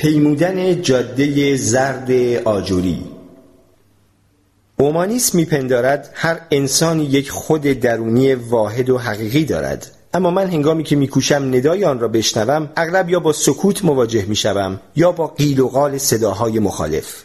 پیمودن جاده زرد آجوری. اومانیسم میپندارد هر انسانی یک خود درونی واحد و حقیقی دارد، اما من هنگامی که میکوشم ندای آن را بشنوم، اغلب یا با سکوت مواجه میشوم یا با قیل و قال صداهای مخالف.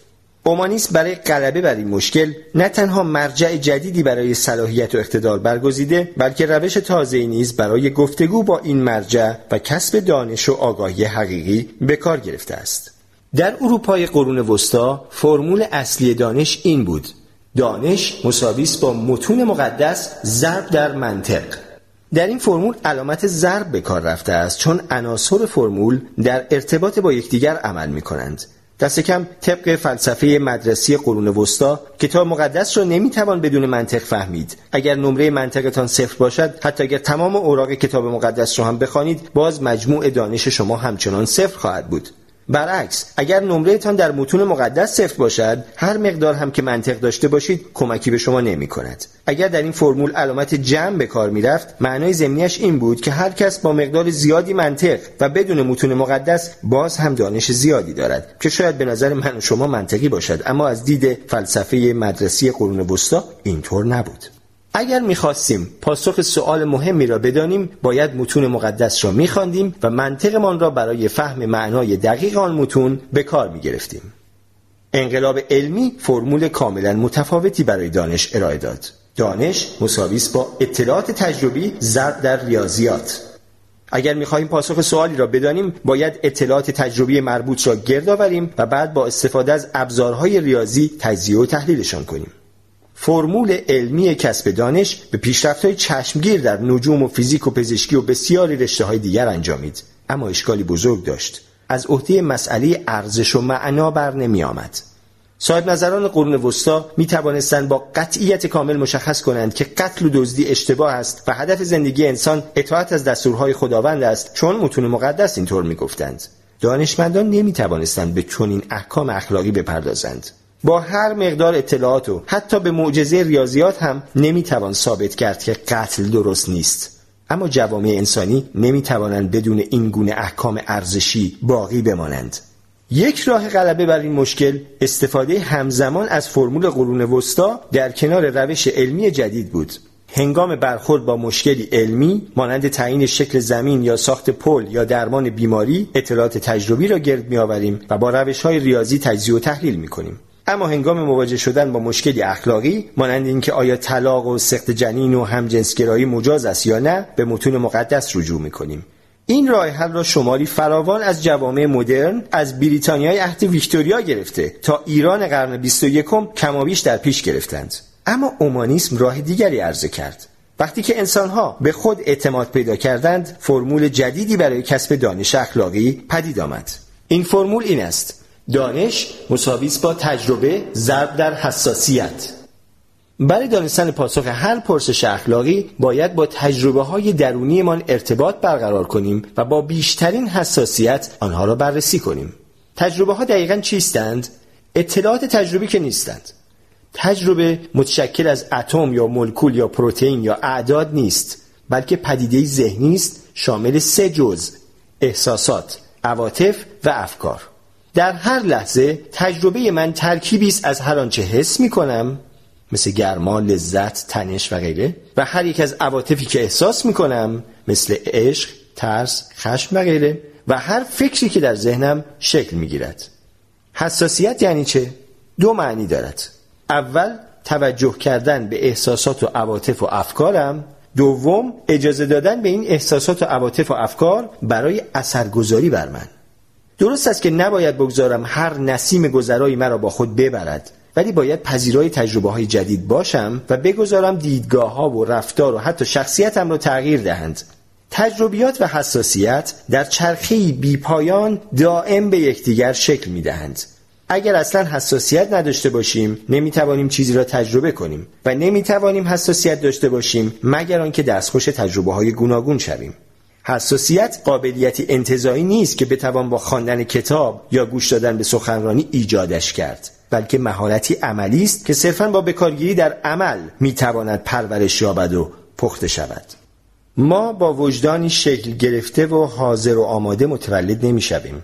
اومانیسم برای غلبه بر این مشکل نه تنها مرجع جدیدی برای صلاحیت و اقتدار برگزیده، بلکه روش تازه‌ای نیز برای گفتگو با این مرجع و کسب دانش و آگاهی حقیقی به کار گرفته است. در اروپای قرون وسطی فرمول اصلی دانش این بود: دانش مساوی است با متون مقدس ضرب در منطق. در این فرمول علامت ضرب به کار رفته است، چون عناصر فرمول در ارتباط با یکدیگر عمل می‌کنند. دست کم طبق فلسفه مدرسی قرون وسطی، کتاب مقدس را نمیتوان بدون منطق فهمید. اگر نمره منطقتان صفر باشد، حتی اگر تمام اوراق کتاب مقدس را هم بخوانید، باز مجموع دانش شما همچنان صفر خواهد بود. برعکس، اگر نمرهتان در متون مقدس صفر باشد، هر مقدار هم که منطق داشته باشید کمکی به شما نمی کند. اگر در این فرمول علامت جمع به کار می رفت، معنای ضمنیش این بود که هر کس با مقدار زیادی منطق و بدون متون مقدس باز هم دانش زیادی دارد، که شاید به نظر من و شما منطقی باشد، اما از دید فلسفه مدرسی قرون وسطی اینطور نبود. اگر می‌خواستیم پاسخ سؤال مهمی را بدانیم، باید متون مقدس را می‌خواندیم و منطقمان را برای فهم معنای دقیق آن متون به کار می‌گرفتیم. انقلاب علمی فرمول کاملاً متفاوتی برای دانش ارائه داد. دانش مساوی است با اطلاعات تجربی ضرب در ریاضیات. اگر می‌خواهیم پاسخ سؤالی را بدانیم، باید اطلاعات تجربی مربوط را گرد آوریم و بعد با استفاده از ابزارهای ریاضی تجزیه و تحلیلشان کنیم. فرمول علمی کسب دانش به پیشرفت‌های چشمگیر در نجوم و فیزیک و پزشکی و بسیاری رشته‌های دیگر انجامید، اما اشکالی بزرگ داشت: از عهده مسئله ارزش و معنا بر نمی‌آمد. صاحب نظران قرون وسطی می‌توانستند با قطعیت کامل مشخص کنند که قتل و دزدی اشتباه است و هدف زندگی انسان اطاعت از دستورهای خداوند است، چون متون مقدس اینطور می‌گفتند. دانشمندان نمی‌توانستند به چنین احکام اخلاقی بپردازند. با هر مقدار اطلاعات و حتی به معجزه ریاضیات هم نمیتوان ثابت کرد که قتل درست نیست، اما جوامع انسانی نمیتوانند بدون این گونه احکام ارزشی باقی بمانند. یک راه غلبه بر این مشکل استفاده همزمان از فرمول قرون وسطی در کنار روش علمی جدید بود. هنگام برخورد با مشکلی علمی مانند تعیین شکل زمین یا ساخت پل یا درمان بیماری، اطلاعات تجربی را گرد میآوریم و با روش‌های ریاضی تجزیه و تحلیل می‌کنیم. اما هنگام مواجه شدن با مشکلی اخلاقی مانند اینکه آیا طلاق و سقط جنین و همجنسگرایی مجاز است یا نه، به متون مقدس رجوع می‌کنیم. این راه حل را شماری فراوان از جوامع مدرن، از بریتانیای عهد ویکتوریا گرفته تا ایران قرن 21 کمابیش در پیش گرفتند. اما اومانیسم راه دیگری عرضه کرد. وقتی که انسان‌ها به خود اعتماد پیدا کردند، فرمول جدیدی برای کسب دانش اخلاقی پدید آمد. این فرمول این است: دانش مساوی است با تجربه ضرب در حساسیت. برای دانستن پاسخ هر پرسش اخلاقی باید با تجربه‌های درونیمان ارتباط برقرار کنیم و با بیشترین حساسیت آنها را بررسی کنیم. تجربه‌ها دقیقاً چیستند؟ اطلاعات تجربی که نیستند. تجربه متشکل از اتم یا مولکول یا پروتئین یا اعداد نیست، بلکه پدیده‌ای ذهنی است شامل 3 جزء: احساسات، عواطف و افکار. در هر لحظه تجربه من ترکیبی است از هر آنچه حس می‌کنم، مثل گرما، لذت، تنش و غیره، و هر یک از عواطفی که احساس می‌کنم، مثل عشق، ترس، خشم و غیره، و هر فکری که در ذهنم شکل می‌گیرد. حساسیت یعنی چه؟ 2 معنی دارد. اول، توجه کردن به احساسات و عواطف و افکارم. دوم، اجازه دادن به این احساسات و عواطف و افکار برای اثرگذاری بر من. درست است که نباید بگذارم هر نسیم گذرایی مرا با خود ببرد، ولی باید پذیرای تجربه‌های جدید باشم و بگذارم دیدگاه‌ها و رفتار و حتی شخصیتم را تغییر دهند. تجربیات و حساسیت در چرخه‌ای بی‌پایان دائم به یکدیگر شکل می‌دهند. اگر اصلا حساسیت نداشته باشیم، نمی‌توانیم چیزی را تجربه کنیم و نمی‌توانیم حساسیت داشته باشیم مگر آنکه دستخوش تجربه‌های گوناگون شویم. حساسیت قابلیتی انتزاعی نیست که بتوان با خواندن کتاب یا گوش دادن به سخنرانی ایجادش کرد، بلکه مهارتی عملی است که صرفاً با بکارگیری در عمل میتواند پرورش یابد و پخته شود. ما با وجدانی شکل گرفته و حاضر و آماده متولد نمیشویم.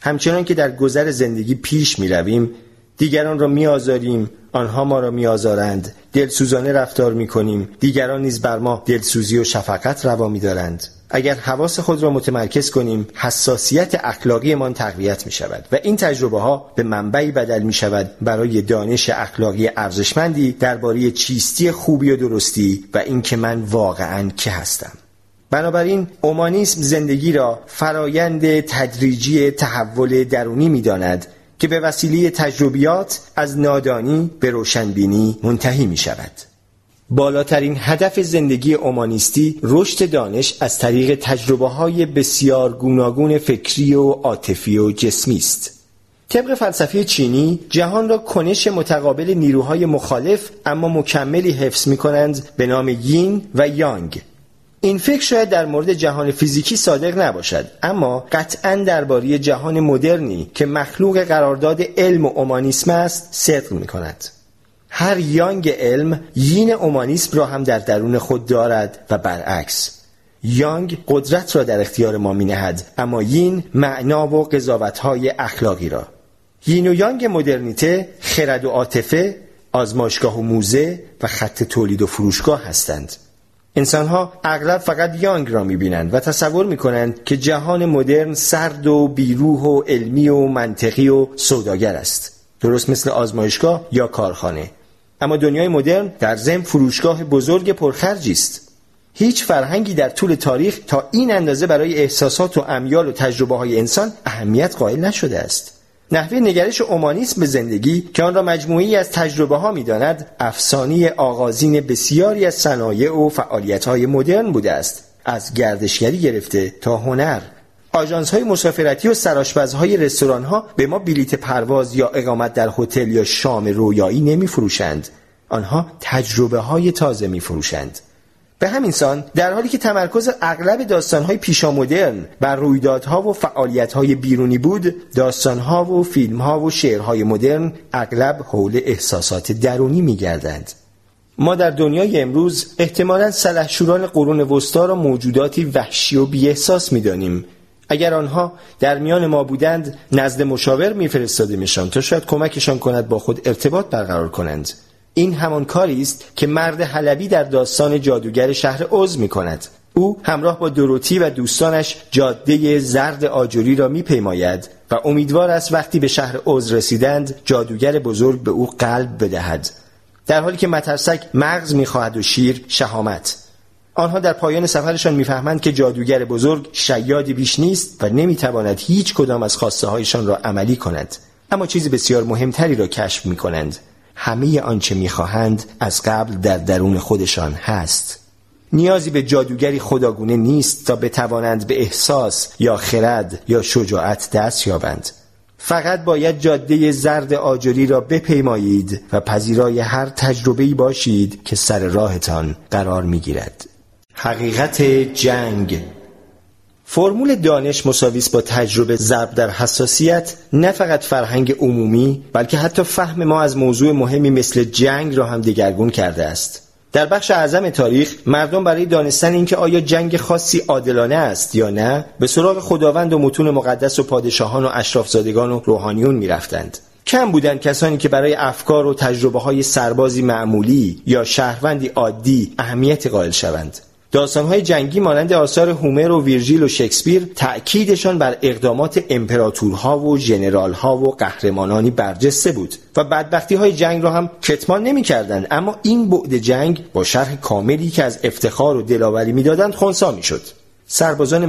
همچنان که در گذر زندگی پیش می رویم، دیگران را می آزاریم، آنها ما را می آزارند، دلسوزانه رفتار می کنیم، دیگران نیز بر ما دلسوزی و شفقت روا می دارند. اگر حواس خود را متمرکز کنیم، حساسیت اخلاقی ما تقویت می شود و این تجربه ها به منبعی بدل می شود برای دانش اخلاقی ارزشمندی درباره چیستی خوبی و درستی و اینکه من واقعاً کی هستم. بنابراین اومانیسم زندگی را فرایند تدریجی تحول درونی می داند که به وسیله تجربیات از نادانی به روشنبینی منتهی می شود. بالاترین هدف زندگی اومانیستی رشد دانش از طریق تجربه‌های بسیار گوناگون فکری و عاطفی و جسمی است. طبق فلسفه چینی، جهان را کنش متقابل نیروهای مخالف اما مکملی حفظ می‌کنند به نام یین و یانگ. این فکر شاید در مورد جهان فیزیکی صادق نباشد، اما قطعاً درباره جهان مدرنی که مخلوق قرارداد علم و اومانیسم است صدق می‌کند. هر یانگ علم یین اومانیسم را هم در درون خود دارد و برعکس. یانگ قدرت را در اختیار ما می‌نهد، اما یین معنا و قضاوت‌های اخلاقی را. یین و یانگ مدرنیته، خرد و عاطفه، آزمایشگاه و موزه و خط تولید و فروشگاه هستند. انسان‌ها اغلب فقط یانگ را می‌بینند و تصور می‌کنند که جهان مدرن سرد و بیروح و علمی و منطقی و سوداگر است، درست مثل آزمایشگاه یا کارخانه. اما دنیای مدرن در ضمن فروشگاه بزرگ پرخرجی است. هیچ فرهنگی در طول تاریخ تا این اندازه برای احساسات و امیال و تجربه‌های انسان اهمیت قائل نشده است. نحوه نگرش اومانیسم به زندگی که آن را مجموعی از تجربه‌ها می‌داند، افسانه آغازین بسیاری از صنایع و فعالیت‌های مدرن بوده است، از گردشگری گرفته تا هنر. آژانس‌های مسافرتی و سرآشپزهای رستوران‌ها به ما بلیت پرواز یا اقامت در هتل یا شام رویایی نمی‌فروشند. آنها تجربه‌های تازه می‌فروشند. به همین سان، در حالی که تمرکز اغلب داستان‌های پیشامدرن بر رویدادها و فعالیت‌های بیرونی بود، داستان‌ها و فیلم‌ها و شعرهای مدرن اغلب حول احساسات درونی می‌گردند. ما در دنیای امروز احتمالاً سلحشوران قرون وسطا را موجوداتی وحشی و بی‌احساس می‌دانیم. اگر آنها در میان ما بودند، نزد مشاور می‌فرستادیمشان تا شاید کمکشان کند با خود ارتباط برقرار کنند. این همان کاری است که مرد حلبی در داستان جادوگر شهر اوز می‌کند. او همراه با دروتی و دوستانش جاده زرد آجوری را می‌پیماید و امیدوار است وقتی به شهر اوز رسیدند، جادوگر بزرگ به او قلب بدهد، در حالی که مترسک مغز می‌خواهد و شیر شهامت. آنها در پایان سفرشان می‌فهمند که جادوگر بزرگ شیادی بیش نیست و نمی‌تواند هیچ کدام از خواسته‌هایشان را عملی کند، اما چیزی بسیار مهمتری را کشف می‌کنند: همه آنچه می‌خواهند از قبل در درون خودشان هست. نیازی به جادوگری خداگونه نیست تا بتوانند به احساس یا خرد یا شجاعت دست یابند. فقط باید جاده زرد آجری را بپیمایید و پذیرای هر تجربه‌ای باشید که سر راهتان قرار می‌گیرد. حقیقت جنگ. فرمول دانش مساویس با تجربه ضرب در حساسیت نه فقط فرهنگ عمومی، بلکه حتی فهم ما از موضوع مهمی مثل جنگ را هم دگرگون کرده است. در بخش اعظم تاریخ، مردم برای دانستن اینکه آیا جنگ خاصی عادلانه است یا نه، به سراغ خداوند و متون مقدس و پادشاهان و اشرافزادگان و روحانیون می‌رفتند. کم بودند کسانی که برای افکار و تجربه‌های سربازی معمولی یا شهروندی عادی اهمیت قائل شوند. داستان‌های جنگی مانند آثار هومر و ویرژیل و شکسپیر تأکیدشان بر اقدامات امپراتورها و ژنرال‌ها و قهرمانانی برجسته بود و بدبختی‌های جنگ را هم کتمان نمی‌کردند، اما این بعد جنگ با شرح کاملی که از افتخار و دلاوری می‌دادند خنثی می‌شد. سربازان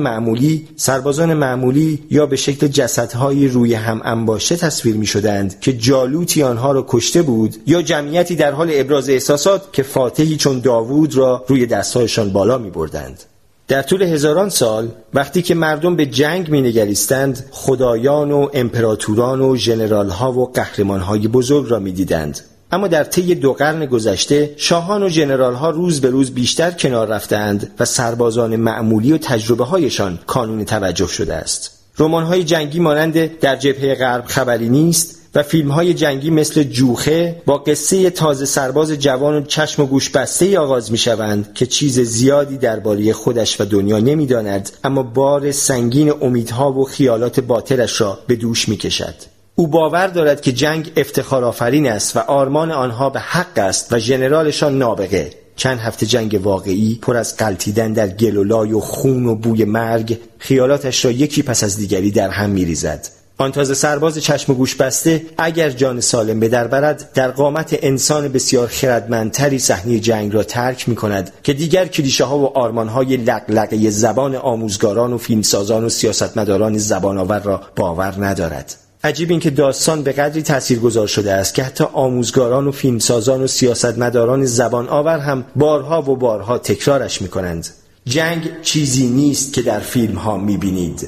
معمولی یا به شکل جسدهای روی هم انباشته تصویر می شدند که جالوتی آنها را کشته بود، یا جمعیتی در حال ابراز احساسات که فاتحی چون داوود را روی دستهایشان بالا می بردند. در طول هزاران سال، وقتی که مردم به جنگ می نگریستند، خدایان و امپراتوران و ژنرال‌ها و قهرمان‌های بزرگ را می دیدند. اما در طی 2 قرن گذشته، شاهان و ژنرال‌ها روز به روز بیشتر کنار رفتند و سربازان معمولی و تجربه‌هایشان کانون توجه شده است. رمان‌های جنگی مانند در جبهه غرب خبری نیست، و فیلم‌های جنگی مثل جوخه با قصه تازه سرباز جوان و چشم و گوش بسته آغاز می‌شوند که چیز زیادی درباره خودش و دنیا نمی‌داند، اما بار سنگین امیدها و خیالات باطلش را به دوش می‌کشد. او باور دارد که جنگ افتخارآفرین است و آرمان آنها به حق است و ژنرالشان نابغه. چند هفته جنگ واقعی پر از غلتیدن در گل و لای و خون و بوی مرگ خیالاتش را یکی پس از دیگری در هم می‌ریزد. آن تازه سرباز چشم و گوش بسته اگر جان سالم به در برد، در قامت انسان بسیار خردمندتری صحنه جنگ را ترک می‌کند که دیگر کلیشه‌ها و آرمان‌های لقلقه زبان آموزگاران و فیلمسازان و سیاستمداران زبان‌آور را باور ندارد. عجیب این که داستان به قدری تاثیرگذار شده است که حتی آموزگاران و فیلمسازان و سیاستمداران زبان آور هم بارها و بارها تکرارش می‌کنند. جنگ چیزی نیست که در فیلم‌ها می‌بینید.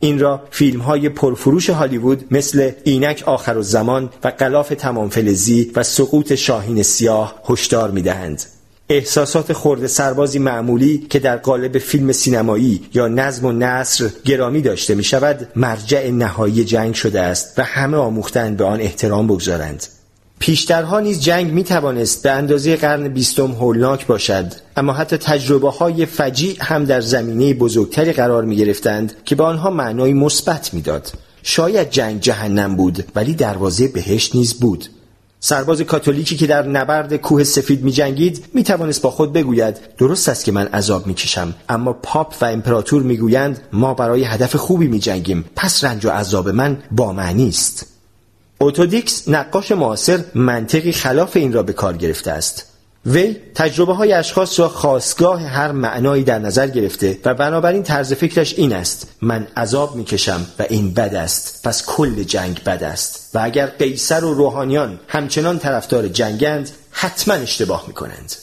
این را فیلم‌های پرفروش هالیوود مثل اینک آخرالزمان و غلاف تمام فلزی و سقوط شاهین سیاه هشدار می‌دهند. احساسات خرد سربازی معمولی که در قالب فیلم سینمایی یا نظم و نثر گرامی داشته می شود مرجع نهایی جنگ شده است و همه آموختند به آن احترام بگذارند. پیشترها نیز جنگ می توانست به اندازه قرن بیستم هولناک باشد، اما حتی تجربه های فجیع هم در زمینه بزرگتری قرار می گرفتند که به آنها معنای مثبت می داد. شاید جنگ جهنم بود، ولی دروازه بهشت نیز بود. سرباز کاتولیکی که در نبرد کوه سفید می جنگید می توانست با خود بگوید درست است که من عذاب می کشم، اما پاپ و امپراتور می گویند ما برای هدف خوبی می جنگیم، پس رنج و عذاب من با معنی است. اوتودیکس نقاش معاصر منطقی خلاف این را به کار گرفته است. وی تجربه های اشخاص را خاستگاه هر معنایی در نظر گرفته و بنابراین طرز فکرش این است: من عذاب میکشم و این بد است، پس کل جنگ بد است و اگر قیصر و روحانیان همچنان طرفدار جنگند حتما اشتباه میکنند.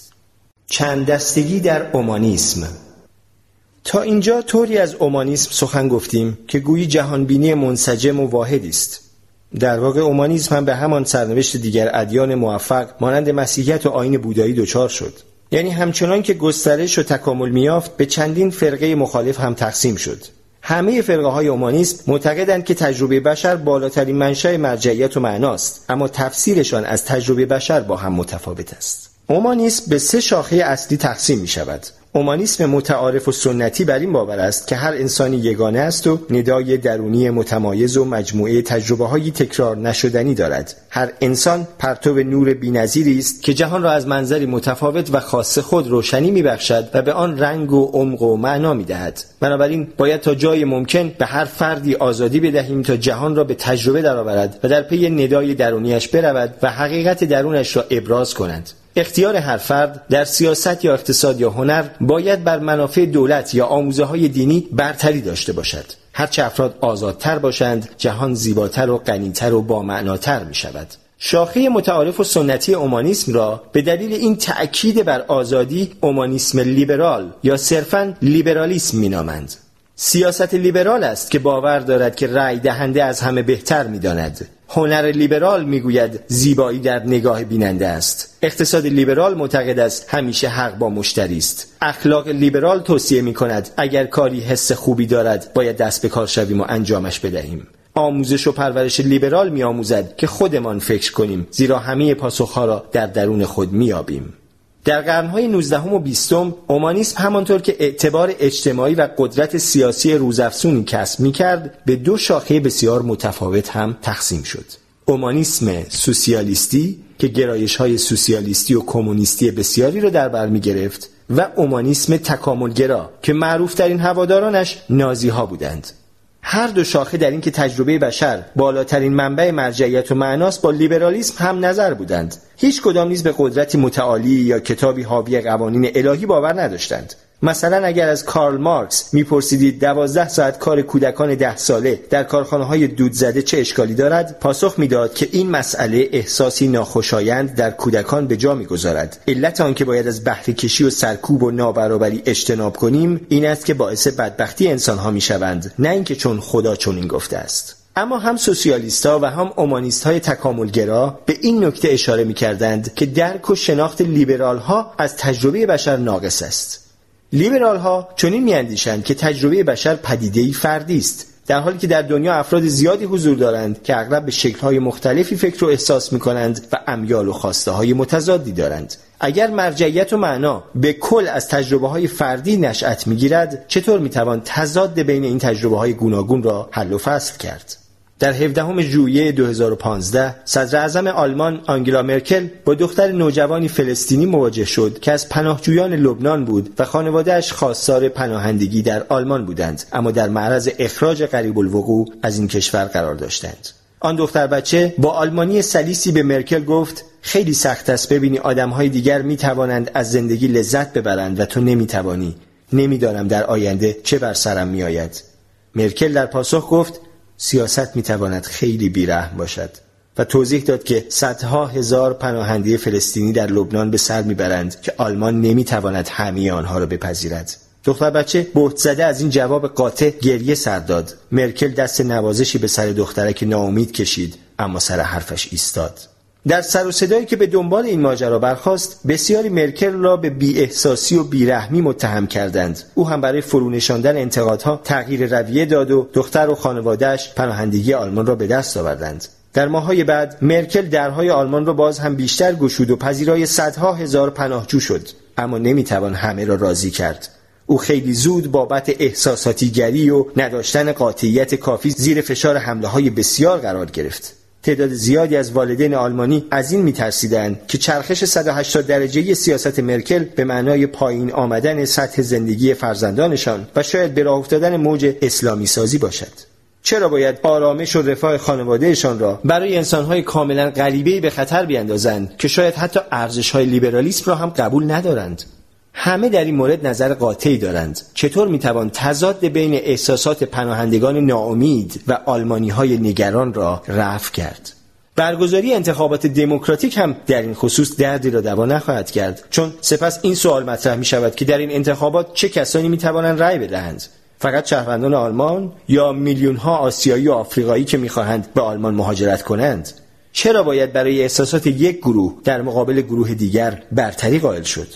چند دستگی در اومانیسم. تا اینجا طوری از اومانیسم سخن گفتیم که گویی جهانبینی منسجم و واحد است. در واقع اومانیسم هم به همان سرنوشت دیگر ادیان موفق مانند مسیحیت و آیین بودایی دچار شد. یعنی همچنان که گسترش و تکامل می‌یافت به چندین فرقه مخالف هم تقسیم شد. همه فرقه‌های اومانیسم معتقدند که تجربه بشر بالاترین منشأ مرجعیت و معناست، اما تفسیرشان از تجربه بشر با هم متفاوت است. اومانیسم به سه شاخه اصلی تقسیم می‌شود. اومانیسم متعارف و سنتی بر این باور است که هر انسانی یگانه است و ندای درونی متمایز و مجموعه تجربه‌های تکرار نشدنی دارد. هر انسان پرتو نور بی‌نظیری است که جهان را از منظری متفاوت و خاص خود روشنی می‌بخشد و به آن رنگ و عمق و معنا می‌دهد. بنابراین باید تا جای ممکن به هر فردی آزادی بدهیم تا جهان را به تجربه درآورد و در پی ندای درونیش برود و حقیقت درونش را ابراز کند. اختیار هر فرد در سیاست یا اقتصاد یا هنر باید بر منافع دولت یا آموزه‌های دینی برتری داشته باشد. هرچه افراد آزادتر باشند، جهان زیباتر و غنی‌تر و بامعناتر می‌شود. شاخه متعارف و سنتی اومانیسم را به دلیل این تأکید بر آزادی اومانیسم لیبرال یا صرفاً لیبرالیسم می‌نامند. سیاست لیبرال است که باور دارد که رأی دهنده از همه بهتر می‌داند. هنر لیبرال میگوید زیبایی در نگاه بیننده است. اقتصاد لیبرال معتقد است همیشه حق با مشتری است. اخلاق لیبرال توصیه میکند اگر کاری حس خوبی دارد باید دست به کار شویم و انجامش بدهیم. آموزش و پرورش لیبرال میآموزد که خودمان فکر کنیم، زیرا همه پاسخها را در درون خود مییابیم. در قرن‌های 19 و 20 اومانیسم همانطور که اعتبار اجتماعی و قدرت سیاسی روزافزونی کسب می‌کرد به دو شاخه بسیار متفاوت هم تقسیم شد. اومانیسم سوسیالیستی که گرایش‌های سوسیالیستی و کمونیستی بسیاری را در بر می‌گرفت و اومانیسم تکاملگرا که معروف‌ترین هوادارانش نازی‌ها بودند. هر دو شاخه در این که تجربه بشر بالاترین منبع مرجعیت و معناست با لیبرالیسم هم نظر بودند. هیچ کدام نیز به قدرتی متعالی یا کتابی حاوی قوانین الهی باور نداشتند. مثلا اگر از کارل مارکس میپرسیدید 12 ساعت کار کودکان 10 ساله در کارخانه‌های دودزده چه اشکالی دارد، پاسخ میداد که این مسئله احساسی ناخوشایند در کودکان به جا میگذارد. علت آن که باید از بهره‌کشی و سرکوب و نابرابری اجتناب کنیم این است که باعث بدبختی انسان‌ها میشوند، نه اینکه چون خدا چنین گفته است. اما هم سوسیالیست‌ها و هم اومانیست‌های تکاملگرا به این نکته اشاره می‌کردند که درک و شناخت لیبرال‌ها از تجربه بشر ناقص است. لیبرال‌ها چنین می‌اندیشند که تجربه بشر پدیده‌ای فردی است، در حالی که در دنیا افراد زیادی حضور دارند که اغلب به شکل‌های مختلفی فکر و احساس می‌کنند و امیال و خواسته‌های متضادی دارند. اگر مرجعیت و معنا به کل از تجربه‌های فردی نشأت می‌گیرد، چطور می‌توان تضاد بین این تجربه‌های گوناگون را حل و فصل کرد؟ در 17 ژوئیه 2015 صدراعظم آلمان آنگلا مرکل با دختر نوجوانی فلسطینی مواجه شد که از پناهجویان لبنان بود و خانواده‌اش خواستار پناهندگی در آلمان بودند، اما در معرض اخراج قریب الوقوع از این کشور قرار داشتند. آن دختر بچه با آلمانی سلیسی به مرکل گفت: خیلی سخت است ببینی آدم‌های دیگر می‌توانند از زندگی لذت ببرند و تو نمی‌توانی. نمی‌دانم در آینده چه بر سرم می‌آید. مرکل در پاسخ گفت: سیاست میتواند خیلی بیرحم باشد و توضیح داد که صدها هزار پناهنده فلسطینی در لبنان به سر میبرند که آلمان نمیتواند همه آنها را بپذیرد. دختر بچه بهت‌زده از این جواب قاطع گریه سر داد. مرکل دست نوازشی به سر دخترک ناامید کشید، اما سر حرفش ایستاد. در سر و صدایی که به دنبال این ماجرا برخاست، بسیاری مرکل را به بی‌احساسی و بی‌رحمی متهم کردند. او هم برای فرونشاندن انتقادها تغییر رویه داد و دختر و خانواده‌اش پناهندگی آلمان را به دست آوردند. در ماه‌های بعد مرکل درهای آلمان را باز هم بیشتر گشود و پذیرای صدها هزار پناهجو شد، اما نمی‌توان همه را راضی کرد. او خیلی زود بابت احساساتی‌گری و نداشتن قاطعیت کافی زیر فشار حمله‌های بسیار قرار گرفت. تعداد زیادی از والدین آلمانی از این می‌ترسیدند که چرخش 180 درجه‌ای سیاست مرکل به معنای پایین آمدن سطح زندگی فرزندانشان و شاید به راه افتادن موج اسلامی سازی باشد. چرا باید آرامش و رفاه خانوادهشان را برای انسان‌های کاملاً غریبه‌ای به خطر بیاندازند که شاید حتی ارزش‌های لیبرالیسم را هم قبول ندارند؟ همه در این مورد نظر قاطعی دارند. چطور میتوان تضاد بین احساسات پناهندگان ناامید و آلمانی‌های نگران را رفع کرد؟ برگزاری انتخابات دموکراتیک هم در این خصوص دردی را دوا نخواهد کرد، چون سپس این سوال مطرح می‌شود که در این انتخابات چه کسانی میتوانند رأی بدهند؟ فقط شهروندان آلمان یا میلیون‌ها آسیایی و آفریقایی که می‌خواهند به آلمان مهاجرت کنند؟ چرا باید برای احساسات یک گروه در مقابل گروه دیگر برتری قائل شد؟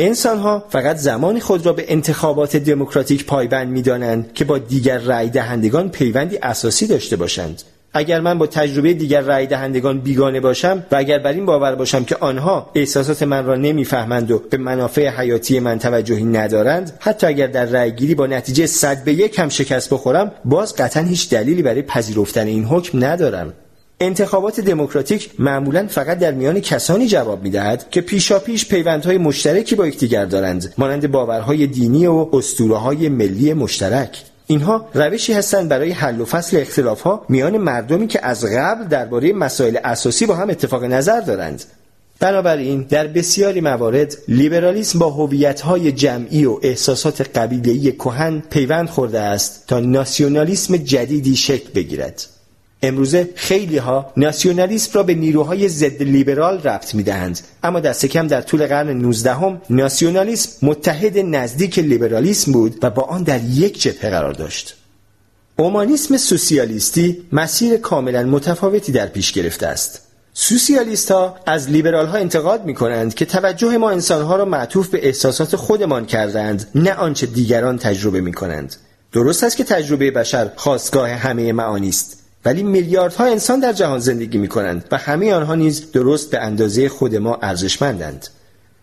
انسان‌ها فقط زمانی خود را به انتخابات دموکراتیک پایبند می‌دانند که با دیگر رأی‌دهندگان پیوندی اساسی داشته باشند. اگر من با تجربه دیگر رأی‌دهندگان بیگانه باشم و اگر بر این باور باشم که آنها احساسات من را نمی‌فهمند و به منافع حیاتی من توجهی ندارند، حتی اگر در رأی‌گیری با نتیجه 100-1 هم شکست بخورم، باز قطعاً هیچ دلیلی برای پذیرفتن این حکم ندارم. انتخابات دموکراتیک معمولاً فقط در میان کسانی جواب می‌دهد که پیشاپیش پیوندهای مشترکی با یکدیگر دارند، مانند باورهای دینی و اسطوره‌های ملی مشترک. اینها روشی هستند برای حل و فصل اختلاف‌ها میان مردمی که از قبل درباره مسائل اساسی با هم اتفاق نظر دارند. بنابراین در بسیاری موارد لیبرالیسم با هویت‌های جمعی و احساسات قبیله‌ای کهن پیوند خورده است تا ناسیونالیسم جدیدی شکل بگیرد. امروزه خیلی ها ناسیونالیسم را به نیروهای ضد لیبرال ربط میدهند، اما دست کم در طول قرن 19 ناسیونالیسم متحد نزدیک لیبرالیسم بود و با آن در یک جبهه قرار داشت. اومانیسم سوسیالیستی مسیر کاملا متفاوتی در پیش گرفته است. سوسیالیست ها از لیبرال ها انتقاد می کنند که توجه ما انسان ها را معطوف به احساسات خودمان کردند، نه آنچه دیگران تجربه می کنند. درست است که تجربه بشر خاستگاه همه معانی است، ولی میلیاردها انسان در جهان زندگی می‌کنند و همه آنها نیز درست به اندازه خود ما ارزشمندند.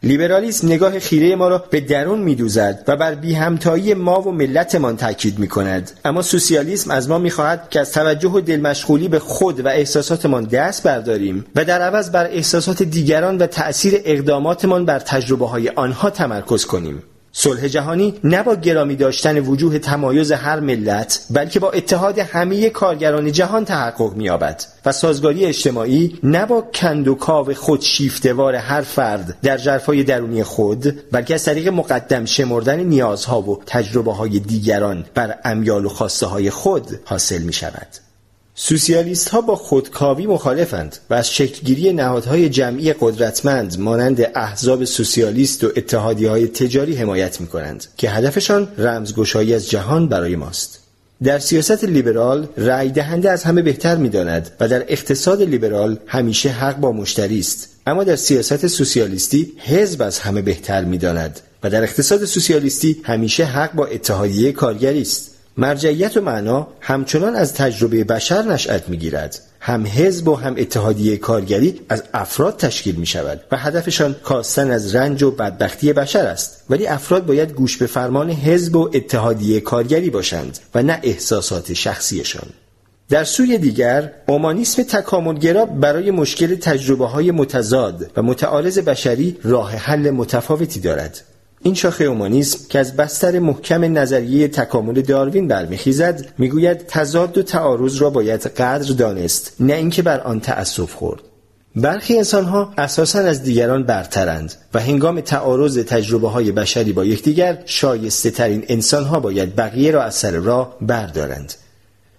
لیبرالیسم نگاه خیره ما را به درون می‌دوزد و بر بی‌همتایی ما و ملتمان تاکید می‌کند، اما سوسیالیسم از ما می‌خواهد که از توجه و دلمشغولی به خود و احساساتمان دست برداریم و در عوض بر احساسات دیگران و تأثیر اقداماتمان بر تجربه‌های آنها تمرکز کنیم. صلح جهانی نه با گرامی داشتن وجوه تمایز هر ملت، بلکه با اتحاد همه کارگران جهان تحقق می‌یابد و سازگاری اجتماعی نه با کند و کاو خودشیفته‌وار هر فرد در ژرفای درونی خود، بلکه از طریق مقدم شمردن نیازها و تجربه‌های دیگران بر امیال و خواسته‌های خود حاصل می‌شود. سوسیالیست ها با خودکاوی مخالفند و از شکلگیری نهادهای جمعی قدرتمند مانند احزاب سوسیالیست و اتحادیه‌های تجاری حمایت می‌کنند که هدفشان رمزگشایی از جهان برای ماست. در سیاست لیبرال رأی دهنده از همه بهتر می‌داند و در اقتصاد لیبرال همیشه حق با مشتری است، اما در سیاست سوسیالیستی حزب از همه بهتر می‌داند و در اقتصاد سوسیالیستی همیشه حق با اتحادیه کارگری است. مرجعیت و معنا همچنان از تجربه بشر نشأت می‌گیرد. هم حزب و هم اتحادیه کارگری از افراد تشکیل می شود و هدفشان کاستن از رنج و بدبختی بشر است، ولی افراد باید گوش به فرمان حزب و اتحادیه کارگری باشند و نه احساسات شخصیشان. در سوی دیگر، اومانیسم تکاملگرا برای مشکل تجربه‌های متضاد و متعارض بشری راه حل متفاوتی دارد. این شاخه اومانیسم که از بستر محکم نظریه تکامل داروین برمیخیزد، میگوید تضاد و تعارض را باید قدر دانست، نه اینکه بر آن تأسف خورد. برخی انسان‌ها اساساً از دیگران برترند و هنگام تعارض تجربه‌های بشری با یکدیگر، شایسته‌ترین انسان‌ها باید بقیه را از سر راه بردارند.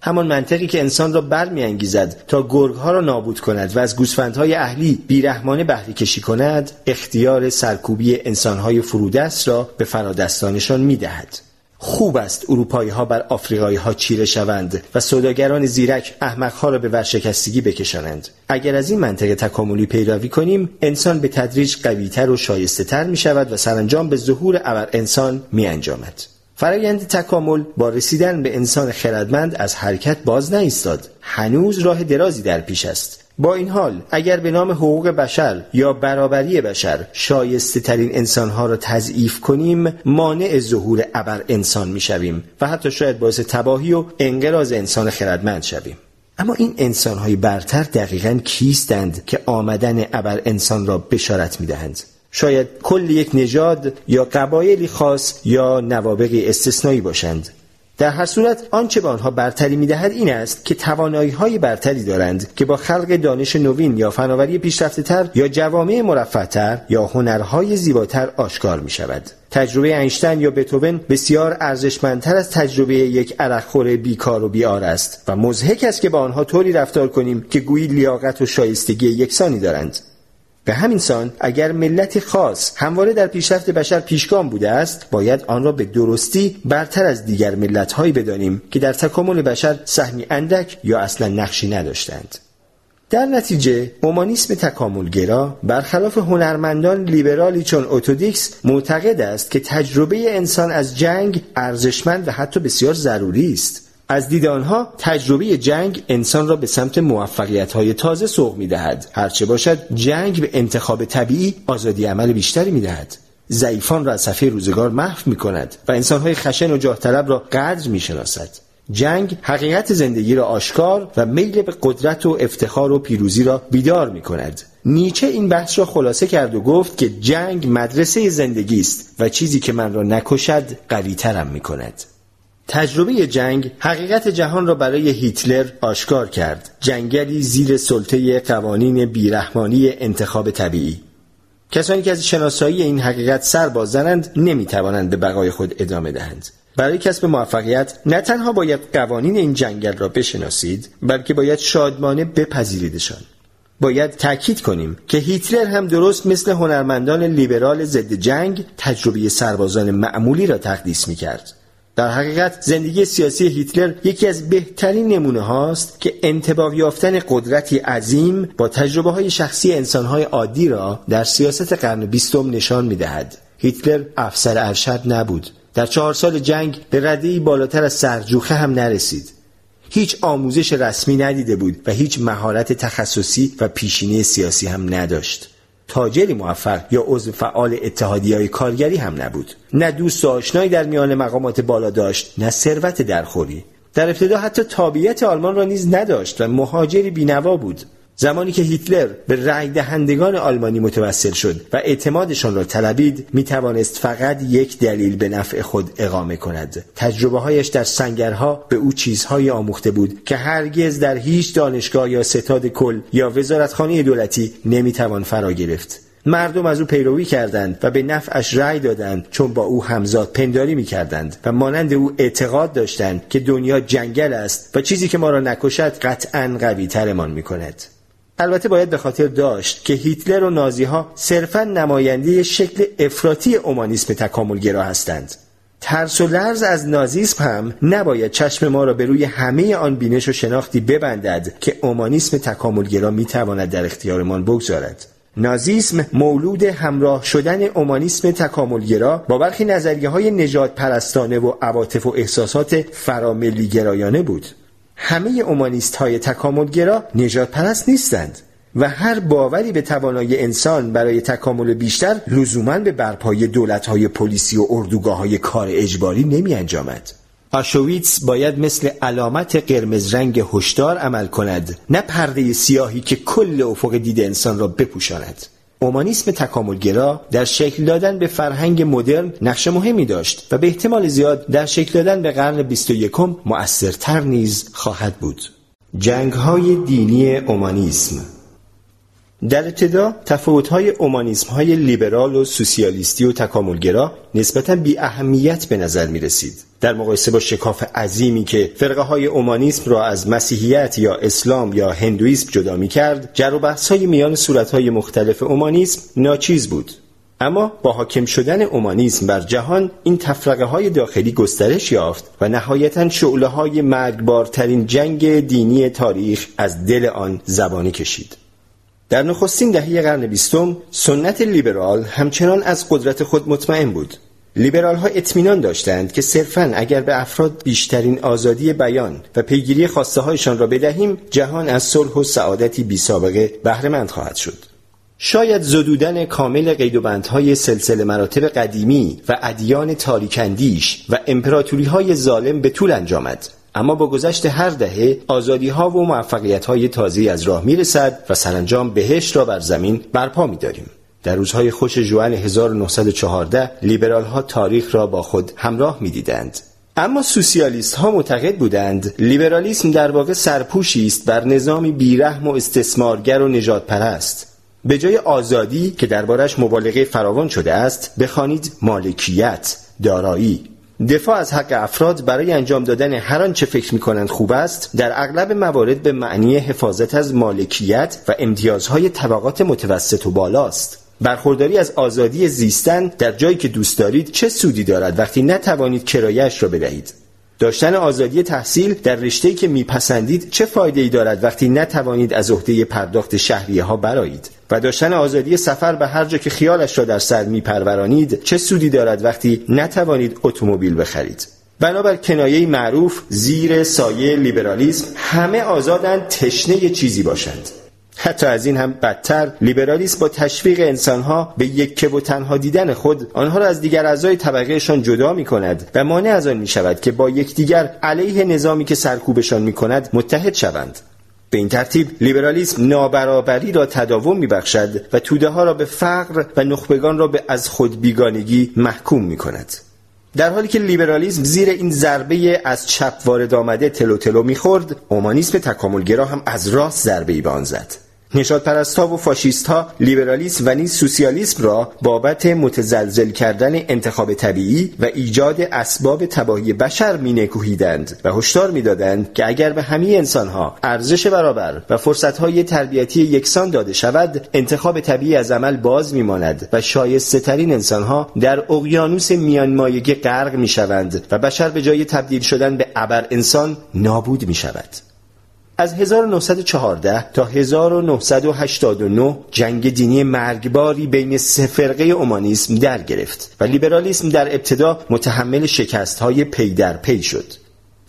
همان منطقی که انسان را برمی‌انگیزد تا گرگ‌ها را نابود کند و از گوسفندهای اهلی بیرحمانه بهره کشی کند، اختیار سرکوبی انسان‌های فرودست را به فرادستانشان می‌دهد. خوب است اروپایی‌ها بر آفریقایی‌ها چیره شوند و سوداگران زیرک احمق‌ها را به ورشکستگی بکشانند. اگر از این منطق تکاملی پیروی کنیم، انسان به تدریج قوی‌تر و شایسته‌تر می‌شود و سرانجام به ظهور ابر انسان می‌انجامد. فرایند تکامل با رسیدن به انسان خردمند از حرکت باز نایستاد. هنوز راه درازی در پیش است. با این حال اگر به نام حقوق بشر یا برابری بشر شایسته ترین انسانها را تضعیف کنیم، مانع ظهور ابر انسان می شویم و حتی شاید باعث تباهی و انقراض انسان خردمند شویم. اما این انسانهای برتر دقیقاً کیستند که آمدن ابر انسان را بشارت می دهند؟ شاید کل یک نژاد یا قبایلی خاص یا نوابغ استثنایی باشند. در هر صورت آنچه به آنها برتری می‌دهد این است که توانایی‌های برتری دارند که با خلق دانش نوین یا فناوری پیشرفته‌تر یا جوامع مرفه‌تر یا هنرهای زیباتر آشکار می‌شود. تجربه اینشتین یا بتهوون بسیار ارزشمندتر از تجربه یک عرقخور بیکار و بیار است و مضحک است که با آنها طوری رفتار کنیم که گویی لیاقت و شایستگی یکسانی دارند. به همین سان اگر ملت خاص همواره در پیشرفت بشر پیشگام بوده است، باید آن را به درستی برتر از دیگر ملت‌هایی بدانیم که در تکامل بشر سهمی اندک یا اصلا نقشی نداشتند. در نتیجه اومانیسم تکاملگرا برخلاف هنرمندان لیبرالی چون اوتودیکس معتقد است که تجربه انسان از جنگ ارزشمند و حتی بسیار ضروری است. از دید آنها تجربه جنگ انسان را به سمت موفقیت‌های تازه سوق می‌دهد، هرچه باشد جنگ به انتخاب طبیعی آزادی عمل بیشتری می‌دهد، ضعیفان را از صفحه روزگار محو می‌کند و انسان‌های خشن و جاه طلب را قدر می‌شناسد. جنگ حقیقت زندگی را آشکار و میل به قدرت و افتخار و پیروزی را بیدار می‌کند. نیچه این بحث را خلاصه کرد و گفت که جنگ مدرسه زندگی است و چیزی که من را نکشد قوی‌ترم می‌کند. تجربه جنگ حقیقت جهان را برای هیتلر آشکار کرد، جنگلی زیر سلطه قوانین بیرحمانی انتخاب طبیعی. کسانی که از شناسایی این حقیقت سر باز زنند نمیتوانند به بقای خود ادامه دهند. برای کسب موفقیت نه تنها باید قوانین این جنگل را بشناسید، بلکه باید شادمانه بپذیریدشان. باید تأکید کنیم که هیتلر هم درست مثل هنرمندان لیبرال ضد جنگ تجربه سربازان معمولی را تقدیس می‌کرد. در حقیقت زندگی سیاسی هیتلر یکی از بهترین نمونه هاست که انطباق یافتن قدرتی عظیم با تجربه های شخصی انسانهای عادی را در سیاست قرن بیستم نشان می دهد. هیتلر افسر ارشد نبود. در 4 سال جنگ به رده‌ای بالاتر از سرجوخه هم نرسید. هیچ آموزش رسمی ندیده بود و هیچ مهارت تخصصی و پیشینه سیاسی هم نداشت. تاجری موفق یا عضو فعال اتحادیه‌های کارگری هم نبود. نه دوست و آشنایی در میان مقامات بالا داشت، نه ثروت درخوری. در ابتدا حتی تابعیت آلمان را نیز نداشت و مهاجری بی‌نوا بود. زمانی که هیتلر به رأی دهندگان آلمانی متوسل شد و اعتمادشان را طلبید، میتوانست فقط یک دلیل به نفع خود اقامه کند. تجربه‌هایش در سنگرها به او چیزهایی آموخته بود که هرگز در هیچ دانشگاه یا ستاد کل یا وزارتخانه دولتی نمیتوان فرا گرفت. مردم از او پیروی کردند و به نفعش رأی دادند، چون با او همزاد پنداری میکردند و مانند او اعتقاد داشتند که دنیا جنگل است و چیزی که ما را نکشد قطعاً قوی‌ترمان میکند. البته باید به خاطر داشت که هیتلر و نازیها صرفاً نماینده شکل افراطی اومانیسم تکاملگرا هستند. ترس و لرز از نازیسم هم نباید چشم ما را به روی همه آن بینش و شناختی ببندد که اومانیسم تکاملگرا میتواند در اختیارمان بگذارد. نازیسم مولود همراه شدن اومانیسم تکاملگرا با برخی نظریه‌های نجات پرستانه و عواطف و احساسات فراملی گرایانه بود. همه اومانیست‌های تکاملگرا نجات پرست نیستند و هر باوری به توانایی انسان برای تکامل بیشتر لزوماً به برپای دولت‌های پلیسی و اردوگاه‌های کار اجباری نمی‌انجامد. آشویتس باید مثل علامت قرمز رنگ هشدار عمل کند، نه پرده سیاهی که کل افق دید انسان را بپوشاند. اومانیسم تکاملگرا در شکل دادن به فرهنگ مدرن نقش مهمی داشت و به احتمال زیاد در شکل دادن به قرن 21 مؤثرتر نیز خواهد بود. جنگ‌های دینی اومانیسم. در ابتدا تفاوت‌های اومانیسم‌های لیبرال و سوسیالیستی و تکاملگرا نسبتاً بی اهمیت به نظر می‌رسید، در مقایسه با شکاف عظیمی که فرقه‌های اومانیسم را از مسیحیت یا اسلام یا هندوئیسم جدا می‌کرد. جر و بحث‌های میان صورت‌های مختلف اومانیسم ناچیز بود، اما با حاکم شدن اومانیسم بر جهان این تفرقه‌های داخلی گسترش یافت و نهایتاً شعله‌های مرگبارترین جنگ دینی تاریخ از دل آن زبانه کشید. در نخستین دهه قرن 20 سنت لیبرال همچنان از قدرت خود مطمئن بود. لیبرال ها اطمینان داشتند که صرفاً اگر به افراد بیشترین آزادی بیان و پیگیری خواسته هایشان را بدهیم، جهان از صلح و سعادتی بی سابقه بهره مند خواهد شد. شاید زدودن کامل قید و بندهای سلسله مراتب قدیمی و ادیان تاریک‌اندیش و امپراتوری های ظالم به طول انجامد، اما با گذشت هر دهه آزادی‌ها و موفقیت‌های تازه‌ای از راه می‌رسد و سرانجام بهشت را بر زمین برپا می‌داریم. در روزهای خوش ژوئن 1914 لیبرال‌ها تاریخ را با خود همراه می‌دیدند، اما سوسیالیست‌ها معتقد بودند لیبرالیسم در واقع سرپوشی است بر نظامی بیرحم و استثمارگر و نژادپرست. به جای آزادی که دربارش مبالغه فراوان شده است، بخوانید مالکیت، دارایی، دفاع از حق افراد برای انجام دادن هر آنچه فکر می‌کنند خوب است، در اغلب موارد به معنی حفاظت از مالکیت و امتیازهای طبقات متوسط و بالاست. برخورداری از آزادی زیستن در جایی که دوست دارید چه سودی دارد وقتی نتوانید کرایه‌اش را بدهید؟ داشتن آزادی تحصیل در رشته‌ای که میپسندید چه فایده‌ای دارد وقتی نتوانید از عهده پرداخت شهریه‌ها برآیید؟ و داشتن آزادی سفر به هر جا که خیالش را در سر میپرورانید چه سودی دارد وقتی نتوانید اتومبیل بخرید؟ بنابر کنایه‌ای معروف زیر سایه لیبرالیسم همه آزادند تشنه چیزی باشند. حتی از این هم بدتر، لیبرالیسم با تشویق انسانها به یکه و تنها دیدن خود، آنها را از دیگر اعضای طبقهشان جدا می کند و مانع از آن می شود که با یکدیگر علیه نظامی که سرکوبشان می کند متحد شوند. به این ترتیب لیبرالیسم نابرابری را تداوم می بخشد و توده ها را به فقر و نخبگان را به از خود بیگانگی محکوم می کند. در حالی که لیبرالیسم زیر این ضربه از چپ وارد آمده تلو تلو می خورد، اومانیسم تکاملگرا هم از راست ضربه‌ای به آن زد. نژادپرست‌ها و فاشیست‌ها لیبرالیسم و نیز سوسیالیسم را بابت متزلزل کردن انتخاب طبیعی و ایجاد اسباب تباهی بشر مینکوهیدند و هشدار می‌دادند که اگر به همه انسان‌ها ارزش برابر و فرصت‌های تربیتی یکسان داده شود، انتخاب طبیعی از عمل باز می‌ماند و شایسته‌ترین انسان‌ها در اقیانوس میانمایگی غرق می‌شوند و بشر به جای تبدیل شدن به ابر انسان نابود می‌شود. از 1914 تا 1989 جنگ دینی مرگباری بین سه فرقه اومانیسم در گرفت و لیبرالیسم در ابتدا متحمل شکست‌های پی در پی شد.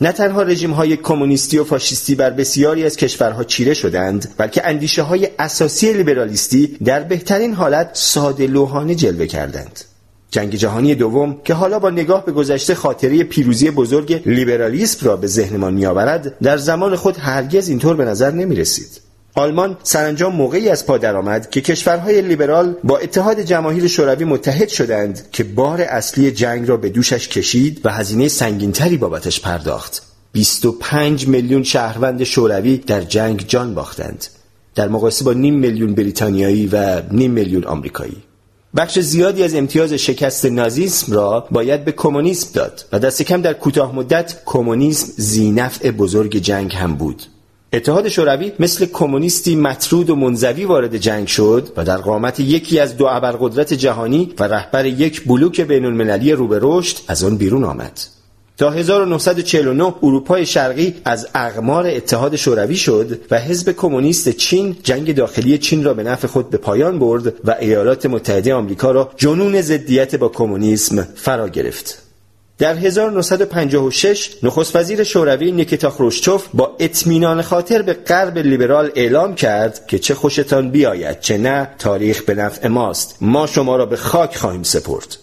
نه تنها رژیم‌های کمونیستی و فاشیستی بر بسیاری از کشورها چیره شدند، بلکه اندیشه‌های اساسی لیبرالیستی در بهترین حالت ساده‌لوحانه جلوه کردند. جنگ جهانی دوم که حالا با نگاه به گذشته خاطره پیروزی بزرگ لیبرالیسم را به ذهنمان می‌آورد، در زمان خود هرگز اینطور به نظر نمی‌رسید. آلمان سرانجام موقعی از پا درآمد که کشورهای لیبرال با اتحاد جماهیر شوروی متحد شدند که بار اصلی جنگ را به دوشش کشید و هزینه سنگین‌تری بابتش پرداخت. 25 میلیون شهروند شوروی در جنگ جان باختند، در مقایسه با نیم میلیون بریتانیایی و نیم میلیون آمریکایی. بخش زیادی از امتیاز شکست نازیسم را باید به کمونیسم داد و دست کم در کوتاه مدت کمونیسم ذینفع بزرگ جنگ هم بود. اتحاد شوروی مثل کمونیستی مطرود و منزوی وارد جنگ شد و در قامت یکی از دو ابرقدرت جهانی و رهبر یک بلوک بین‌المللی رو به رشد از آن بیرون آمد. تا 1949 اروپای شرقی از اقمار اتحاد شوروی شد و حزب کمونیست چین جنگ داخلی چین را به نفع خود به پایان برد و ایالات متحده آمریکا را جنون ضدیت با کمونیسم فرا گرفت. در 1956 نخست وزیر شوروی نیکیتا خروشچوف با اطمینان خاطر به غرب لیبرال اعلام کرد که چه خوشتان بیاید چه نه، تاریخ به نفع ماست، ما شما را به خاک خواهیم سپرد.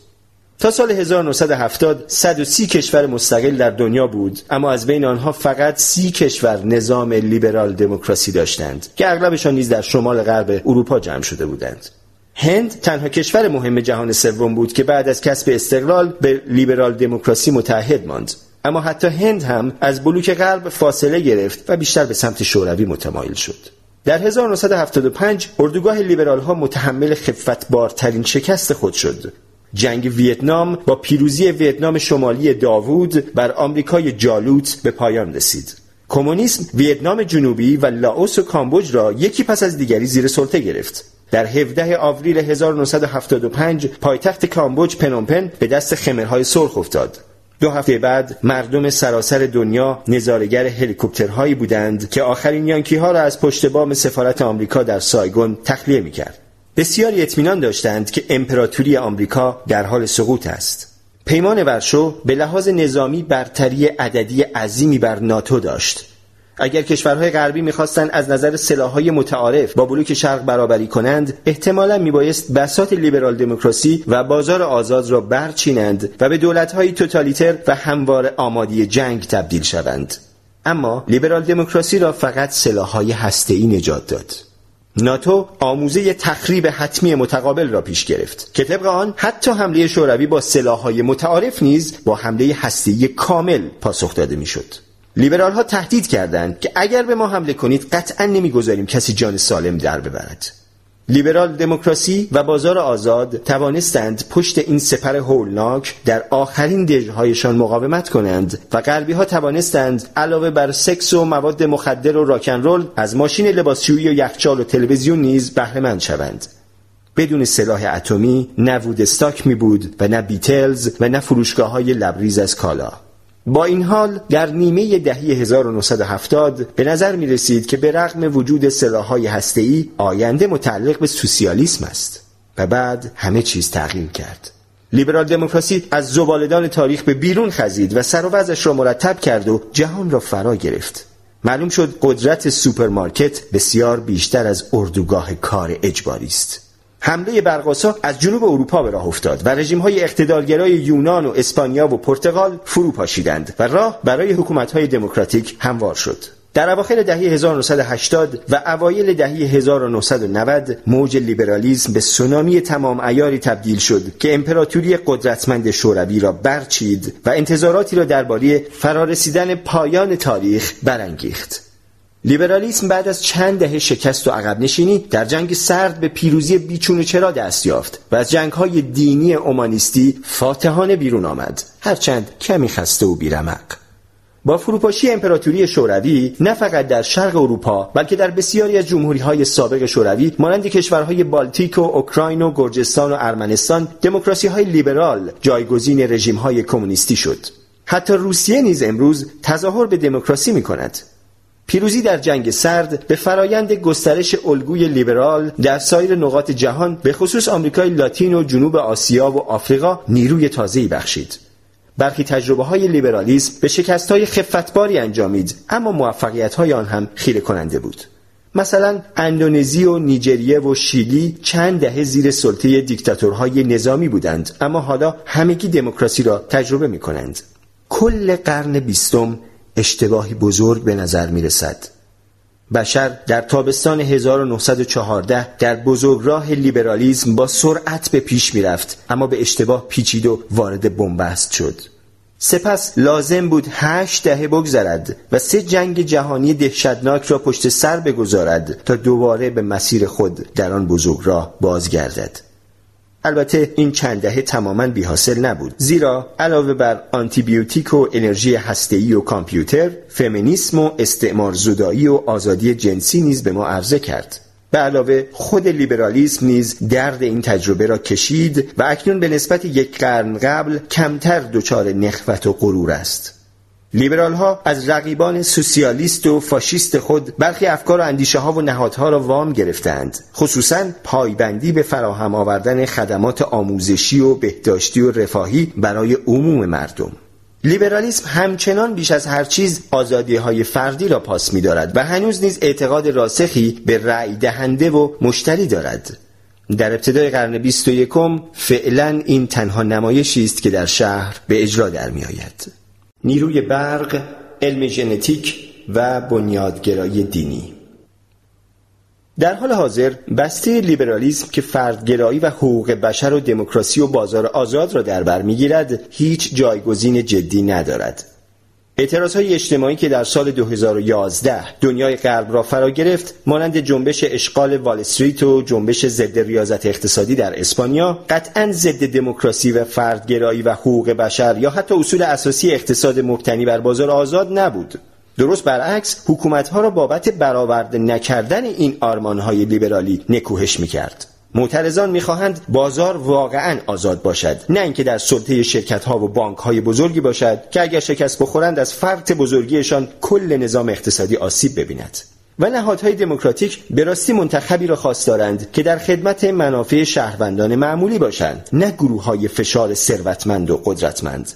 تا سال 1970 130 کشور مستقل در دنیا بود، اما از بین آنها فقط 30 کشور نظام لیبرال دموکراسی داشتند که اغلبشان نیز در شمال غرب اروپا جمع شده بودند. هند تنها کشور مهم جهان سوم بود که بعد از کسب استقلال به لیبرال دموکراسی متحد ماند، اما حتی هند هم از بلوک غرب فاصله گرفت و بیشتر به سمت شوروی متمایل شد. در 1975 اردوگاه لیبرال ها متحمل خفتبارترین شکست خود شد. جنگ ویتنام با پیروزی ویتنام شمالی داوود بر آمریکای جالوت به پایان رسید. کمونیسم ویتنام جنوبی و لاوس و کامبوج را یکی پس از دیگری زیر سلطه گرفت. در 17 آوریل 1975 پایتخت کامبوج پنومپن به دست خمرهای سرخ افتاد. 2 هفته بعد مردم سراسر دنیا نظارهگر هلیکوپترهایی بودند که آخرین یانکی‌ها را از پشت بام سفارت آمریکا در سایگون تخلیه می‌کرد. بسیاری اطمینان داشتند که امپراتوری آمریکا در حال سقوط است. پیمان ورشو به لحاظ نظامی برتری عددی عظیمی بر ناتو داشت. اگر کشورهای غربی می‌خواستند از نظر سلاح‌های متعارف با بلوک شرق برابری کنند، احتمالاً میبایست بساط لیبرال دموکراسی و بازار آزاد را برچینند و به دولت‌های توتالیتر و هموار آماده جنگ تبدیل شوند. اما لیبرال دموکراسی را فقط سلاح‌های هسته‌ای نجات داد. ناتو آموزه تخریب حتمی متقابل را پیش گرفت که طبق آن حتی حمله شوروی با سلاح‌های متعارف نیز با حمله هسته‌ای کامل پاسخ داده می‌شد. لیبرال ها تهدید کردند که اگر به ما حمله کنید قطعاً نمیگذاریم کسی جان سالم در ببرد. لیبرال دموکراسی و بازار آزاد توانستند پشت این سپر هولناک در آخرین دژهایشان مقاومت کنند و غربی ها توانستند علاوه بر سکس و مواد مخدر و راکنرول از ماشین لباسشویی و یخچال و تلویزیون نیز بهره مند شوند. بدون سلاح اتمی نه وودستاک می بود و نه بیتلز و نه فروشگاه‌های لبریز از کالا. با این حال در نیمه دهه 1970 به نظر می رسید که به رغم وجود سلاح‌های هسته‌ای آینده متعلق به سوسیالیسم است و بعد همه چیز تغییر کرد. لیبرال دموکراسی از زباله‌دان تاریخ به بیرون خزید و سر و وضعش را مرتب کرد و جهان را فرا گرفت. معلوم شد قدرت سوپرمارکت بسیار بیشتر از اردوگاه کار اجباری است. حمله برق‌آسا از جنوب اروپا به راه افتاد و رژیم‌های اقتدارگرای یونان و اسپانیا و پرتغال فرو پاشیدند و راه برای حکومت‌های دموکراتیک هموار شد. در اواخر دهه 1980 و اوایل دهه 1990 موج لیبرالیسم به سونامی تمام عیاری تبدیل شد که امپراتوری قدرتمند شوروی را برچید و انتظاراتی را درباره فرارسیدن پایان تاریخ برانگیخت. لیبرالیسم بعد از چند دهه شکست و عقب نشینی در جنگ سرد به پیروزی بیچون و چرا دست یافت و از جنگ‌های دینی اومانیستی فاتحانه بیرون آمد، هرچند کمی خسته و بیرمق. با فروپاشی امپراتوری شوروی نه فقط در شرق اروپا بلکه در بسیاری از جمهوری‌های سابق شوروی مانند کشورهای بالتیک و اوکراین و گرجستان و ارمنستان دموکراسی‌های لیبرال جایگزین رژیم‌های کمونیستی شد. حتی روسیه نیز امروز تظاهر به دموکراسی می‌کند. پیروزی در جنگ سرد به فرایند گسترش الگوی لیبرال در سایر نقاط جهان به خصوص آمریکای لاتین و جنوب آسیا و آفریقا نیروی تازه‌ای بخشید. برخی تجربه‌های لیبرالیسم به شکست‌های خفتباری انجامید، اما موفقیت‌های آن هم خیره کننده بود. مثلا اندونزی و نیجریه و شیلی چند دهه زیر سلطه دیکتاتورهای نظامی بودند، اما حالا همگی دموکراسی را تجربه می‌کنند. کل قرن 20 اشتباهی بزرگ به نظر می رسد. بشر در تابستان 1914 در بزرگراه لیبرالیسم با سرعت به پیش می رفت، اما به اشتباه پیچید و وارد بنبست شد. سپس لازم بود 8 دهه بگذرد و 3 جنگ جهانی دهشتناک را پشت سر بگذارد تا دوباره به مسیر خود در آن بزرگراه بازگردد. البته این چند دهه تماماً بی‌حاصل نبود، زیرا علاوه بر آنتیبیوتیک و انرژی هسته‌ای و کامپیوتر، فمینیسم و استعمار زدایی و آزادی جنسی نیز به ما عرضه کرد. به علاوه خود لیبرالیسم نیز درد این تجربه را کشید و اکنون به نسبت یک قرن قبل کمتر دچار نخوت و غرور است. لیبرال ها از رقیبان سوسیالیست و فاشیست خود برخی افکار و اندیشه ها و نهادها را وام گرفتند، خصوصاً پایبندی به فراهم آوردن خدمات آموزشی و بهداشتی و رفاهی برای عموم مردم. لیبرالیسم همچنان بیش از هر چیز آزادی های فردی را پاس می دارد و هنوز نیز اعتقاد راسخی به رأی دهنده و مشتری دارد. در ابتدای قرن 21 فعلا این تنها نمایشی است که در شهر به اجرا در می آید. نیروی برق، علم ژنتیک و بنیادگرایی دینی. در حال حاضر بسته لیبرالیسم که فردگرایی و حقوق بشر و دموکراسی و بازار آزاد را در بر می‌گیرد، هیچ جایگزین جدی ندارد. اعتراض‌های اجتماعی که در سال 2011 دنیای غرب را فرا گرفت، مانند جنبش اشغال وال استریت و جنبش ضد ریاضت اقتصادی در اسپانیا، قطعاً ضد دموکراسی و فردگرایی و حقوق بشر یا حتی اصول اساسی اقتصاد مبتنی بر بازار آزاد نبود. درست برعکس، حکومت‌ها را بابت برآورده نکردن این آرمان‌های لیبرالی نکوهش می‌کرد. معترضان می‌خواهند بازار واقعاً آزاد باشد، نه اینکه در سلطه شرکت‌ها و بانک‌های بزرگی باشد که اگر شکست بخورند از فرط بزرگیشان کل نظام اقتصادی آسیب ببیند. و نهادهای دموکراتیک به راستی منتخبی را خواست دارند که در خدمت منافع شهروندان معمولی باشند، نه گروه‌های فشار ثروتمند و قدرتمند.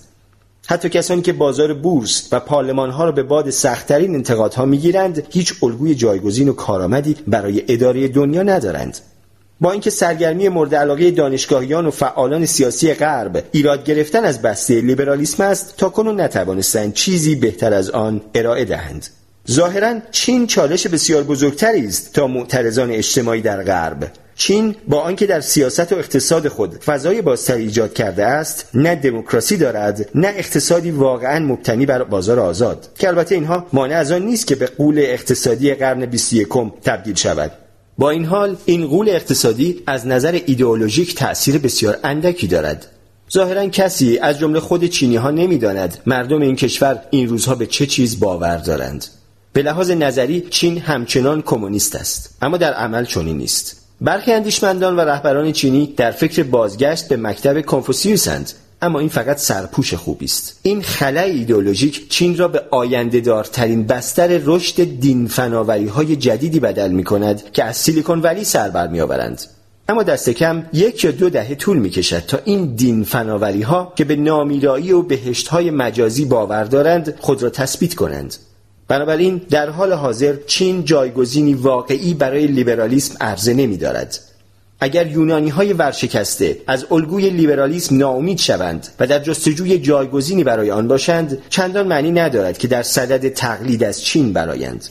حتی کسانی که بازار بورس و پارلمان‌ها را به باد سخت‌ترین انتقادها می‌گیرند، هیچ الگوی جایگزین و کارآمدی برای اداره دنیا ندارند. با اینکه سرگرمی مورد علاقه دانشگاهیان و فعالان سیاسی غرب ایراد گرفتن از بسته لیبرالیسم است، تاکنون نتوانستند چیزی بهتر از آن ارائه دهند. ظاهراً چین چالش بسیار بزرگتری است تا معترضان اجتماعی در غرب. چین با آنکه در سیاست و اقتصاد خود فضای بازتر ایجاد کرده است، نه دموکراسی دارد، نه اقتصادی واقعاً مبتنی بر بازار آزاد، که البته اینها مانع از آن نیست که به غول اقتصادی قرن 21 تبدیل شود. با این حال این غول اقتصادی از نظر ایدئولوژیک تأثیر بسیار اندکی دارد. ظاهراً کسی از جمله خود چینی‌ها نمی‌داند مردم این کشور این روزها به چه چیز باور دارند. به لحاظ نظری چین همچنان کمونیست است، اما در عمل چنین نیست. برخی اندیشمندان و رهبران چینی در فکر بازگشت به مکتب کنفوسیوسند، اما این فقط سرپوش خوبی است. این خلأ ایدئولوژیک چین را به آینده‌دارترین بستر رشد دین فناوری‌های جدیدی بدل می‌کند که از سیلیکون ولی سر برمی‌آورند. اما دست کم 1 یا 2 دهه طول می‌کشد تا این دین فناوری‌ها که به نامیرایی و بهشت‌های مجازی باور دارند خود را تثبیت کنند. بنابراین در حال حاضر چین جایگزینی واقعی برای لیبرالیسم عرضه نمی‌دارد. اگر یونانی‌های ورشکسته از الگوی لیبرالیسم ناامید شوند و در جستجوی جایگزینی برای آن باشند، چندان معنی ندارد که در صدد تقلید از چین برآیند.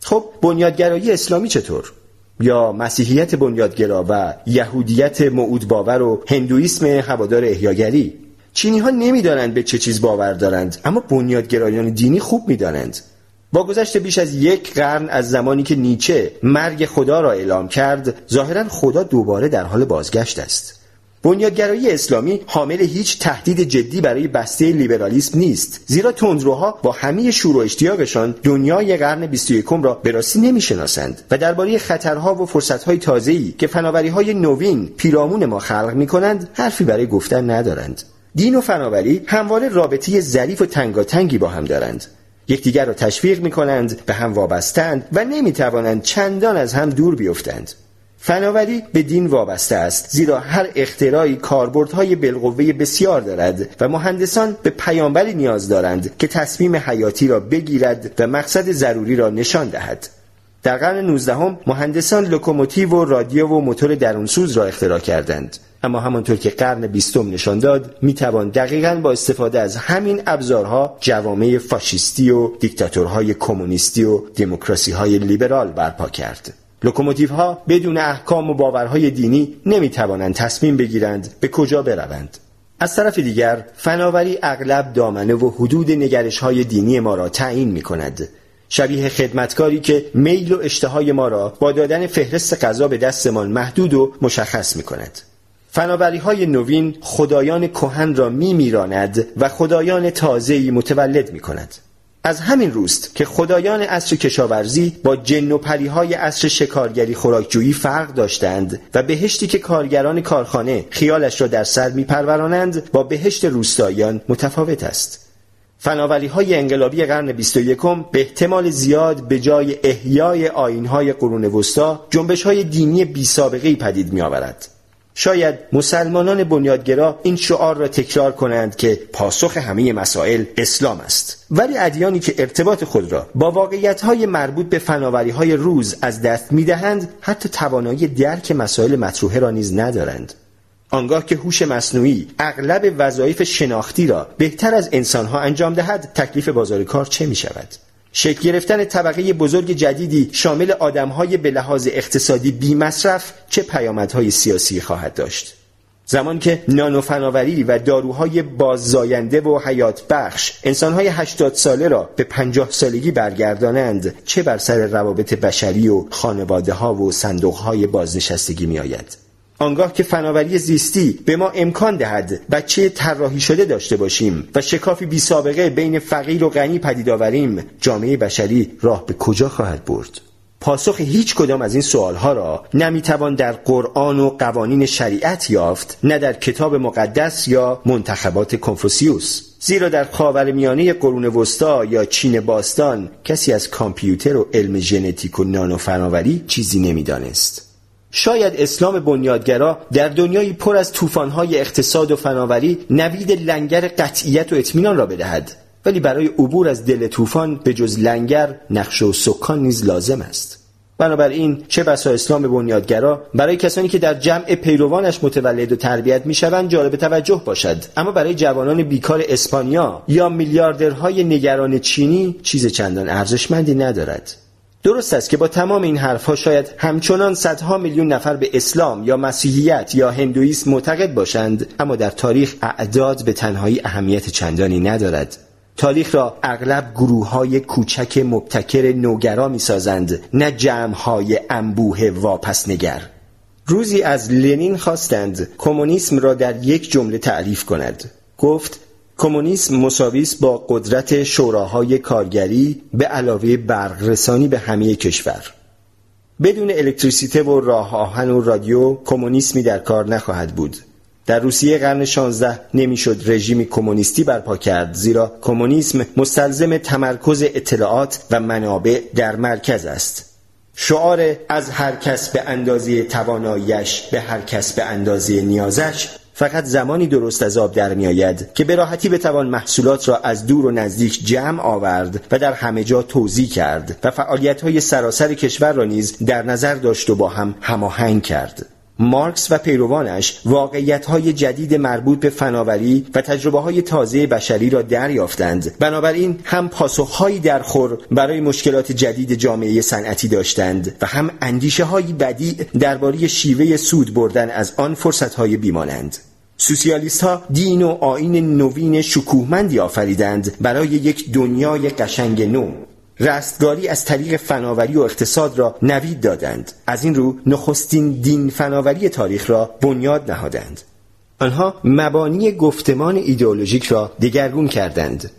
خب بنیادگرایی اسلامی چطور؟ یا مسیحیت بنیادگرا و یهودیت موعود باور و هندوئیسم هوادار احیاگری؟ چینی‌ها نمی‌دانند به چه چیز باور دارند، اما بنیادگرایان دینی خوب می‌دانند. با گذشت بیش از 1 قرن از زمانی که نیچه مرگ خدا را اعلام کرد، ظاهراً خدا دوباره در حال بازگشت است. بنیادگرایی اسلامی حامل هیچ تهدید جدی برای بسته لیبرالیسم نیست، زیرا تندروها با همه شور و اشتیاقشان دنیای قرن 21 را به راستی نمی‌شناسند و درباره خطرها و فرصت‌های تازه‌ای که فناوری‌های نوین پیرامون ما خلق می‌کنند حرفی برای گفتن ندارند. دین و فناوری همواره رابطه‌ای ظریف و تنگاتنگی با هم دارند. یکدیگر را تشویق می‌کنند، به هم وابسته‌اند و نمی‌توانند چندان از هم دور بیفتند. فناوری به دین وابسته است، زیرا هر اختراعی کاربردهای بالقوه بسیار دارد و مهندسان به پیامبری نیاز دارند که تصمیم حیاتی را بگیرد و مقصد ضروری را نشان دهد. در قرن 19 مهندسان لوکوموتیو و رادیو و موتور درونسوز را اختراع کردند، اما همانطور که قرن 20 نشان داد، میتوان دقیقاً با استفاده از همین ابزارها جوامع فاشیستی و دیکتاتورهای کمونیستی و دموکراسی‌های لیبرال برپا کرد. لوکوموتیوها بدون احکام و باورهای دینی نمیتوانند تصمیم بگیرند به کجا بروند. از طرف دیگر فناوری اغلب دامنه و حدود نگرش‌های دینی ما را تعیین می‌کند، شبیه خدمتکاری که میل و اشتهای ما را با دادن فهرست غذا به دستمان محدود و مشخص می‌کند. فناوری‌های نوین خدایان کهن را می‌میراند و خدایان تازه‌ای متولد می‌کند. از همین روست که خدایان عصر کشاورزی با جن و پریهای عصر شکارگری خوراکجویی فرق داشتند و بهشتی که کارگران کارخانه خیالش را در سر می‌پرورانند با بهشت روستاییان متفاوت است. فناوری‌های انقلابی قرن 21 به احتمال زیاد به جای احیای آیین‌های قرون وسطی جنبش‌های دینی بی‌سابقه‌ای پدید می‌آورد. شاید مسلمانان بنیادگرا این شعار را تکرار کنند که پاسخ همه مسائل اسلام است، ولی ادیانی که ارتباط خود را با واقعیت‌های مربوط به فناوری‌های روز از دست می‌دهند حتی توانایی درک مسائل مطروحه را نیز ندارند. آنگاه که هوش مصنوعی اغلب وظایف شناختی را بهتر از انسان‌ها انجام دهد، تکلیف بازار کار چه می‌شود؟ شکل گرفتن طبقه بزرگ جدیدی شامل آدم‌های به لحاظ اقتصادی بی‌مصرف چه پیامدهای سیاسی خواهد داشت؟ زمان که نانو فناوری و داروهای باززاینده و حیات بخش انسان‌های 80 ساله را به 50 سالگی برگردانند، چه بر سر روابط بشری و خانواده‌ها و صندوق‌های بازنشستگی می‌آید؟ آنگاه که فناوری زیستی به ما امکان دهد بچه طراحی شده داشته باشیم و شکافی بی سابقه بین فقیر و غنی پدید آوریم، جامعه بشری راه به کجا خواهد برد؟ پاسخ هیچ کدام از این سوالها را نمیتوان در قرآن و قوانین شریعت یافت، نه در کتاب مقدس یا منتخبات کنفوسیوس، زیرا در خاورمیانه قرون وسطی یا چین باستان کسی از کامپیوتر و علم ژنتیک و نانو فناوری چیزی نمیدانست. شاید اسلام بنیادگرا در دنیایی پر از طوفان‌های اقتصاد و فناوری نوید لنگر قطعیت و اطمینان را بدهد، ولی برای عبور از دل طوفان به جز لنگر نقشه و سکان نیز لازم است. بنابراین چه بسا اسلام بنیادگرا برای کسانی که در جمع پیروانش متولد و تربیت می‌شوند جالب توجه باشد، اما برای جوانان بیکار اسپانیا یا میلیاردرهای نگران چینی چیز چندان ارزشمندی ندارد. درست است که با تمام این حرفها شاید همچنان صدها میلیون نفر به اسلام یا مسیحیت یا هندوئیسم معتقد باشند، اما در تاریخ اعداد به تنهایی اهمیت چندانی ندارد. تاریخ را اغلب گروه‌های کوچک مبتکر نوگرا می‌سازند، نه جمع‌های انبوه واپسنگر. روزی از لنین خواستند کمونیسم را در یک جمله تعریف کند. گفت کمونیسم مساوی است با قدرت شوراهای کارگری به علاوه برق رسانی به همه کشور. بدون الکتریسیته و راه آهن و رادیو کمونیسمی در کار نخواهد بود. در روسیه قرن 16 نمیشد رژیمی کمونیستی برپا کرد، زیرا کمونیسم مستلزم تمرکز اطلاعات و منابع در مرکز است. شعار از هر کس به اندازه تواناییش به هر کس به اندازه نیازش فقط زمانی درست از آب در می آید که به راحتی بتوان محصولات را از دور و نزدیک جمع آورد و در همه جا توزیع کرد و فعالیت‌های سراسر کشور را نیز در نظر داشت و با هم هماهنگ کرد. مارکس و پیروانش واقعیت‌های جدید مربوط به فناوری و تجربه‌های تازه بشری را دریافتند، بنابراین هم پاسخ‌هایی درخور برای مشکلات جدید جامعه صنعتی داشتند و هم اندیشه‌هایی بدیع درباره شیوه سود بردن از آن فرصت‌های بی‌مانند. سوسیالیست‌ها دین و آیین نوین شکوهمندی آفریدند برای یک دنیای قشنگ نو. رستگاری از طریق فناوری و اقتصاد را نوید دادند. از این رو نخستین دین فناوری تاریخ را بنیاد نهادند. آنها مبانی گفتمان ایدئولوژیک را دگرگون کردند.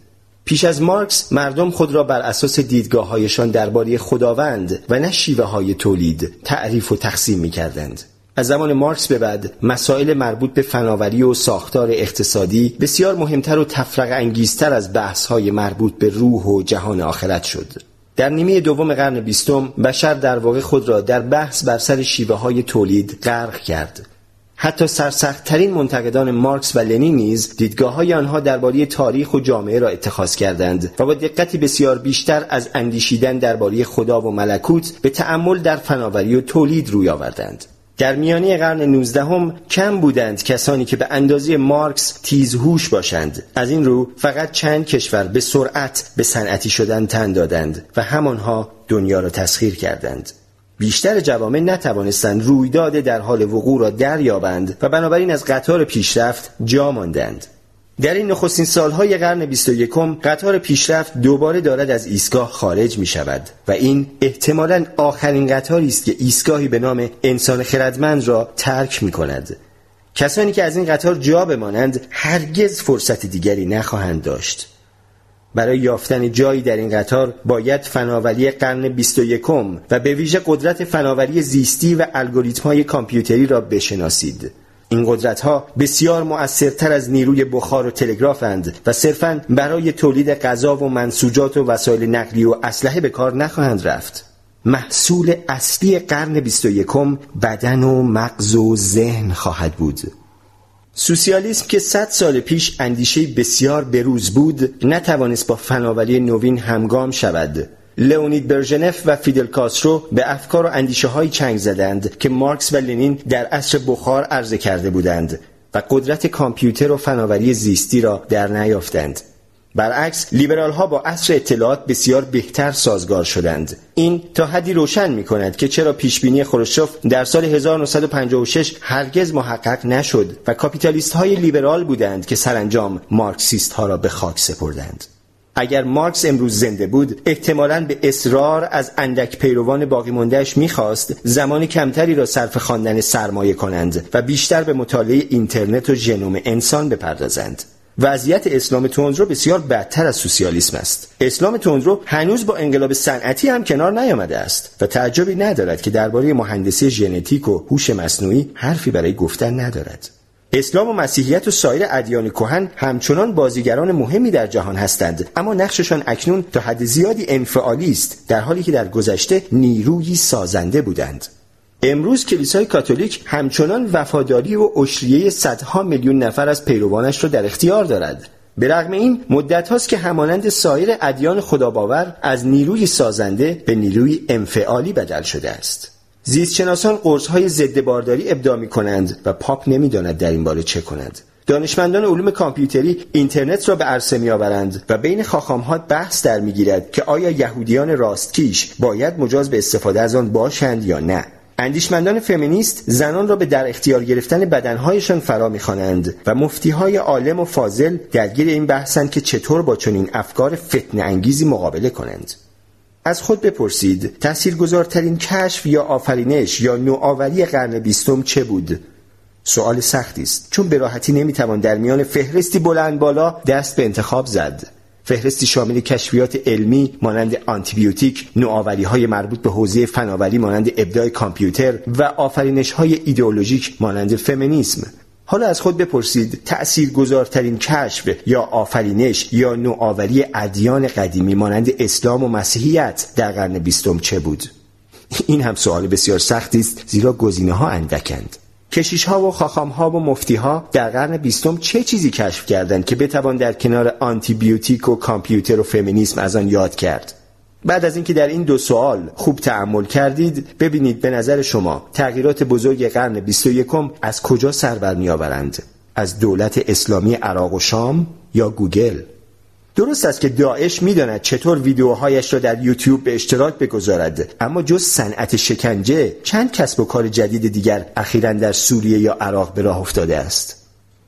پیش از مارکس مردم خود را بر اساس دیدگاه‌هایشان درباره خداوند و نه شیوه‌های تولید تعریف و تقسیم می‌کردند. از زمان مارکس به بعد مسائل مربوط به فناوری و ساختار اقتصادی بسیار مهمتر و تفرقه انگیزتر از بحث‌های مربوط به روح و جهان آخرت شد. در نیمه دوم قرن 20 بشر در واقع خود را در بحث بر سر شیوه‌های تولید غرق کرد. حتی سرسخت‌ترین منتقدان مارکس و لنین نیز دیدگاه‌های آنها درباره تاریخ و جامعه را اتخاذ کردند و با دقت بسیار بیشتر از اندیشیدن درباره خدا و ملکوت به تأمل در فناوری و تولید روی آوردند. در میانه قرن 19 کم بودند کسانی که به اندازه مارکس تیزهوش باشند. از این رو فقط چند کشور به سرعت به صنعتی شدن تن دادند و همانها دنیا را تسخیر کردند. بیشتر جوامع نتوانستند رویداد در حال وقوع را دریابند و بنابراین از قطار پیشرفت جا ماندند. در این نخستین سالهای قرن 21 قطار پیشرفت دوباره دارد از ایستگاه خارج می شود و این احتمالاً آخرین قطاری است که ایستگاهی به نام انسان خردمند را ترک می کند. کسانی که از این قطار جا بمانند هرگز فرصت دیگری نخواهند داشت. برای یافتن جایی در این قطار باید فناوری قرن 21 و به ویژه قدرت فناوری زیستی و الگوریتم‌های کامپیوتری را بشناسید. این قدرت‌ها بسیار مؤثرتر از نیروی بخار و تلگرافند و صرفاً برای تولید غذا و منسوجات و وسایل نقلیه و اسلحه به کار نخواهند رفت. محصول اصلی قرن 21 بدن و مغز و ذهن خواهد بود. سوسیالیسم که 100 سال پیش اندیشه بسیار بروز بود، نتوانست با فناوری نوین همگام شود. لئونید برژنف و فیدل کاسترو به افکار و اندیشه‌های چنگ زدند که مارکس و لنین در عصر بخار عرضه کرده بودند و قدرت کامپیوتر و فناوری زیستی را در نیافتند. برعکس لیبرال‌ها با عصر اطلاعات بسیار بهتر سازگار شدند. این تا حدی روشن می‌کند که چرا پیشبینی خروشچف در سال 1956 هرگز محقق نشد و کاپیتالیست‌های لیبرال بودند که سرانجام مارکسیست‌ها را به خاک سپردند. اگر مارکس امروز زنده بود، احتمالاً به اصرار از اندک پیروان باقی مانده‌اش می‌خواست زمان کمتری را صرف خواندن سرمایه کنند و بیشتر به مطالعه اینترنت و ژنوم انسان بپردازند. وضعیت اسلام تندرو بسیار بدتر از سوسیالیسم است. اسلام تندرو هنوز با انقلاب صنعتی هم کنار نیامده است و تعجبی ندارد که درباره مهندسی ژنتیک و هوش مصنوعی حرفی برای گفتن ندارد. اسلام و مسیحیت و سایر ادیان کهن همچنان بازیگران مهمی در جهان هستند، اما نقششان اکنون تا حد زیادی انفعالی است، در حالی که در گذشته نیرویی سازنده بودند. امروز کلیسای کاتولیک همچنان وفاداری و عشریه صدها میلیون نفر از پیروانش را در اختیار دارد. به رغم این، مدت هاست که همانند سایر ادیان خداباور از نیروی سازنده به نیروی انفعالی بدل شده است. زیستشناسان قرص‌های ضد بارداری ابداع می‌کنند و پاپ نمی‌داند در این باره چه کند. دانشمندان علوم کامپیوتری اینترنت را به عرصه می‌آورند و بین خاخام‌ها بحث در می‌گیرد که آیا یهودیان راستکیش باید مجاز به استفاده از آن باشند یا نه. اندیشمندان فمینیست زنان را به در اختیار گرفتن بدنهایشان فرا می‌خوانند و مفتی‌های عالم و فاضل درگیر این بحثند که چطور با چنین افکار فتنه انگیزی مقابله کنند. از خود بپرسید تاثیرگذارترین کشف یا آفرینش یا نوآوری قرن 20 چه بود؟ سوال سختی است، چون به راحتی نمی‌توان در میان فهرستی بلند بالا دست به انتخاب زد. فهرستی شامل کشفیات علمی مانند آنتیبیوتیک، نوآوری‌های مربوط به حوزه فناوری مانند ابداع کامپیوتر و آفرینش‌های ایدئولوژیک مانند فمینیسم. حالا از خود بپرسید تأثیرگذارترین کشف یا آفرینش یا نوآوری ادیان قدیمی مانند اسلام و مسیحیت در قرن 20 چه بود؟ این هم سوال بسیار سختی است، زیرا گزینه‌ها اندکند. کشیش‌ها و خاخام‌ها و مفتی‌ها در قرن 20 چه چیزی کشف کردند که بتوان در کنار آنتی بیوتیک و کامپیوتر و فمینیسم از آن یاد کرد؟ بعد از اینکه در این دو سوال خوب تأمل کردید، ببینید به نظر شما تغییرات بزرگ قرن 21 از کجا سر برمی‌آورند؟ از دولت اسلامی عراق و شام یا گوگل؟ درست است که داعش می‌داند چطور ویدیوهایش را در یوتیوب به اشتراک بگذارد، اما جز صنعت شکنجه چند کسب و کار جدید دیگر اخیراً در سوریه یا عراق به راه افتاده است.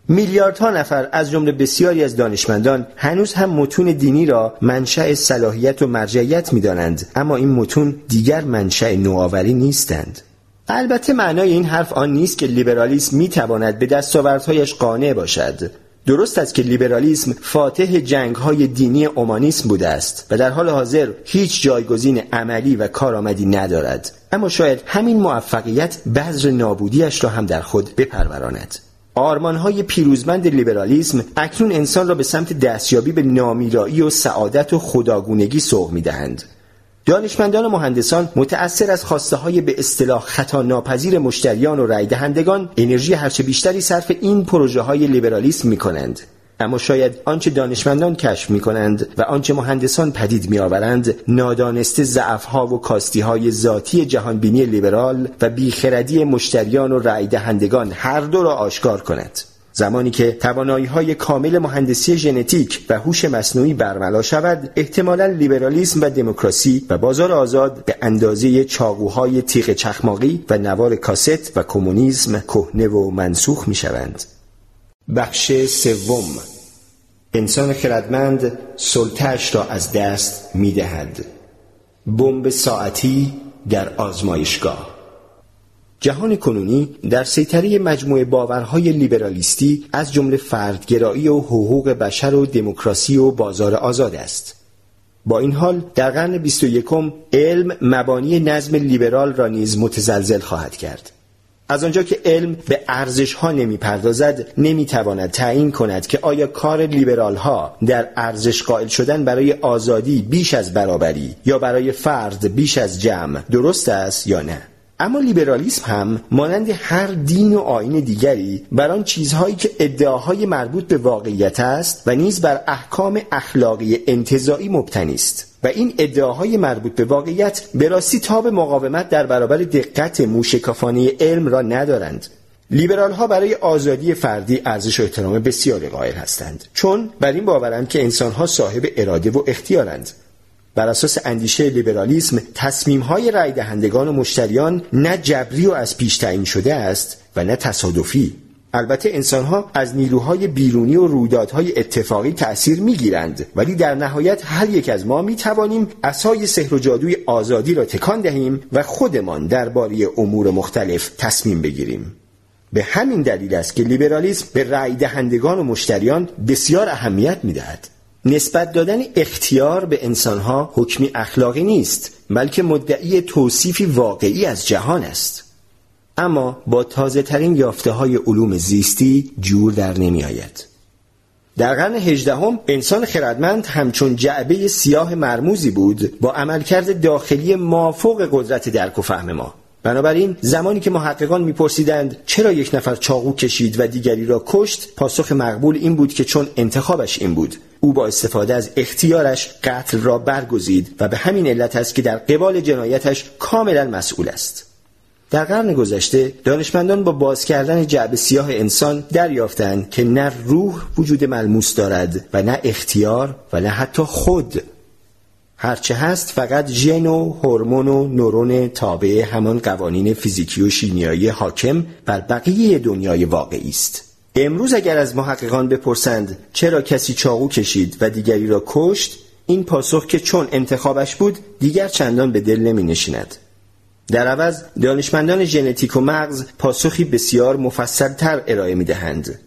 میلیاردها نفر از جمله بسیاری از دانشمندان هنوز هم متون دینی را منشأ صلاحیت و مرجعیت می‌دانند، اما این متون دیگر منشأ نوآوری نیستند. البته معنای این حرف آن نیست که لیبرالیسم می‌تواند به دستاوردهایش قانع باشد. درست است که لیبرالیسم فاتح جنگ‌های دینی اومانیسم بوده است و در حال حاضر هیچ جایگزین عملی و کارآمدی ندارد، اما شاید همین موفقیت بذر نابودیش را هم در خود بپروراند. آرمان‌های پیروزمند لیبرالیسم اکنون انسان را به سمت دستیابی به نامیرایی و سعادت و خداگونگی سوق می‌دهند. دانشمندان و مهندسان متأثر از خواسته‌های به اصطلاح خطا ناپذیر مشتریان و رای دهندگان انرژی هرچه بیشتری صرف این پروژه‌های لیبرالیسم می‌کنند، اما شاید آنچه دانشمندان کشف می‌کنند و آنچه مهندسان پدید می‌آورند نادانسته ضعف‌ها و کاستی‌های ذاتی جهانبینی لیبرال و بیخردی مشتریان و رای دهندگان هر دو را آشکار کند. زمانی که توانایی‌های کامل مهندسی ژنتیک و هوش مصنوعی برملا شود، احتمالاً لیبرالیسم و دموکراسی و بازار آزاد به اندازه چاقوهای تیغ چخماقی و نوار کاست و کمونیسم کهنه و منسوخ می‌شوند. بخش سوم: انسان خردمند سلطه‌اش را از دست می‌دهد. بمب ساعتی در آزمایشگاه. جهان کنونی در سیطره مجموعه باورهای لیبرالیستی از جمله فردگرایی و حقوق بشر و دموکراسی و بازار آزاد است. با این حال در قرن 21 علم مبانی نظم لیبرال را نیز متزلزل خواهد کرد. از آنجا که علم به ارزش‌ها نمی‌پردازد، نمی‌تواند تعیین کند که آیا کار لیبرال‌ها در ارزش قائل شدن برای آزادی بیش از برابری یا برای فرد بیش از جمع درست است یا نه. اما لیبرالیسم هم مانند هر دین و آیین دیگری بر آن چیزهایی که ادعاهای مربوط به واقعیت است و نیز بر احکام اخلاقی انتزاعی مبتنی است و این ادعاهای مربوط به واقعیت به راستی تاب مقاومت در برابر دقت موشکافانه علم را ندارند. لیبرال ها برای آزادی فردی ارزش و احترام بسیار قائل هستند، چون بر این باورند که انسان ها صاحب اراده و اختیارند. بر اساس اندیشه لیبرالیسم، تصمیم‌های رأی دهندگان و مشتریان نه جبری و از پیش تعیین شده است و نه تصادفی. البته انسان‌ها از نیروهای بیرونی و رویدادهای اتفاقی تأثیر می‌گیرند، ولی در نهایت هر یک از ما می‌توانیم عصای سحر و جادوی آزادی را تکان دهیم و خودمان درباره امور مختلف تصمیم بگیریم. به همین دلیل است که لیبرالیسم به رأی دهندگان و مشتریان بسیار اهمیت می‌دهد. نسبت دادن اختیار به انسانها حکمی اخلاقی نیست، بلکه مدعی توصیفی واقعی از جهان است. اما با تازه ترین یافته های علوم زیستی جور در نمی آید. در قرن 18 انسان خردمند همچون جعبه سیاه مرموزی بود با عملکرد داخلی مافوق قدرت درک و فهم ما. بنابراین زمانی که محققان میپرسیدند چرا یک نفر چاقو کشید و دیگری را کشت، پاسخ مقبول این بود که چون انتخابش این بود. او با استفاده از اختیارش قتل را برگزید و به همین علت است که در قبال جنایتش کاملا مسئول است. در قرن گذشته دانشمندان با باز کردن جعبه سیاه انسان دریافتند که نه روح وجود ملموس دارد و نه اختیار و نه حتی خود. هرچه هست فقط ژن و هورمون و نورون تابع همان قوانین فیزیکی و شیمیایی حاکم بر بقیه دنیای واقعی است. امروز اگر از محققان بپرسند چرا کسی چاقو کشید و دیگری را کشت، این پاسخ که چون انتخابش بود دیگر چندان به دل نمی نشیند. در عوض دانشمندان ژنتیک و مغز پاسخی بسیار مفصلتر ارائه می دهند.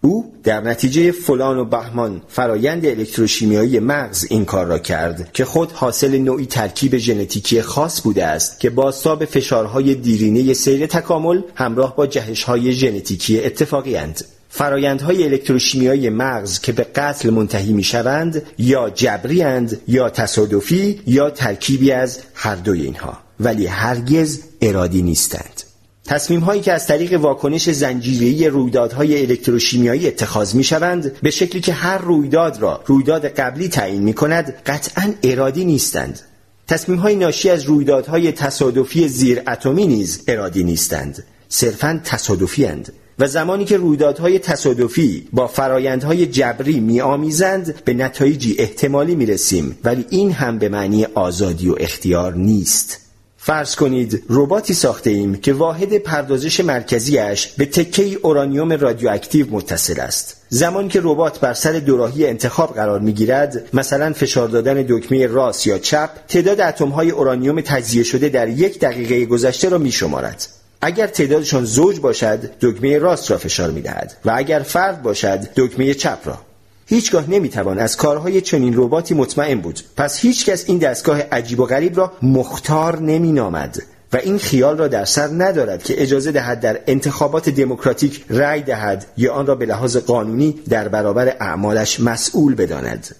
او در نتیجه فلان و بهمان فرایند الکتروشیمیایی مغز این کار را کرد که خود حاصل نوعی ترکیب ژنتیکی خاص بوده است که بازتاب فشارهای دیرینه سیر تکامل همراه با جهش‌های ژنتیکی اتفاقی اند. فرایندهای الکتروشیمیایی مغز که به قتل منتهی می‌شوند یا جبری اند یا تصادفی یا ترکیبی از هر دوی اینها، ولی هرگز ارادی نیستند. تصمیم‌هایی که از طریق واکنش زنجیره‌ای رویدادهای الکتروشیمیایی اتخاذ می‌شوند به شکلی که هر رویداد را رویداد قبلی تعیین می‌کند، قطعاً ارادی نیستند. تصمیم‌های ناشی از رویدادهای تصادفی زیر اتمی نیز ارادی نیستند، صرفاً تصادفی اند و زمانی که رویدادهای تصادفی با فرایندهای جبری می‌آمیزند به نتایجی احتمالی می‌رسیم، ولی این هم به معنی آزادی و اختیار نیست. فرض کنید رباتی ساخته ایم که واحد پردازش مرکزیش به تکه‌ای اورانیوم رادیواکتیو متصل است. زمانی که ربات بر سر دوراهی انتخاب قرار می‌گیرد، مثلا فشار دادن دکمه راست یا چپ، تعداد اتم‌های اورانیوم تجزیه شده در یک دقیقه گذشته را می‌شمارد. اگر تعدادشان زوج باشد، دکمه راست را فشار می‌دهد و اگر فرد باشد، دکمه چپ را. هیچگاه نمیتوان از کارهای چنین رباتی مطمئن بود، پس هیچکس این دستگاه عجیب و غریب را مختار نمینامد و این خیال را در سر ندارد که اجازه دهد در انتخابات دموکراتیک رأی دهد یا آن را به لحاظ قانونی در برابر اعمالش مسئول بداند.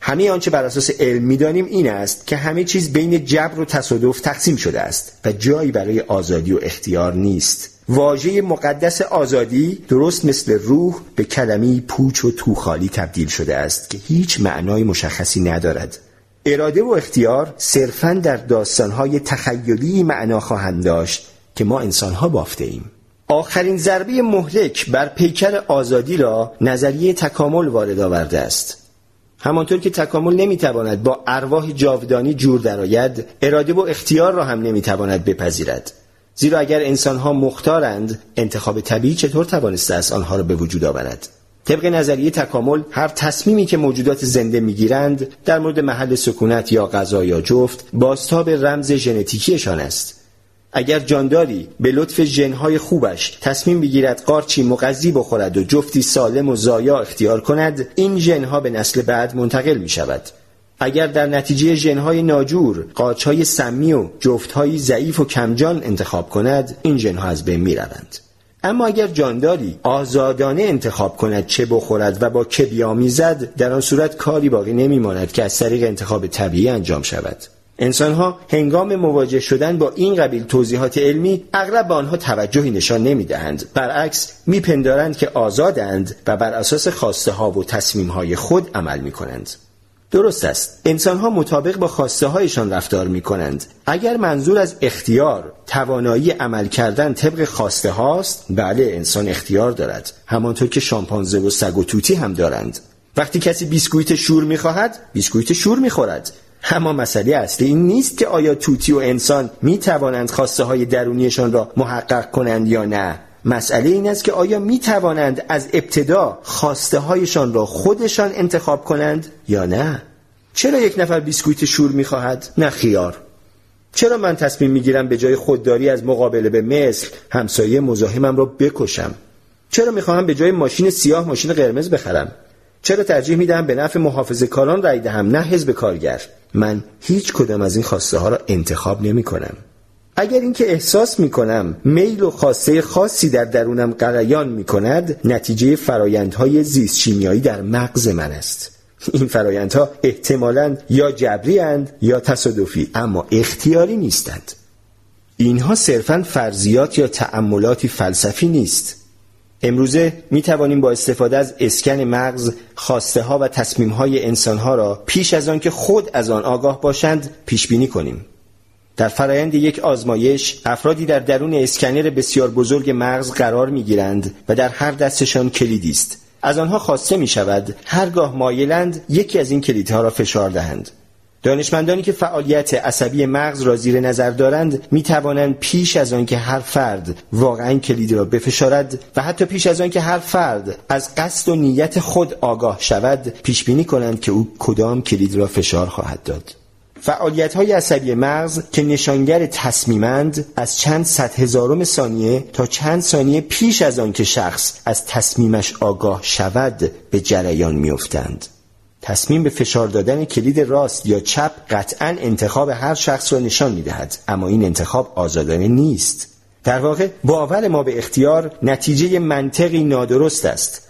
همه آنچه بر اساس علم میدانیم این است که همه چیز بین جبر و تصادف تقسیم شده است و جایی برای آزادی و اختیار نیست. واژه مقدس آزادی درست مثل روح به کلمی پوچ و توخالی تبدیل شده است که هیچ معنای مشخصی ندارد. اراده و اختیار صرفاً در داستانهای تخیلی معنا خواهند داشت که ما انسانها بافته ایم. آخرین ضربه مهلک بر پیکر آزادی را نظریه تکامل وارد آورده است. همانطور که تکامل نمیتواند با ارواح جاودانی جور درآید، اراده و اختیار را هم نمیتواند بپذیرد. زیرا اگر انسان‌ها مختارند، انتخاب طبیعی چطور توانسته است آنها را به وجود آورد؟ طبق نظریه تکامل، هر تصمیمی که موجودات زنده می‌گیرند در مورد محل سکونت یا غذا یا جفت، بازتاب رمز ژنتیکیشان است. اگر جانداری به لطف ژن‌های خوبش تصمیم بگیرد قارچی مغذی بخورد و جفتی سالم و زایا اختیار کند، این ژن‌ها به نسل بعد منتقل می‌شود. اگر در نتیجه ژن‌های ناجور قارچ‌های سمی و جفت‌های ضعیف و کمجان انتخاب کند، این ژن‌ها از بین می‌روند. اما اگر جانداری آزادانه انتخاب کند چه بخورد و با که بیامیزد، در آن صورت کاری باقی نمی‌ماند که از طریق انتخاب طبیعی انجام شود. انسان‌ها هنگام مواجه شدن با این قبیل توضیحات علمی اغلب به آنها توجهی نشان نمی‌دهند، برعکس می‌پندارند که آزادند و بر اساس خواسته‌ها و تصمیم‌های خود عمل می‌کنند. درست است، انسان‌ها مطابق با خواسته‌هایشان رفتار می‌کنند. اگر منظور از اختیار توانایی عمل کردن طبق خواسته‌هاست، بله، انسان اختیار دارد، همانطور که شامپانزه و سگ و طوطی هم دارند. وقتی کسی بیسکویت شور می‌خواهد، بیسکویت شور می‌خورد. اما مسئله اصلی این نیست که آیا توتی و انسان می توانند خواسته های درونیشان را محقق کنند یا نه. مسئله این است که آیا می توانند از ابتدا خواسته هایشان را خودشان انتخاب کنند یا نه. چرا یک نفر بیسکویت شور می خواهد نه خیار؟ چرا من تصمیم می گیرم به جای خودداری از مقابله به مثل همسایه مزاحمم را بکشم؟ چرا می خواهم به جای ماشین سیاه ماشین قرمز بخرم؟ چرا ترجیح میدم به نفع محافظه‌کاران رای دهم نه حزب کارگر؟ من هیچ کدام از این خواسته ها را انتخاب نمی کنم. اگر اینکه احساس می کنم میل و خواسته خاصی در درونم غلیان می کند، نتیجه فرایندهای زیست شیمیایی در مغز من است. این فرایندها احتمالاً یا جبری اند یا تصادفی، اما اختیاری نیستند. اینها صرفاً فرضیات یا تأملاتی فلسفی نیست. امروزه می توانیم با استفاده از اسکن مغز خواسته ها و تصمیم های انسان ها را پیش از آن که خود از آن آگاه باشند پیش بینی کنیم. در فرایند یک آزمایش، افرادی در درون اسکنر بسیار بزرگ مغز قرار می گیرند و در هر دستشان کلیدی است. از آنها خواسته می شود هرگاه مایلند یکی از این کلیدها را فشار دهند. دانشمندانی که فعالیت عصبی مغز را زیر نظر دارند می توانند پیش از آن که هر فرد واقعا کلید را بفشارد و حتی پیش از آن که هر فرد از قصد و نیت خود آگاه شود پیش بینی کنند که او کدام کلید را فشار خواهد داد. فعالیت‌های عصبی مغز که نشانگر تصمیمند، از چند صد هزارم ثانیه تا چند ثانیه پیش از آن که شخص از تصمیمش آگاه شود به جریان می افتند. تصمیم به فشار دادن کلید راست یا چپ قطعاً انتخاب هر شخص را نشان می‌دهد، اما این انتخاب آزادانه نیست. در واقع باور ما به اختیار نتیجه منطقی نادرست است.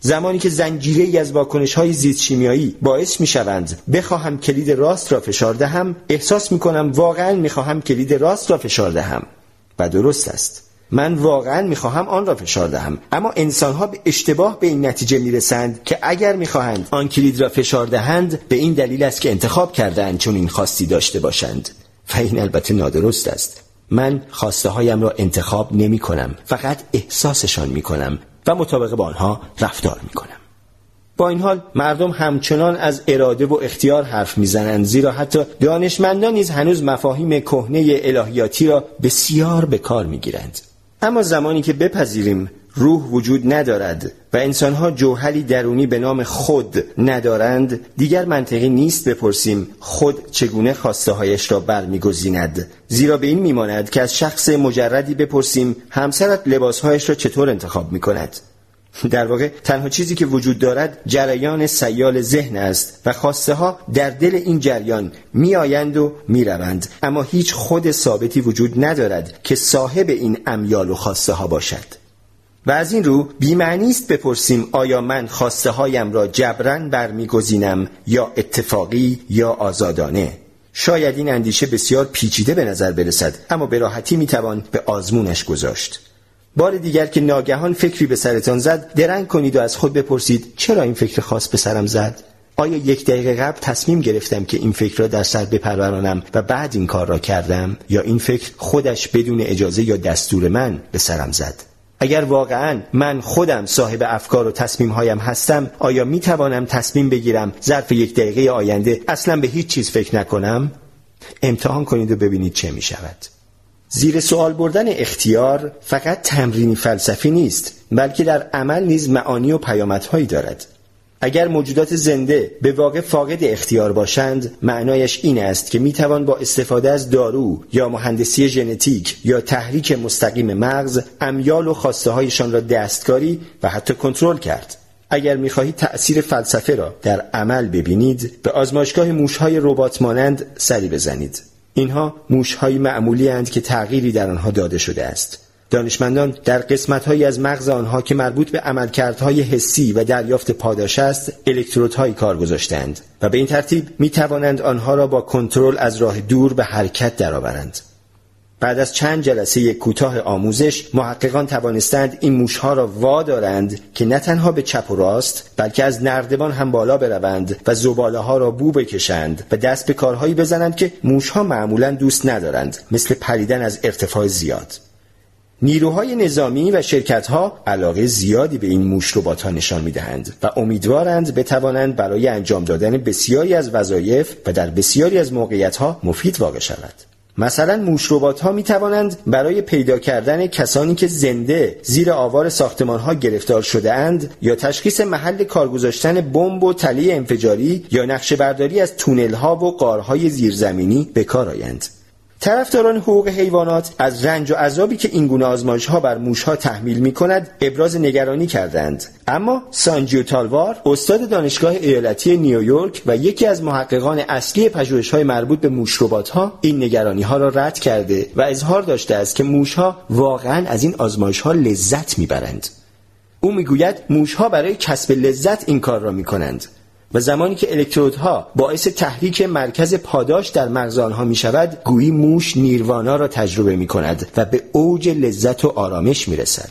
زمانی که زنجیره‌ای از واکنش‌های زیست شیمیایی باعث می‌شوند بخواهم کلید راست را فشار دهم، احساس می‌کنم واقعاً می‌خواهم کلید راست را فشار دهم و درست است. من واقعا میخواهم آن را فشار دهم، اما انسانها به اشتباه به این نتیجه میرسند که اگر میخواهند آن کلید را فشار دهند به این دلیل است که انتخاب کردند چون این خواستی داشته باشند، و این البته نادرست است. من خواسته هایم را انتخاب نمی کنم، فقط احساسشان می کنم و مطابق با آنها رفتار می کنم. با این حال مردم همچنان از اراده و اختیار حرف میزنند، زیرا حتی دانشمندان نیز هنوز مفاهیم کهنه الهیاتی را بسیار به کار میگیرند. اما زمانی که بپذیریم روح وجود ندارد و انسانها جوهری درونی به نام خود ندارند، دیگر منطقی نیست بپرسیم خود چگونه خواسته هایش را برمیگزیند، زیرا به این میماند که از شخص مجردی بپرسیم همسرت لباس هایش را چطور انتخاب میکند. در واقع تنها چیزی که وجود دارد جریان سیال ذهن است و خواسته ها در دل این جریان می آیند و می روند، اما هیچ خود ثابتی وجود ندارد که صاحب این امیال و خواسته ها باشد. و از این رو بی‌معنی است بپرسیم آیا من خواسته هایم را جبران برمیگزینم یا اتفاقی یا آزادانه. شاید این اندیشه بسیار پیچیده به نظر برسد، اما به راحتی می توان به آزمونش گذاشت. بار دیگر که ناگهان فکری به سرتان زد، درنگ کنید و از خود بپرسید چرا این فکر خاص به سرم زد؟ آیا 1 دقیقه قبل تصمیم گرفتم که این فکر را در سر بپرورانم و بعد این کار را کردم، یا این فکر خودش بدون اجازه یا دستور من به سرم زد؟ اگر واقعاً من خودم صاحب افکار و تصمیم‌هایم هستم، آیا می توانم تصمیم بگیرم ظرف 1 دقیقه آینده اصلاً به هیچ چیز فکر نکنم؟ امتحان کنید و ببینید چه می‌شود. زیر سوال بردن اختیار فقط تمرینی فلسفی نیست، بلکه در عمل نیز معانی و پیامدهایی دارد. اگر موجودات زنده به واقع فاقد اختیار باشند، معنایش این است که میتوان با استفاده از دارو یا مهندسی ژنتیک یا تحریک مستقیم مغز، امیال و خواسته هایشان را دستکاری و حتی کنترل کرد. اگر می‌خواهید تأثیر فلسفه را در عمل ببینید، به آزمایشگاه موش‌های ربات مانند سری بزنید. اینها موش‌های معمولی اند که تغییری در آنها داده شده است. دانشمندان در قسمت‌هایی از مغز آنها که مربوط به عملکردهای حسی و دریافت پاداش است، الکترودهایی کار گذاشتند و به این ترتیب می‌توانند آنها را با کنترل از راه دور به حرکت درآورند. بعد از چند جلسه کوتاه آموزش، محققان توانستند این موش‌ها را وادارند که نه تنها به چپ و راست، بلکه از نردبان هم بالا بروند و زباله‌ها را بو بکشند و دست به کارهایی بزنند که موش‌ها معمولاً دوست ندارند، مثل پریدن از ارتفاع زیاد. نیروهای نظامی و شرکت‌ها علاقه زیادی به این موش ربات‌ها نشان می‌دهند و امیدوارند بتوانند برای انجام دادن بسیاری از وظایف و در بسیاری از موقعیت‌ها مفید واقع شود. مثلا موش ربات‌ها می‌توانند برای پیدا کردن کسانی که زنده زیر آوار ساختمان‌ها گرفتار شده‌اند یا تشخیص محل کار گذاشتن بمب و تله انفجاری یا نقشه‌برداری از تونل‌ها و غارهای زیرزمینی به کار آیند. طرفداران حقوق حیوانات از رنج و عذابی که این گونه آزمایش‌ها بر موش‌ها تحمیل می‌کند ابراز نگرانی کردند، اما سانجیو تالوار، استاد دانشگاه ایالتی نیویورک و یکی از محققان اصلی پژوهش‌های مربوط به موش ربات‌ها، این نگرانی‌ها را رد کرده و اظهار داشته است که موش‌ها واقعاً از این آزمایش‌ها لذت می‌برند. او می‌گوید موش‌ها برای کسب لذت این کار را می‌کنند و زمانی که الکترودها باعث تحریک مرکز پاداش در مغز آنها می شود، گویی موش نیروانا را تجربه می کند و به اوج لذت و آرامش می رسد.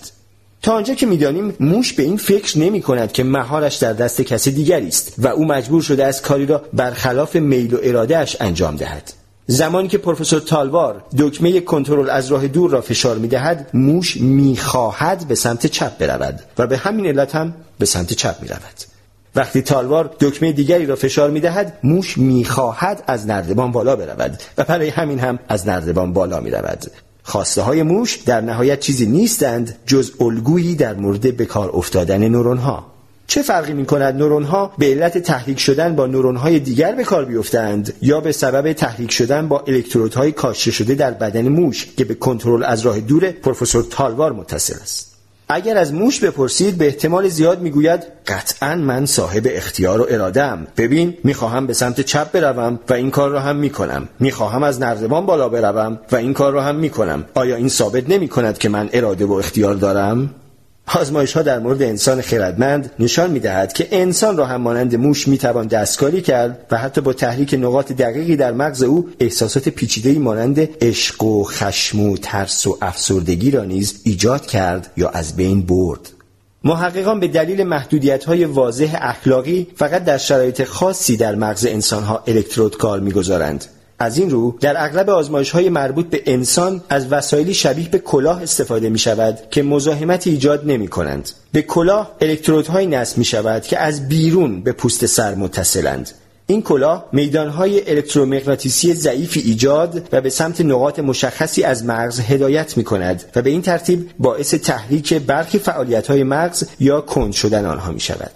تا آنجا که می دانیم موش به این فکر نمی کند که مهارش در دست کسی دیگری است و او مجبور شده است کاری را برخلاف میل و ارادهش انجام دهد. زمانی که پروفسور تالوار دکمه کنترل از راه دور را فشار می دهد، موش می خواهد به سمت چپ برود و به همین علت هم به سمت چپ می رود. وقتی تالوار دکمه دیگری را فشار می‌دهد، موش می‌خواهد از نردبان بالا برود و برای همین هم از نردبان بالا می‌رود. خواسته‌های موش در نهایت چیزی نیستند جز الگویی در مورد بکار افتادن نورون‌ها. چه فرقی می‌کند نورون‌ها به علت تحریک شدن با نورون‌های دیگر بکار بیفتند یا به سبب تحریک شدن با الکترودهای کاشته شده در بدن موش که به کنترل از راه دور پروفسور تالوار متصل است؟ اگر از موش بپرسید، به احتمال زیاد میگوید قطعاً من صاحب اختیار و اراده‌ام. ببین، میخواهم به سمت چپ بروم و این کار را هم میکنم. میخواهم از نردبان بالا بروم و این کار را هم میکنم. آیا این ثابت نمیکند که من اراده و اختیار دارم؟ آزمایش‌ها در مورد انسان خردمند نشان می‌دهد که انسان را هم مانند موش می‌توان دستکاری کرد و حتی با تحریک نقاط دقیقی در مغز او احساسات پیچیده‌ای مانند عشق و خشم و ترس و افسردگی را نیز ایجاد کرد یا از بین برد. محققان به دلیل محدودیت‌های واضح اخلاقی فقط در شرایط خاصی در مغز انسان‌ها الکترود کار می‌گذارند. از این رو در اغلب آزمایش‌های مربوط به انسان از وسایلی شبیه به کلاه استفاده می‌شود که مزاحمت ایجاد نمی‌کنند. به کلاه الکترودهایی نصب می‌شود که از بیرون به پوست سر متصلند. این کلاه میدان‌های الکترومغناطیسی ضعیفی ایجاد و به سمت نقاط مشخصی از مغز هدایت می‌کند و به این ترتیب باعث تحریک برخی فعالیت‌های مغز یا کند شدن آنها می‌شود.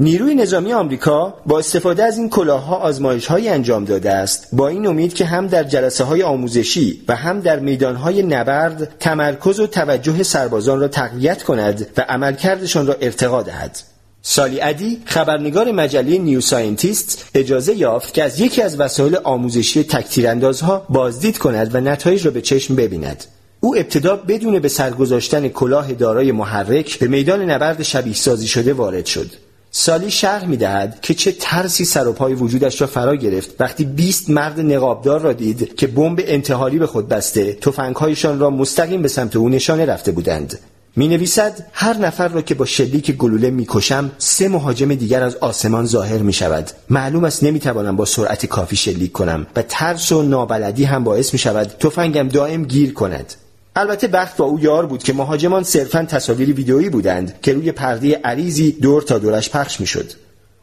نیروی نظامی آمریکا با استفاده از این کلاه‌ها آزمایش‌هایی انجام داده است با این امید که هم در جلسه‌های آموزشی و هم در میدان‌های نبرد تمرکز و توجه سربازان را تقویت کند و عملکردشان را ارتقا دهد. سالی عدی، خبرنگار مجله نیو ساینتیست، اجازه یافت که از یکی از وسایل آموزشی تک‌تیراندازها بازدید کند و نتایج را به چشم ببیند. او ابتدا بدون به سر گذاشتن کلاه دارای محرک به میدان نبرد شبیه‌سازی شده وارد شد. سالی شرح می‌دهد که چه ترسی سر و پای وجودش را فرا گرفت وقتی 20 مرد نقابدار را دید که بمب انتحاری به خود بسته، تفنگ‌هایشان را مستقیم به سمت او نشانه رفته بودند. می‌نویسد هر نفر را که با شلیک گلوله می‌کشم، 3 مهاجم دیگر از آسمان ظاهر می‌شود. معلوم است نمی‌توانم با سرعت کافی شلیک کنم و ترس و نابلدی هم باعث می‌شود تفنگم دائم گیر کند. البته بخت با او یار بود که مهاجمان صرفاً تصاویر ویدئویی بودند که روی پرده عریضی دور تا دورش پخش می‌شد.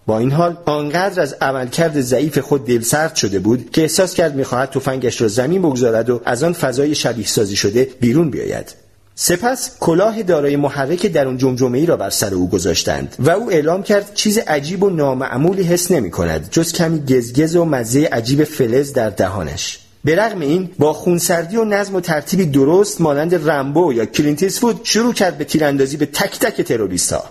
با این حال آنقدر از عملکرد ضعیف خود دلسرد شده بود که احساس کرد می‌خواهد تفنگش را زمین بگذارد و از آن فضای شبیه‌سازی شده بیرون بیاید. سپس کلاه دارای محرک درون جمجمه‌ای را بر سر او گذاشتند و او اعلام کرد چیز عجیب و نامعمولی حس نمی‌کند جز کمی گزگز و مزه عجیب فلز در دهانش. برغم این با خونسردی و نظم و ترتیبی درست مانند رامبو یا کلینت ایستوود شروع کرد به تیراندازی به تک تک تروریست‌ها.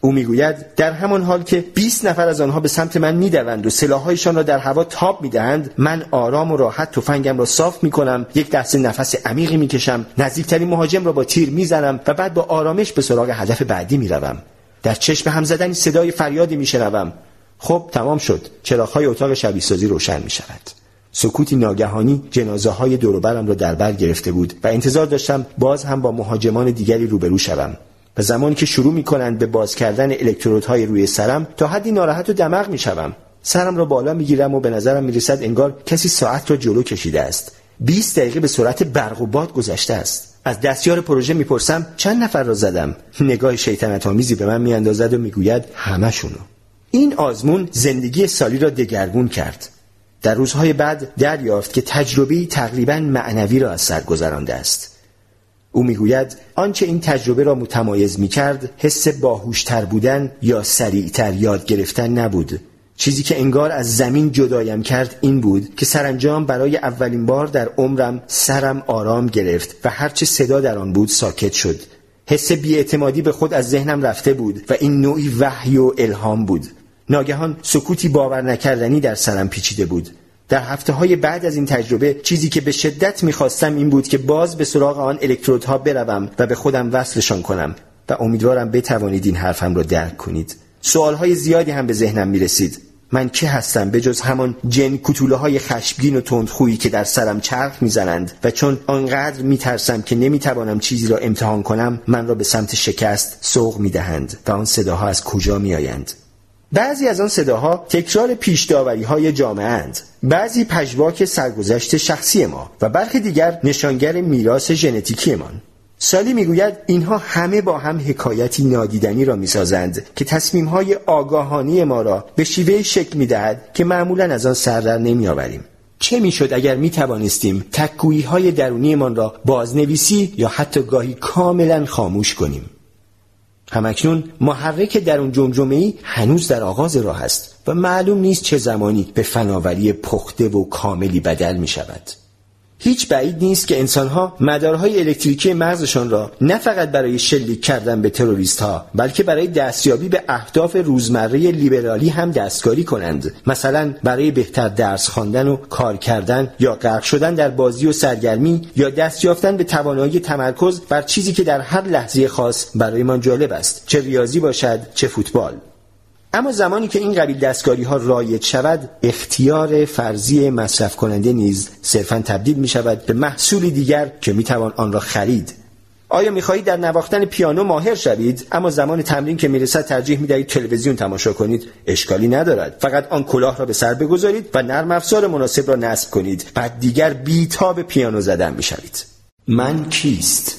او میگوید در همان حال که 20 نفر از آنها به سمت من میدوند و سلاح‌هایشان را در هوا تاب میدهند، من آرام و راحت تفنگم را صاف میکنم، یک دسته نفس عمیقی میکشم، نزدیکترین مهاجم را با تیر میزنم و بعد با آرامش به سراغ هدف بعدی میروم. در چشم هم زدن صدای فریادی میشنوم. خب تمام شد. چراغ‌های اتاق شبیه‌سازی روشن میشود. سکوتی ناگهانی جنازه‌های دور و برم را در بر گرفته بود و انتظار داشتم باز هم با مهاجمان دیگری روبرو شوم. و زمانی که شروع می‌کنند به باز کردن الکترودهای روی سرم، تا حدی ناراحت و دمق می‌شوم. سرم را بالا می‌گیرم و به نظرم می‌رسد انگار کسی ساعت را جلو کشیده است. 20 دقیقه به سرعت برق و باد گذشته است. از دستیار پروژه می‌پرسم چند نفر را زدم. نگاه شیطنت‌آمیزی به من می‌اندازد و می‌گوید همه‌شونو. این آزمون زندگی سالی را دگرگون کرد. در روزهای بعد دریافت که تجربه‌ای تقریباً معنوی را از سر گذرانده است. او میگوید آنچه این تجربه را متمایز میکرد حس باهوشتر بودن یا سریعتر یاد گرفتن نبود. چیزی که انگار از زمین جدایم کرد این بود که سرانجام برای اولین بار در عمرم سرم آرام گرفت و هرچه صدا در آن بود ساکت شد. حس بی‌اعتمادی به خود از ذهنم رفته بود و این نوعی وحی و الهام بود. ناگهان سکوتی باور نکردنی در سرم پیچیده بود. در هفته‌های بعد از این تجربه چیزی که به شدت می‌خواستم این بود که باز به سراغ آن الکترودها بروم و به خودم وصلشان کنم و امیدوارم بتوانید این حرفم را درک کنید. سوال‌های زیادی هم به ذهنم می‌رسید. من کی هستم به جز همان جن کوتوله‌های خشمگین و تندخویی که در سرم چرخ می‌زنند و چون آنقدر می‌ترسم که نمی‌توانم چیزی را امتحان کنم، من را به سمت شکست سوق می‌دهند. و آن صداها از کجا می‌آیند؟ بعضی از آن صداها تکرار پیش‌داوری‌های جامعه‌اند، بعضی پژواک سرگذشت شخصی ما و برخی دیگر نشانگر میراث ژنتیکی‌مان. سالی میگوید اینها همه با هم حکایتی نادیدنی را میسازند که تصمیم‌های آگاهانه ما را به شیوه‌ای شکل می‌دهد که معمولاً از آن سر در نمی‌آوریم. چه میشد اگر می‌توانستیم تک‌گویی‌های درونی‌مان را بازنویسی یا حتی گاهی کاملاً خاموش کنیم؟ همکنون محرک درون جمجمه‌ای هنوز در آغاز راه است و معلوم نیست چه زمانی به فناوری پخته و کاملی بدل می شود. هیچ بعید نیست که انسانها مدارهای الکتریکی مغزشان را نه فقط برای شلیک کردن به تروریست‌ها بلکه برای دستیابی به اهداف روزمره لیبرالی هم دستکاری کنند، مثلا برای بهتر درس خواندن و کار کردن یا غرق شدن در بازی و سرگرمی یا دست یافتن به توانایی تمرکز بر چیزی که در هر لحظه خاص برایمان جالب است، چه ریاضی باشد چه فوتبال. اما زمانی که این قبیل دستکاری‌ها رایج شود، اختیار فرضی مصرف کننده نیز صرفاً تبدیل می‌شود به محصولی دیگر که می‌توان آن را خرید. آیا می‌خواهید در نواختن پیانو ماهر شوید، اما زمان تمرین که می‌رسد ترجیح می‌دهید تلویزیون تماشا کنید؟ اشکالی ندارد. فقط آن کلاه را به سر بگذارید و نرم افزار مناسب را نصب کنید. بعد دیگر بی‌تاب پیانو زدن می‌شوید. من کیست؟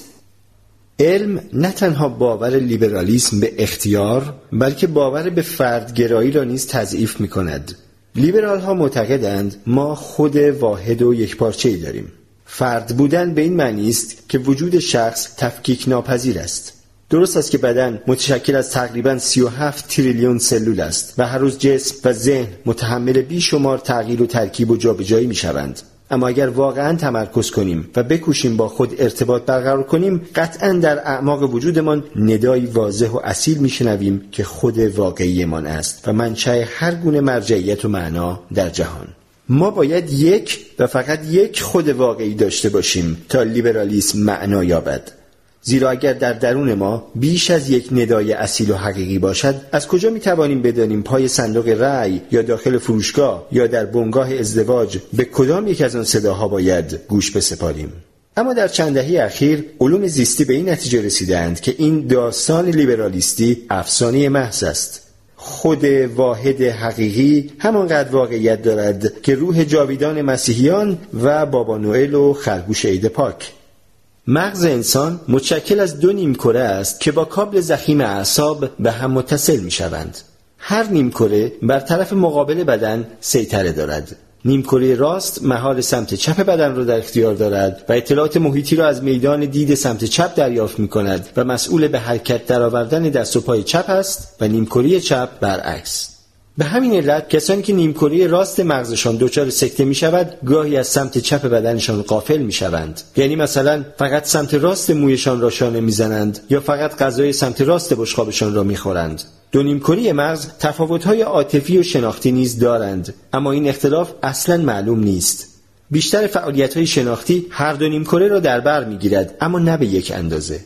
علم نه تنها باور لیبرالیسم به اختیار بلکه باور به فردگرایی را نیز تضعیف می کند. لیبرال ها معتقدند ما خود واحد و یکپارچه‌ای داریم. فرد بودن به این معنی است که وجود شخص تفکیک ناپذیر است. درست است که بدن متشکل از تقریباً 37 تریلیون سلول است و هر روز جسم و ذهن متحمل بیشمار تغییر و ترکیب و جابجایی می شوند. اما اگر واقعاً تمرکز کنیم و بکوشیم با خود ارتباط برقرار کنیم، قطعاً در اعماق وجودمان ندایی واضح و اصیل میشنویم که خود واقعیمان است و منشأ هر گونه مرجعیت و معنا در جهان. ما باید یک و فقط یک خود واقعی داشته باشیم تا لیبرالیسم معنا یابد. زیرا اگر در درون ما بیش از یک ندای اصیل و حقیقی باشد، از کجا می توانیم بدانیم پای صندوق رأی یا داخل فروشگاه یا در بنگاه ازدواج به کدام یک از آن صداها باید گوش بسپاریم؟ اما در چند دهه اخیر علوم زیستی به این نتیجه رسیدند که این داستان لیبرالیستی افسانه محض است. خود واحد حقیقی همانقدر واقعیت دارد که روح جاویدان مسیحیان و بابا نوئل و خرگوش عید پاک. مغز انسان متشکل از 2 نیمکره است که با کابل ضخیم اعصاب به هم متصل می شوند. هر نیمکره بر طرف مقابل بدن سیطره دارد. نیمکره راست محال سمت چپ بدن را در اختیار دارد و اطلاعات محیطی را از میدان دید سمت چپ دریافت می‌کند و مسئول به حرکت درآوردن دست و پای چپ است و نیمکره چپ برعکس. به همین علت کسانی که نیمکره راست مغزشان دچار سکته می‌شود گاهی از سمت چپ بدنشان غافل می‌شوند، یعنی مثلا فقط سمت راست مویشان را شانه می‌زنند یا فقط غذای سمت راست بشقابشان را می‌خورند. دو نیمکره مغز تفاوت‌های عاطفی و شناختی نیز دارند، اما این اختلاف اصلاً معلوم نیست. بیشتر فعالیت‌های شناختی هر دو نیمکره را در بر می‌گیرد، اما نه به یک اندازه.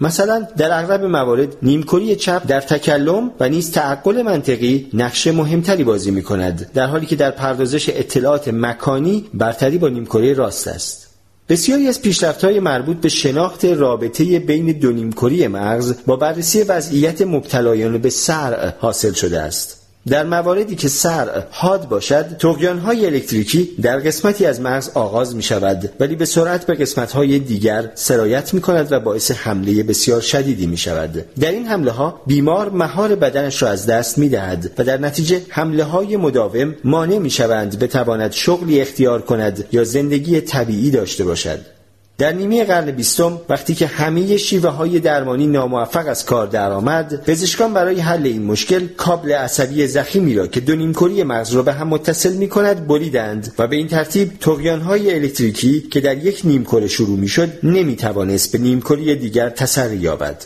مثلا در اغلب موارد نیمکره چپ در تکلم و نیز تعقل منطقی نقش مهمتری بازی می‌کند، در حالی که در پردازش اطلاعات مکانی برتری با نیمکره راست است. بسیاری از پیشرفت‌های مربوط به شناخت رابطه بین دو نیمکره مغز با بررسی وضعیت مبتلایان به صرع حاصل شده است. در مواردی که صرع حاد باشد، طغیان‌های الکتریکی در قسمتی از مغز آغاز می‌شود ولی به سرعت به قسمت‌های دیگر سرایت می‌کند و باعث حمله بسیار شدیدی می‌شود. در این حمله‌ها بیمار مهار بدنش را از دست می‌دهد و در نتیجه حمله‌های مداوم مانع می‌شوند بتواند شغلی اختیار کند یا زندگی طبیعی داشته باشد. در نیمه قرن 20 وقتی که همه شیوه‌های درمانی ناموفق از کار درآمد، پزشکان برای حل این مشکل کابل عصبی ضخیمی را که دو نیمکره مغز را به هم متصل می‌کند بریدند و به این ترتیب طغیان‌های الکتریکی که در یک نیمکره شروع می‌شد نمی‌توانست به نیمکره دیگر تسری یابد.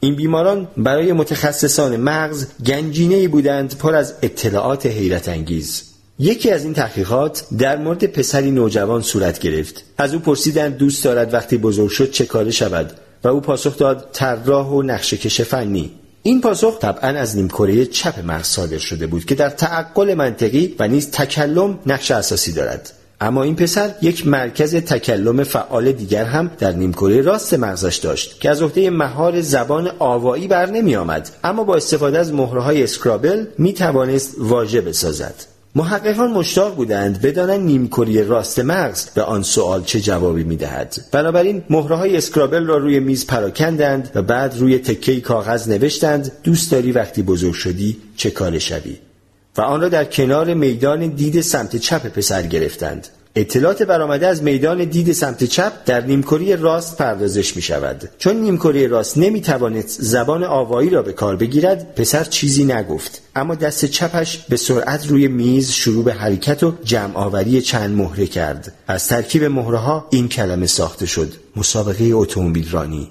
این بیماران برای متخصصان مغز گنجینه‌ای بودند پر از اطلاعات حیرت‌انگیز. یکی از این تحقیقات در مورد پسری نوجوان صورت گرفت. از او پرسیدند دوست دارد وقتی بزرگ شد چه کاره شود و او پاسخ داد طراح و نقشه‌کش فنی. این پاسخ طبعاً از نیمکره چپ مغز صادر شده بود که در تعقل منطقی و نیز تکلم نقش اساسی دارد، اما این پسر یک مرکز تکلم فعال دیگر هم در نیمکره راست مغزش داشت که از عهده مهار زبان آوایی بر نمی آمد، اما با استفاده از مهره‌های اسکرابل می توانست واژه بسازد. محققان مشتاق بودند بدانند نیمکره راست مغز به آن سوال چه جوابی می‌دهد. بنابراین مهره‌های اسکرابل را روی میز پراکندند و بعد روی تکه‌ای کاغذ نوشتند دوست داری وقتی بزرگ شدی چه کاره شوی و آن را در کنار میدان دید سمت چپ پسر گرفتند. اطلاعات برآمده از میدان دید سمت چپ در نیمکره راست پردازش می‌شود. چون نیمکره راست نمی‌توانست زبان آوایی را به کار بگیرد، پسر چیزی نگفت، اما دست چپش به سرعت روی میز شروع به حرکت و جمع‌آوری چند مهره کرد. از ترکیب مهره‌ها این کلمه ساخته شد: مسابقه اتومبیل رانی.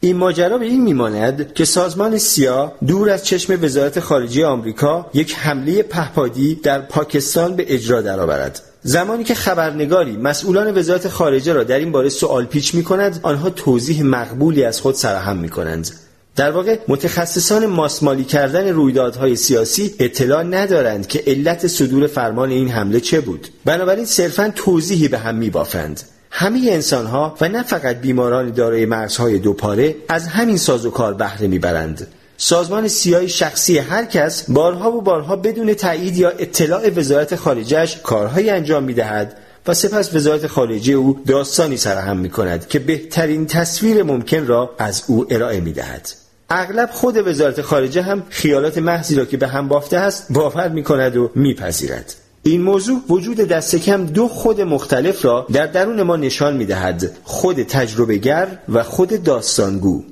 این ماجرا به این میماند که سازمان سیا دور از چشم وزارت خارجه آمریکا یک حمله پهپادی در پاکستان به اجرا درآورد. زمانی که خبرنگاری مسئولان وزارت خارجه را در این باره سوال پیچ می‌کند، آنها توضیح مقبولی از خود سرهم می‌کنند. در واقع متخصصان ماسمالی کردن رویدادهای سیاسی اطلاع ندارند که علت صدور فرمان این حمله چه بود. بنابراین صرفاً توضیحی به هم می‌بافند. همه انسان‌ها و نه فقط بیماران دارای مغزهای دوپاره از همین سازوکار بهره می‌برند. سازمان سیای شخصی هر کس بارها و بارها بدون تایید یا اطلاع وزارت خارجهش کارهایی انجام می‌دهد و سپس وزارت خارجه او داستانی سرهم می‌کند که بهترین تصویر ممکن را از او ارائه می‌دهد. اغلب خود وزارت خارجه هم خیالات محضی را که به هم بافته است باور می‌کند و می‌پذیرد. این موضوع وجود دست کم دو خود مختلف را در درون ما نشان می‌دهد: خود تجربه‌گر و خود داستانگو.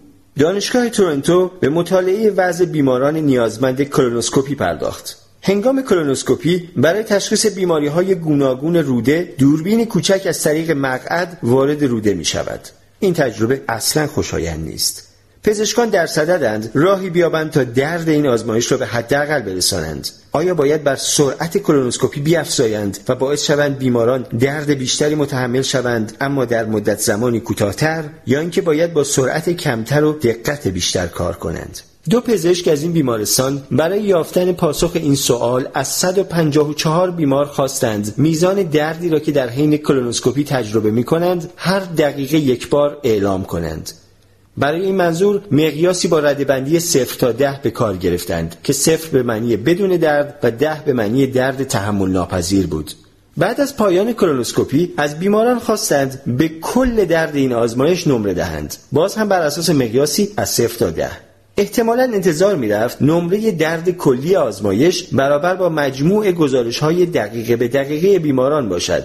دانشگاه تورنتو به مطالعه وضع بیماران نیازمند کولونوسکوپی پرداخت. هنگام کولونوسکوپی برای تشخیص بیماری‌های گوناگون روده، دوربین کوچک از طریق مقعد وارد روده می‌شود. این تجربه اصلاً خوشایند نیست. پزشکان در صددند راهی بیابند تا درد این آزمایش را به حداقل برسانند. آیا باید بر سرعت کولونوسکوپی بیفزایند و باعث شوند بیماران درد بیشتری متحمل شوند اما در مدت زمانی کوتاه‌تر، یا اینکه باید با سرعت کمتر و دقت بیشتر کار کنند؟ دو پزشک از این بیمارستان برای یافتن پاسخ این سوال از 154 بیمار خواستند میزان دردی را که در حین کولونوسکوپی تجربه می‌کنند هر دقیقه یک بار اعلام کنند. برای این منظور مقیاسی با ردبندی 0 تا 10 به کار گرفتند که 0 به معنی بدون درد و 10 به معنی درد تحمل ناپذیر بود. بعد از پایان کولونوسکوپی از بیماران خواستند به کل درد این آزمایش نمره دهند، باز هم بر اساس مقیاسی از 0 تا 10. احتمالاً انتظار می‌رفت نمره درد کلی آزمایش برابر با مجموع گزارش‌های دقیقه به دقیقه بیماران باشد.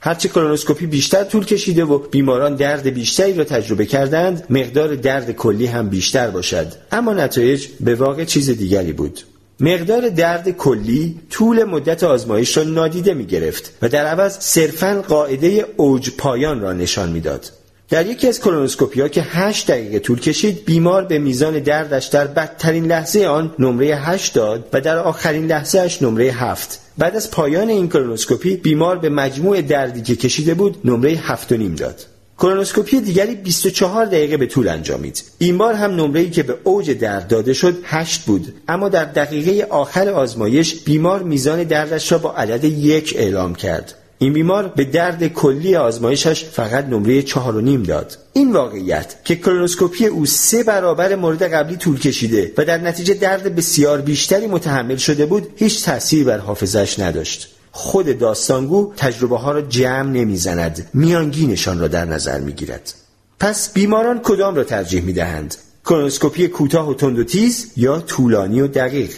هرچه کولونوسکوپی بیشتر طول کشیده و بیماران درد بیشتری را تجربه کردند، مقدار درد کلی هم بیشتر باشد. اما نتایج به واقع چیز دیگری بود. مقدار درد کلی طول مدت آزمایش را نادیده می‌گرفت و در عوض صرفاً قاعده اوج پایان را نشان می‌داد. در یکی از کولونوسکوپی‌ها که 8 دقیقه طول کشید، بیمار به میزان دردش در بدترین لحظه آن نمره 8 داد و در آخرین لحظه اش نمره 7. بعد از پایان این کولونوسکوپی، بیمار به مجموع دردی که کشیده بود نمره 7.5 داد. کولونوسکوپی دیگری 24 دقیقه به طول انجامید. این بار هم نمره‌ای که به اوج درد داده شد 8 بود، اما در دقیقه آخر آزمایش بیمار میزان دردش را با عدد 1 اعلام کرد. این بیمار به درد کلی آزمایشش فقط نمره 4.5 داد. این واقعیت که کولونوسکوپی او 3 برابر مورد قبلی طول کشیده و در نتیجه درد بسیار بیشتری متحمل شده بود، هیچ تأثیری بر حافظش نداشت. خود داستانگو تجربه ها را جمع نمیزند، میانگینشان را در نظر میگیرد. پس بیماران کدام را ترجیح میدهند؟ کولونوسکوپی کوتاه و تند و تیز یا طولانی و دقیق؟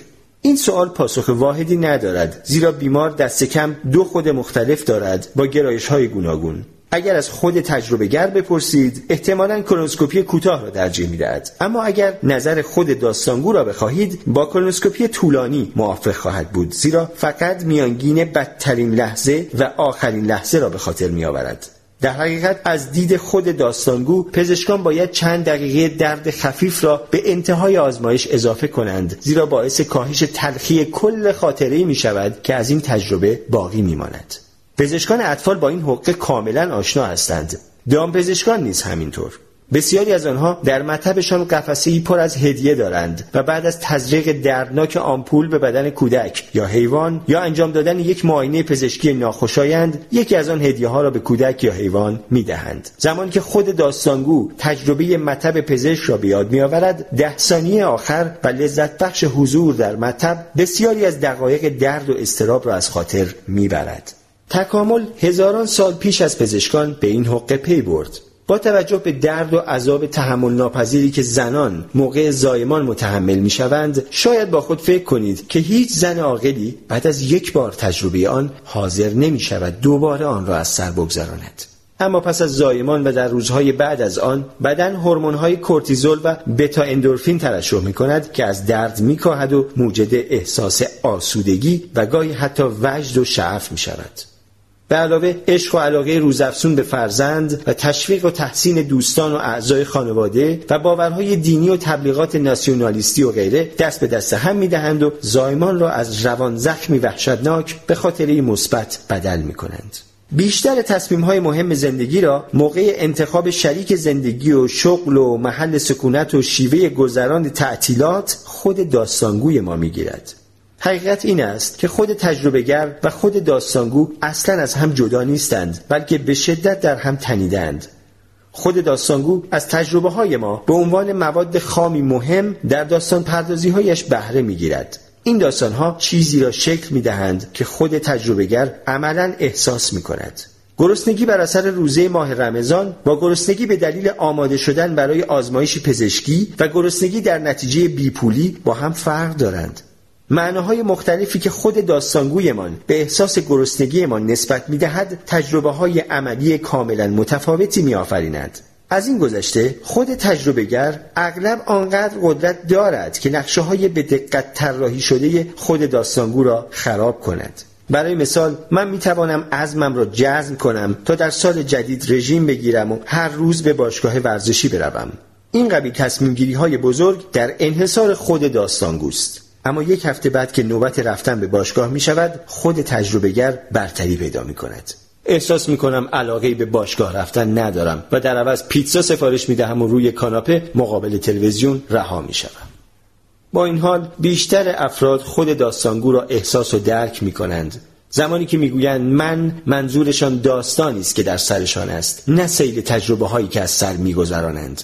این سوال پاسخ واحدی ندارد، زیرا بیمار دست کم 2 خود مختلف دارد با گرایش‌های گوناگون. اگر از خود تجربه‌گر بپرسید، احتمالاً کولونوسکوپی کوتاه را ترجیح می‌دهد، اما اگر نظر خود داستانگو را بخواهید، با کولونوسکوپی طولانی موافق خواهد بود، زیرا فقط میانگین بدترین لحظه و آخرین لحظه را به خاطر می‌آورد. در حقیقت از دید خود داستانگو، پزشکان باید چند دقیقه درد خفیف را به انتهای آزمایش اضافه کنند، زیرا باعث کاهش تلخی کل خاطره‌ای می‌شود که از این تجربه باقی می‌ماند. پزشکان اطفال با این حقه کاملاً آشنا هستند. دامپزشکان نیز همینطور. بسیاری از آنها در مطبشان قفسه‌ای پر از هدیه دارند و بعد از تزریق دردناک آمپول به بدن کودک یا حیوان یا انجام دادن یک معاینه پزشکی ناخوشایند، یکی از آن هدیه‌ها را به کودک یا حیوان می‌دهند. زمانی که خود داستانگو تجربه مطب پزشک را به یاد می‌آورد، 10 ثانیه آخر و لذت بخش حضور در مطب بسیاری از دقایق درد و اضطراب را از خاطر می‌برد. تکامل هزاران سال پیش از پزشکان به این حقه پی برد. با توجه به درد و عذاب تحمل ناپذیری که زنان موقع زایمان متحمل میشوند، شاید با خود فکر کنید که هیچ زن عاقلی بعد از 1 بار تجربه آن حاضر نمی شود دوباره آن را از سر بگذراند. اما پس از زایمان و در روزهای بعد از آن، بدن هورمون‌های کورتیزول و بتا اندورفین ترشح می‌کند که از درد می‌کاهد و موجب احساس آسودگی و گاهی حتی وجد و شعف می‌شود. به علاوه عشق و علاقه روزافزون به فرزند و تشویق و تحسین دوستان و اعضای خانواده و باورهای دینی و تبلیغات ناسیونالیستی و غیره دست به دست هم می‌دهند و زایمان را از روان زخمی وحشتناک به خاطره مثبت بدل می‌کنند. بیشتر تصمیم‌های مهم زندگی را موقع انتخاب شریک زندگی و شغل و محل سکونت و شیوه گذران تعطیلات خود داستانگوی ما می‌گیرد. حقیقت این است که خود تجربه‌گر و خود داستانگو اصلاً از هم جدا نیستند، بلکه به شدت در هم تنیدند. خود داستانگو از تجربه‌های ما به عنوان مواد خامی مهم در داستان پردازی‌هایش بهره می‌گیرد. این داستان‌ها چیزی را شکل می‌دهند که خود تجربه‌گر عملاً احساس می‌کند. گرسنگی بر اثر روزه ماه رمضان با گرسنگی به دلیل آماده شدن برای آزمایش پزشکی و گرسنگی در نتیجه بیپولی با هم فرق دارند. معناهای مختلفی که خود داستانگویمان به احساس گرسنگیمان نسبت می‌دهد، تجربه‌های عملی کاملاً متفاوتی می‌آفرینند. از این گذشته خود تجربه‌گر اغلب آنقدر قدرت دارد که نقشه‌های به دقت طراحی شده خود داستانگو را خراب کند. برای مثال، من می‌توانم عزمم را جزم کنم تا در سال جدید رژیم بگیرم و هر روز به باشگاه ورزشی بروم. این قبیل تصمیم‌گیری‌های بزرگ در انحصار خود داستانگوست. اما 1 هفته بعد که نوبت رفتن به باشگاه می شود، خود تجربه‌گر برتری پیدا می کند. احساس می کنم علاقه‌ای به باشگاه رفتن ندارم و در عوض پیتزا سفارش می دهم و روی کاناپه مقابل تلویزیون رها می شوم. با این حال بیشتر افراد خود داستانگو را احساس و درک می کنند. زمانی که می گویند من، منظورشان داستانی است که در سرشان است، نه سیل تجربه هایی که از سر می گذرانند.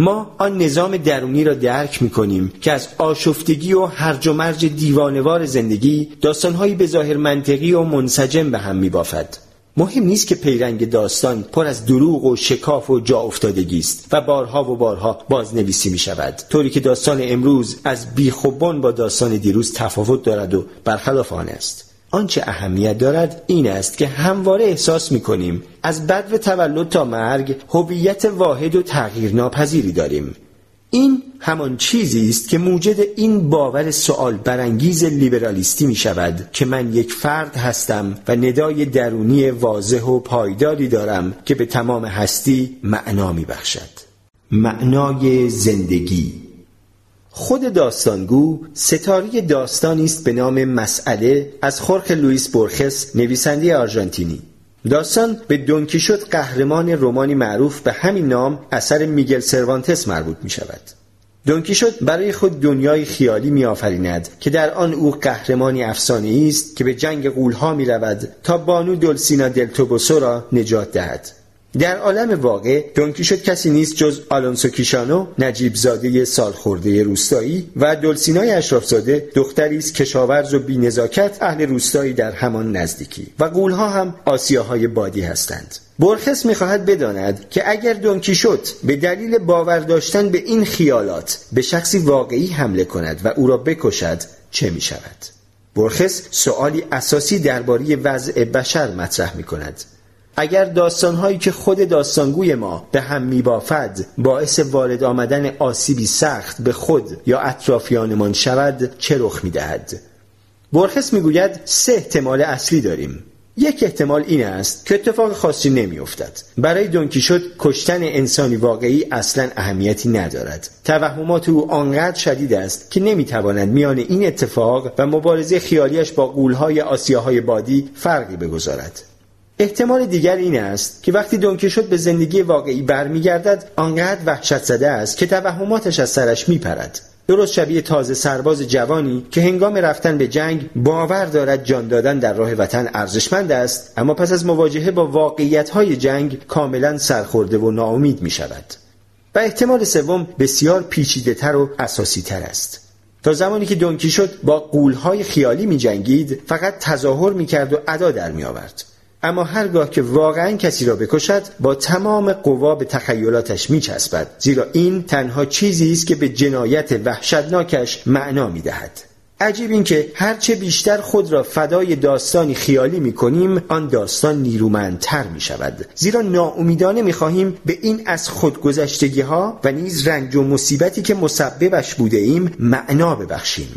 ما آن نظام درونی را درک می‌کنیم که از آشفتگی و هرج و مرج دیوانه‌وار زندگی، داستان‌هایی به‌ظاهر منطقی و منسجم به هم می‌بافد. مهم نیست که پیرنگ داستان پر از دروغ و شکاف و جا افتادگی است و بارها و بارها بازنویسی می شود، طوری که داستان امروز از بیخوبان با داستان دیروز تفاوت دارد و برخلاف آن است. آنچه اهمیت دارد این است که همواره احساس می‌کنیم از بدو تولد تا مرگ هویت واحد و تغییرناپذیری داریم. این همان چیزی است که موجب این باور سوال برانگیز لیبرالیستی می شود که من یک فرد هستم و ندای درونی واضح و پایداری دارم که به تمام هستی معنا می بخشد. معنای زندگی. خود داستانگو ستاره داستانی است به نام مسئله از خورخه لوئیس بورخس، نویسنده آرژانتینی. داستان به دونکیشوت، قهرمان رمانی معروف به همین نام اثر میگل سروانتس مربوط می شود. دونکیشوت برای خود دنیای خیالی می آفریند که در آن او قهرمانی افسانه‌ای است که به جنگ غول‌ها می رود تا بانو دولسینا دل توبوسو را نجات دهد. در عالم واقع دونکیشوت کسی نیست جز آلونسو کیشانو، نجیب زاده سالخورده روستایی، و دولسینای اشرافزاده، دختری است کشاورز و بی‌نزاکت اهل روستایی در همان نزدیکی، و غول‌ها هم آسیاهای بادی هستند. بورخس می‌خواهد بداند که اگر دونکیشوت به دلیل باور داشتن به این خیالات به شخصی واقعی حمله کند و او را بکشد چه می‌شود؟ بورخس سؤالی اساسی درباره وضع بشر مطرح می‌کند. اگر داستان‌هایی که خود داستانگوی ما به هم می‌بافد باعث وارد آمدن آسیبی سخت به خود یا اطرافیانمان شود چه رخ می‌دهد؟ بورخس می‌گوید سه احتمال اصلی داریم. یک احتمال این است که اتفاق خاصی نمی‌افتد. برای دونکیشوت کشتن انسانی واقعی اصلاً اهمیتی ندارد. توهمات او آنقدر شدید است که نمی‌تواند میان این اتفاق و مبارزه خیالیش با غول‌های آسیاهای بادی فرقی بگذارد. احتمال دیگر این است که وقتی دونکیشوت به زندگی واقعی برمیگردد آنقدر وحشت زده است که توهماتش از سرش میپرد، درست شبیه تازه سرباز جوانی که هنگام رفتن به جنگ باور دارد جان دادن در راه وطن ارزشمند است، اما پس از مواجهه با واقعیت‌های جنگ کاملا سرخورده و ناامید میشود. و احتمال سوم بسیار پیچیده‌تر و اساسی‌تر است. تا زمانی که دونکیشوت با غول‌های خیالی میجنگید فقط تظاهر میکرد و ادا در میآورد، اما هرگاه که واقعا کسی را بکشد با تمام قوا به تخیلاتش میچسبد، زیرا این تنها چیزی است که به جنایت وحشتناکش معنا میدهد. عجیب این که هرچه بیشتر خود را فدای داستانی خیالی میکنیم آن داستان نیرومندتر میشود، زیرا ناامیدانه میخواهیم به این از خودگذشتگی ها و نیز رنج و مصیبتی که مسببش بوده ایم معنا ببخشیم.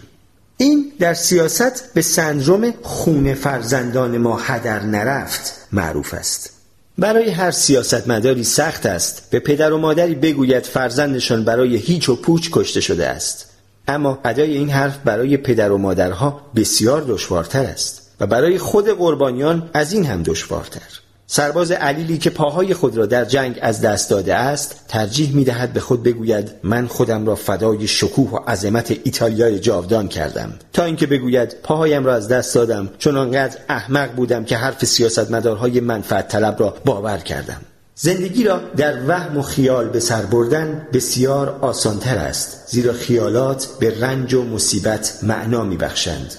این در سیاست به سندروم خون فرزندان ما هدر نرفت معروف است. برای هر سیاستمداری سخت است به پدر و مادری بگوید فرزندشان برای هیچ و پوچ کشته شده است، اما ادای این حرف برای پدر و مادرها بسیار دشوارتر است و برای خود قربانیان از این هم دشوارتر. سرباز علیلی که پاهای خود را در جنگ از دست داده است ترجیح می‌دهد به خود بگوید من خودم را فدای شکوه و عظمت ایتالیای جاودان کردم، تا اینکه بگوید پاهایم را از دست دادم چون آنقدر احمق بودم که حرف سیاستمدارهای منفعت طلب را باور کردم. زندگی را در وهم و خیال به سر بردن بسیار آسان‌تر است، زیرا خیالات به رنج و مصیبت معنا می‌بخشند.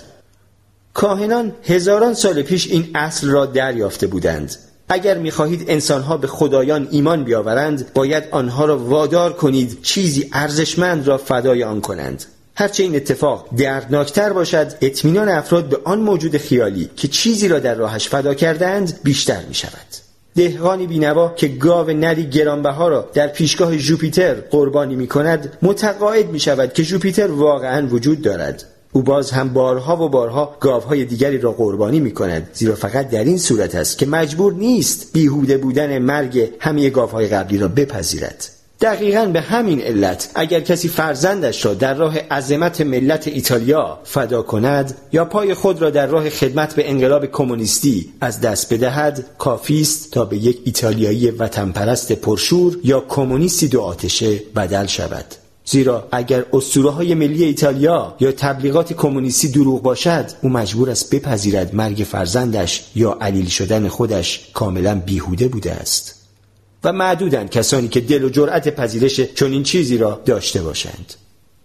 کاهنان هزاران سال پیش این اصل را دریافته بودند. اگر می‌خواهید انسان‌ها به خدایان ایمان بیاورند باید آنها را وادار کنید چیزی ارزشمند را فدای آن کنند. هرچه این اتفاق دردناکتر باشد اطمینان افراد به آن موجود خیالی که چیزی را در راهش فدا کردند بیشتر می‌شود. دهقانی بینوا که گاو نری گرانبها را در پیشگاه ژوپیتر قربانی می‌کند متقاعد می‌شود که ژوپیتر واقعاً وجود دارد. او باز هم بارها و بارها گاوهای دیگری را قربانی می کند، زیرا فقط در این صورت است که مجبور نیست بیهوده بودن مرگ همه گاوهای قبلی را بپذیرد. دقیقاً به همین علت اگر کسی فرزندش را در راه عظمت ملت ایتالیا فدا کند یا پای خود را در راه خدمت به انقلاب کمونیستی از دست بدهد کافی است تا به یک ایتالیایی وطن پرست پرشور یا کمونیستی دو آتشه بدل شود، زیرا اگر اسطوره‌های ملی ایتالیا یا تبلیغات کمونیستی دروغ باشد او مجبور است بپذیرد مرگ فرزندش یا علیل شدن خودش کاملا بیهوده بوده است. و معدودند کسانی که دل و جرأت پذیرش چنین چیزی را داشته باشند.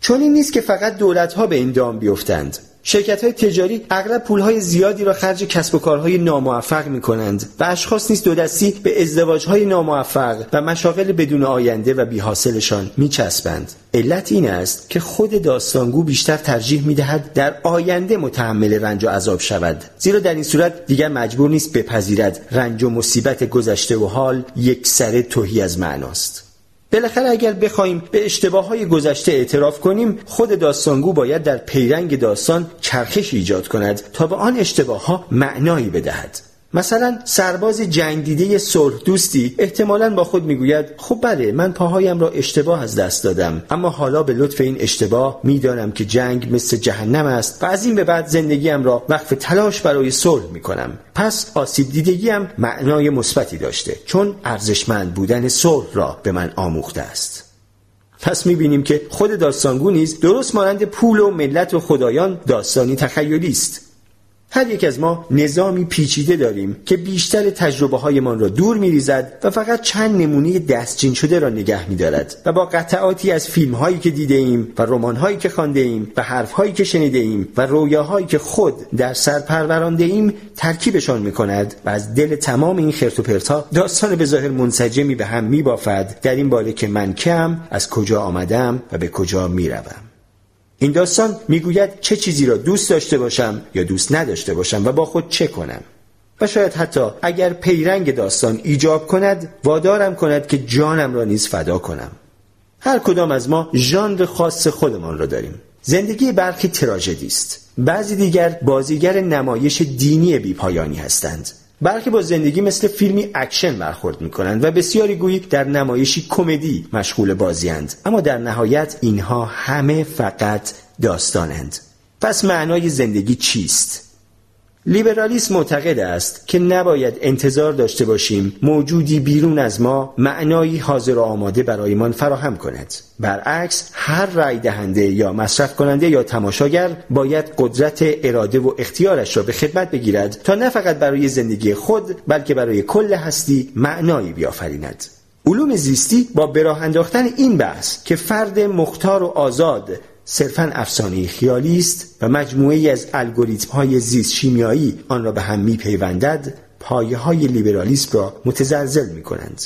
چنین نیست که فقط دولت‌ها به این دام بیفتند. شرکت‌های تجاری اغلب پول‌های زیادی را خرج کسب و کارهای ناموفق می‌کنند و اشخاص نیز دودستی به ازدواج‌های ناموفق و مشاغل بدون آینده و بی‌حاصلشان می‌چسبند. علت این است که خود داستانگو بیشتر ترجیح می‌دهد در آینده متحمل رنج و عذاب شود، زیرا در این صورت دیگر مجبور نیست بپذیرد رنج و مصیبت گذشته و حال یکسره تهی از معناست. بالاخره اگر بخوایم به اشتباه‌های گذشته اعتراف کنیم، خود داستانگو باید در پیرنگ داستان چرخش ایجاد کند تا به آن اشتباه‌ها معنایی بدهد. مثلا سرباز جنگ دیده صلح دوستی احتمالاً با خود میگوید خب بله، من پاهایم را اشتباه از دست دادم، اما حالا به لطف این اشتباه میدانم که جنگ مثل جهنم است و از این به بعد زندگیم را وقف تلاش برای صلح میکنم. پس آسیب دیدگیم معنای مثبتی داشته، چون ارزشمند بودن صلح را به من آموخته است. پس میبینیم که خود داستانگو نیز درست مانند پول و ملت و خدایان داستانی تخیلی است. هر یک از ما نظامی پیچیده داریم که بیشتر تجربه های من را دور می ریزد و فقط چند نمونه دستچین شده را نگه می دارد و با قطعاتی از فیلم هایی که دیده ایم و رمان هایی که خوانده ایم و حرف هایی که شنیده ایم و رویاهایی که خود در سر پرورانده ایم ترکیبشان می کند و از دل تمام این خرت و پرت ها داستان به ظاهر منسجمی به هم می بافد، در این باره که من کیم، از کجا آمدم و به کجا می روم. این داستان میگوید چه چیزی را دوست داشته باشم یا دوست نداشته باشم و با خود چه کنم، و شاید حتی اگر پیرنگ داستان ایجاب کند وادارم کند که جانم را نیز فدا کنم. هر کدام از ما ژانر خاص خودمان را داریم. زندگی برخی تراژدی است، بعضی دیگر بازیگر نمایش دینی بی‌پایانی هستند، برخی با زندگی مثل فیلمی اکشن برخورد می‌کنند و بسیاری گویی در نمایشی کمدی مشغول بازی‌اند، اما در نهایت اینها همه فقط داستانند. پس معنای زندگی چیست؟ لیبرالیسم معتقد است که نباید انتظار داشته باشیم موجودی بیرون از ما معنایی حاضر و آماده برایمان فراهم کند. برعکس، هر رای دهنده یا مصرف کننده یا تماشاگر باید قدرت اراده و اختیارش را به خدمت بگیرد تا نه فقط برای زندگی خود بلکه برای کل هستی معنایی بیافریند. علوم زیستی با براه انداختن این بحث که فرد مختار و آزاد صرفاً افسانه خیالی است و مجموعه‌ای از الگوریتم‌های زیست شیمیایی آن را به هم می‌پیوندد، پایه‌های لیبرالیسم را متزلزل می‌کنند.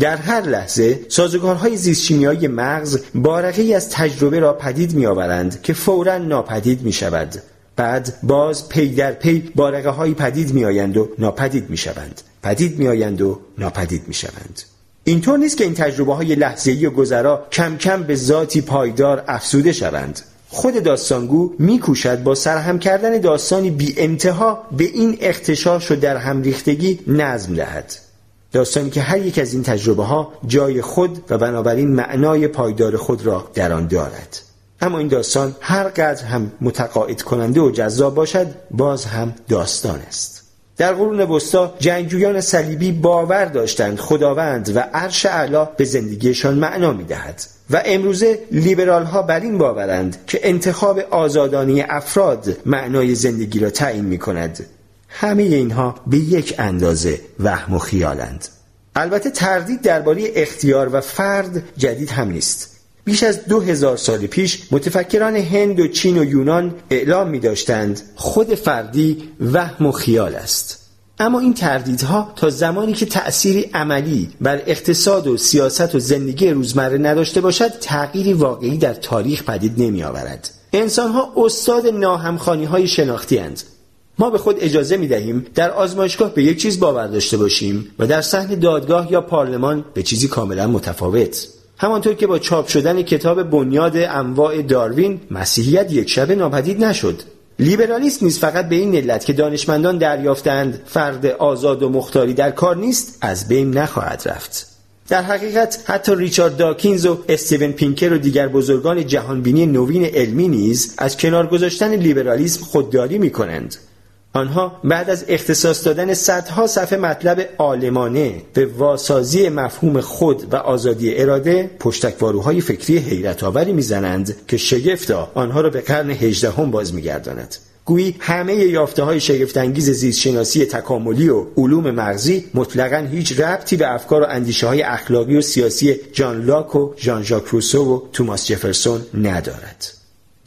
در هر لحظه سازوکارهای زیست شیمیایی مغز بارقه‌ای از تجربه را پدید می‌آورند که فوراً ناپدید می‌شود. بعد باز پی در پی بارقه‌هایی پدید می‌آیند و ناپدید می‌شوند. پدید می‌آیند و ناپدید می‌شوند. اینطور نیست که این تجربه‌های لحظه‌ای و گذرا کم کم به ذاتی پایدار افزوده شوند. خود داستانگو می‌کوشد با سرهم کردن داستانی بی انتها به این اختشاش و در هم ریختگی نظم دهد. داستانی که هر یک از این تجربه‌ها جای خود و بنابراین معنای پایدار خود را در آن دارد. اما این داستان هر قدر هم متقاعد کننده و جذاب باشد، باز هم داستان است. در قرون وسطا جنگجویان صلیبی باور داشتند خداوند و عرش اعلی به زندگیشان معنا می‌دهد و امروزه لیبرال‌ها بر این باورند که انتخاب آزادانه افراد معنای زندگی را تعیین می‌کند. همه اینها به یک اندازه وهم و خیالند. البته تردید درباره اختیار و فرد جدید هم نیست. بیش از 2000 سال پیش متفکران هند و چین و یونان اعلام می داشتند خود فردی وهم و خیال است. اما این تردیدها تا زمانی که تأثیری عملی بر اقتصاد و سیاست و زندگی روزمره نداشته باشد، تغییری واقعی در تاریخ پدید نمی آورد. انسانها استاد ناهمخوانی های شناختی اند. ما به خود اجازه می دهیم در آزمایشگاه به یک چیز باور داشته باشیم و در صحن دادگاه یا پارلمان به چیزی کاملا متفاوت. همانطور که با چاپ شدن کتاب بنیاد انواع داروین مسیحیت یک شب ناپدید نشد. لیبرالیسم نیز فقط به این علت که دانشمندان دریافتند فرد آزاد و مختاری در کار نیست از بین نخواهد رفت. در حقیقت حتی ریچارد داکینز و استیون پینکر و دیگر بزرگان جهانبینی نوین علمی نیز از کنار گذاشتن لیبرالیسم خودداری می کنند. آنها بعد از اختصاص دادن صدها صفحه مطلب عالمانه به واسازی مفهوم خود و آزادی اراده پشتکواروهای فکری حیرت‌آوری می‌زنند که شگفتا آنها را به قرن 18 باز می‌گرداند. گویی همه یافته‌های شگفت‌انگیز زیست‌شناسی تکاملی و علوم مغزی مطلقاً هیچ ربطی به افکار و اندیشه‌های اخلاقی و سیاسی جان لاک و ژان ژاک روسو و توماس جفرسون ندارد.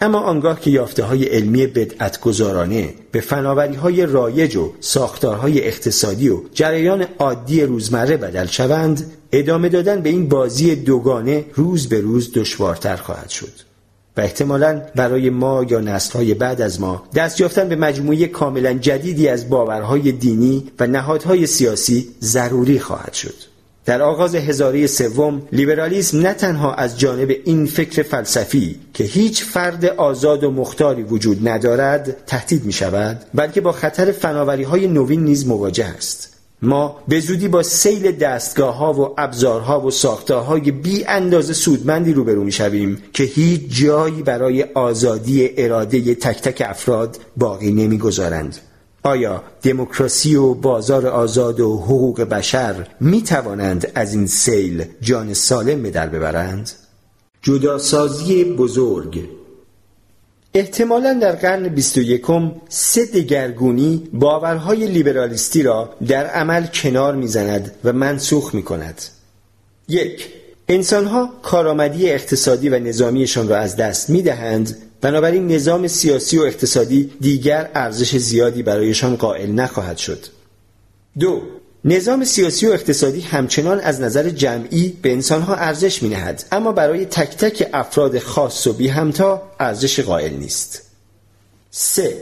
اما آنگاه که یافته‌های علمی بدعت‌گذارانه به فناوری‌های رایج و ساختارهای اقتصادی و جریان عادی روزمره بدل شوند، ادامه دادن به این بازی دوگانه روز به روز دشوارتر خواهد شد و احتمالاً برای ما یا نسل‌های بعد از ما دست یافتن به مجموعه کاملاً جدیدی از باورهای دینی و نهادهای سیاسی ضروری خواهد شد. در آغاز هزاره سوم، لیبرالیسم نه تنها از جانب این فکر فلسفی که هیچ فرد آزاد و مختاری وجود ندارد تهدید می شود، بلکه با خطر فناوری‌های نوین نیز مواجه است. ما به زودی با سیل دستگاه‌ها و ابزارها و ساختارهای بی اندازه سودمندی روبرو می‌شویم که هیچ جایی برای آزادی اراده تک تک افراد باقی نمی‌گذارند. آیا دموکراسی و بازار آزاد و حقوق بشر می توانند از این سیل جان سالم به در ببرند؟ جداسازی بزرگ. احتمالاً در قرن 21 سه دگرگونی باورهای لیبرالیستی را در عمل کنار می‌زند و منسوخ می‌کند. 1. انسان‌ها کارآمدی اقتصادی و نظامیشان را از دست می‌دهند، بنابراین نظام سیاسی و اقتصادی دیگر ارزش زیادی برایشان قائل نخواهد شد. 2. نظام سیاسی و اقتصادی همچنان از نظر جمعی به انسانها ارزش می‌نهد، اما برای تک تک افراد خاص و بی همتا ارزش قائل نیست. 3.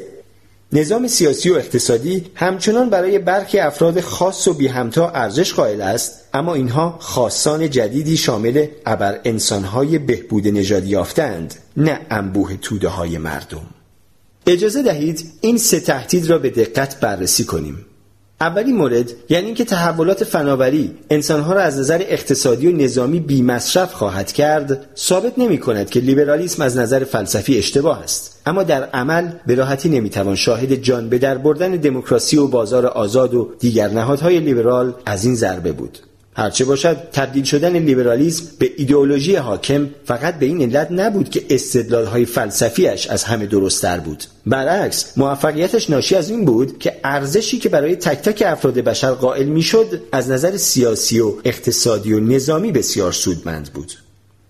نظام سیاسی و اقتصادی همچنان برای برخی افراد خاص و بی همتا ارزش قائل است، اما اینها خاصان جدیدی شامل ابر انسان‌های بهبود نژادی یافتند، نه انبوه توده‌های مردم. اجازه دهید این سه تهدید را به دقت بررسی کنیم. اولی مورد یعنی اینکه تحولات فناوری انسانها را از نظر اقتصادی و نظامی بی‌مصرف خواهد کرد، ثابت نمی‌کند که لیبرالیسم از نظر فلسفی اشتباه است، اما در عمل به راحتی نمی‌توان شاهد جان به در بردن دموکراسی و بازار آزاد و دیگر نهادهای لیبرال از این ضربه بود. هرچه باشد، تبدیل شدن لیبرالیسم به ایدئولوژی حاکم فقط به این علت نبود که استدلال‌های فلسفیش از همه درست‌تر بود. برعکس، موفقیتش ناشی از این بود که ارزشی که برای تک تک افراد بشر قائل می‌شد، از نظر سیاسی و اقتصادی و نظامی بسیار سودمند بود.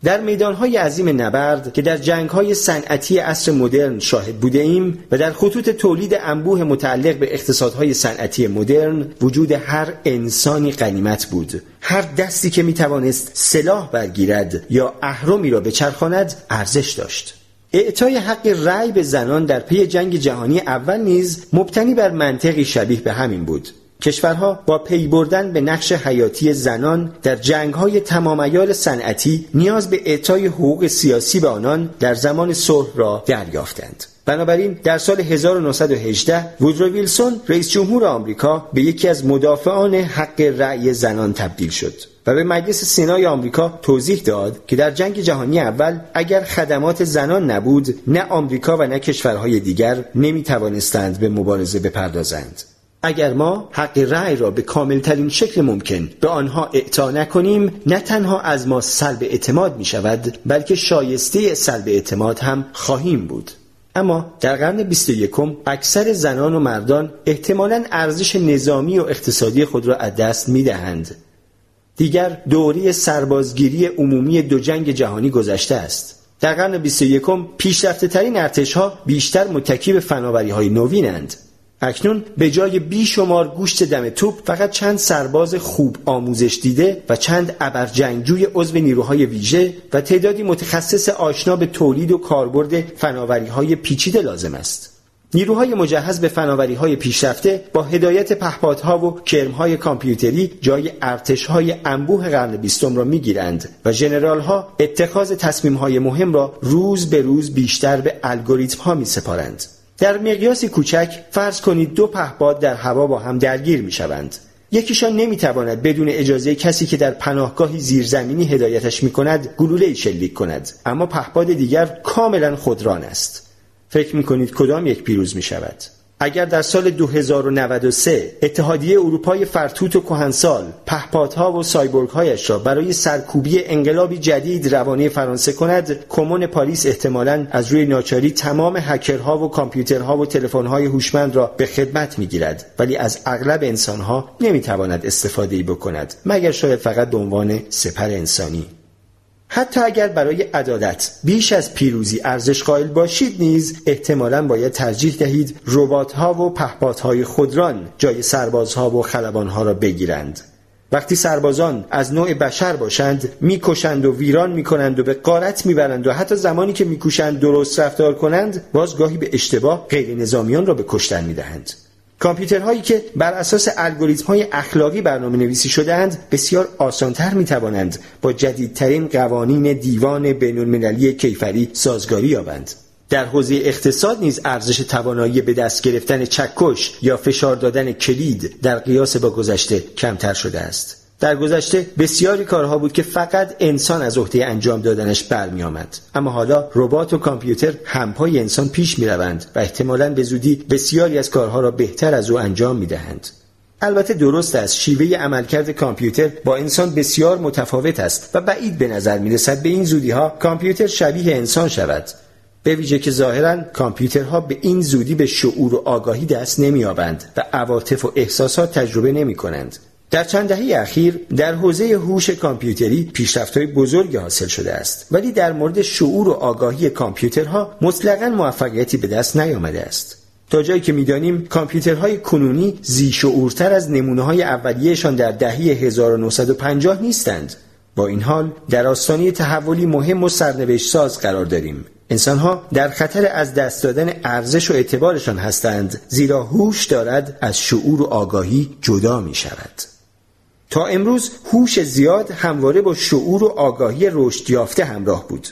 در میدان‌های عظیم نبرد که در جنگ‌های صنعتی عصر مدرن شاهد بوده‌ایم و در خطوط تولید انبوه متعلق به اقتصادهای صنعتی مدرن، وجود هر انسانی غنیمت بود. هر دستی که می‌توانست سلاح برگیرد یا اهرمی را بچرخاند ارزش داشت. اعطای حق رأی به زنان در پی جنگ جهانی اول نیز مبتنی بر منطقی شبیه به همین بود. کشورها با پی بردن به نقش حیاتی زنان در جنگ‌های تمامیال صنعتی نیاز به اعطای حقوق سیاسی به آنان در زمان صلح را دریافتند. بنابراین در سال 1918 وودرو ویلسون، رئیس جمهور آمریکا، به یکی از مدافعان حق رأی زنان تبدیل شد و به مجلس سنای آمریکا توضیح داد که در جنگ جهانی اول اگر خدمات زنان نبود، نه آمریکا و نه کشورهای دیگر نمی‌توانستند به مبارزه بپردازند. اگر ما حق رأی را به کاملترین شکل ممکن به آنها اعطا نکنیم، نه تنها از ما سلب اعتماد می شود، بلکه شایسته سلب اعتماد هم خواهیم بود. اما در قرن 21 اکثر زنان و مردان احتمالاً ارزش نظامی و اقتصادی خود را از دست می دهند. دیگر دوره سربازگیری عمومی دو جنگ جهانی گذشته است. در قرن 21 پیشرفته‌ترین ارتش‌ها بیشتر متکی به فناوری‌های نوین‌اند. اکنون به جای بیشمار گوشت دم توپ، فقط چند سرباز خوب آموزش دیده و چند ابرجنگجوی عضو نیروهای ویژه و تعدادی متخصص آشنا به تولید و کاربرد فناوری‌های پیچیده لازم است. نیروهای مجهز به فناوری‌های پیشرفته با هدایت پهپادها و کرم‌های کامپیوتری جای ارتش‌های انبوه قرن 20 را می‌گیرند و ژنرال‌ها اتخاذ تصمیم‌های مهم را روز به روز بیشتر به الگوریتم‌ها می‌سپارند. در مقیاسی کوچک فرض کنید دو پهپاد در هوا با هم درگیر میشوند. یکیشان نمیتواند بدون اجازه کسی که در پناهگاهی زیرزمینی هدایتش میکند گلوله‌ای شلیک کند، اما پهپاد دیگر کاملا خودران است. فکر میکنید کدام یک پیروز میشود؟ اگر در سال 2093 اتحادیه اروپای فرتوت و کهنسال پهپادها و سایبورگ‌هایش را برای سرکوبی انقلابی جدید روانه فرانسه کند، کمون پاریس احتمالاً از روی ناچاری تمام هکرها و کامپیوترها و تلفن‌های هوشمند را به خدمت می‌گیرد، ولی از اغلب انسان‌ها نمی‌تواند استفاده‌ای بکند، مگر شاید فقط به عنوان سپر انسانی. حتی اگر برای عدالت بیش از پیروزی ارزش قائل باشید نیز احتمالاً باید ترجیح دهید ربات‌ها و پهپادهای خودران جای سربازها و خلبانها را بگیرند. وقتی سربازان از نوع بشر باشند میکشند و ویران میکنند و به غارت میبرند و حتی زمانی که میکوشند درست رفتار کنند باز گاهی به اشتباه غیر نظامیان را به کشتن میدهند. کامپیوترهایی که بر اساس الگوریتم‌های اخلاقی برنامه‌نویسی شده‌اند بسیار آسان‌تر می‌توانند با جدیدترین قوانین دیوان بین‌المللی کیفری سازگاری یابند. در حوزه اقتصاد نیز ارزش توانایی به دست گرفتن چکش یا فشار دادن کلید در قیاس با گذشته کمتر شده است. در گذشته بسیاری کارها بود که فقط انسان از عهده انجام دادنش برمی‌آمد، اما حالا ربات و کامپیوتر همپای انسان پیش می‌روند و احتمالاً به زودی بسیاری از کارها را بهتر از او انجام می‌دهند. البته درست است شیوه عملکرد کامپیوتر با انسان بسیار متفاوت است و بعید به نظر می‌رسد به این زودی‌ها کامپیوتر شبیه انسان شود، به ویژه که ظاهراً کامپیوترها به این زودی به شعور و آگاهی دست نمی‌یابند و عواطف و احساسات تجربه نمی‌کنند. در چند دهه اخیر در حوزه هوش کامپیوتری پیشرفت‌های بزرگی حاصل شده است، ولی در مورد شعور و آگاهی کامپیوترها مطلقاً موفقیتی به دست نیامده است. تا جایی که می‌دانیم کامپیوترهای کنونی ذی‌شعورتر از نمونه‌های اولیه‌شان در دهه 1950 نیستند. با این حال در آستانه تحولی مهم و سرنوشت‌ساز قرار داریم. انسان‌ها در خطر از دست دادن ارزش و اعتبارشان هستند، زیرا هوش دارد از شعور و آگاهی جدا می‌شود. تا امروز هوش زیاد همواره با شعور و آگاهی رشد یافته همراه بود.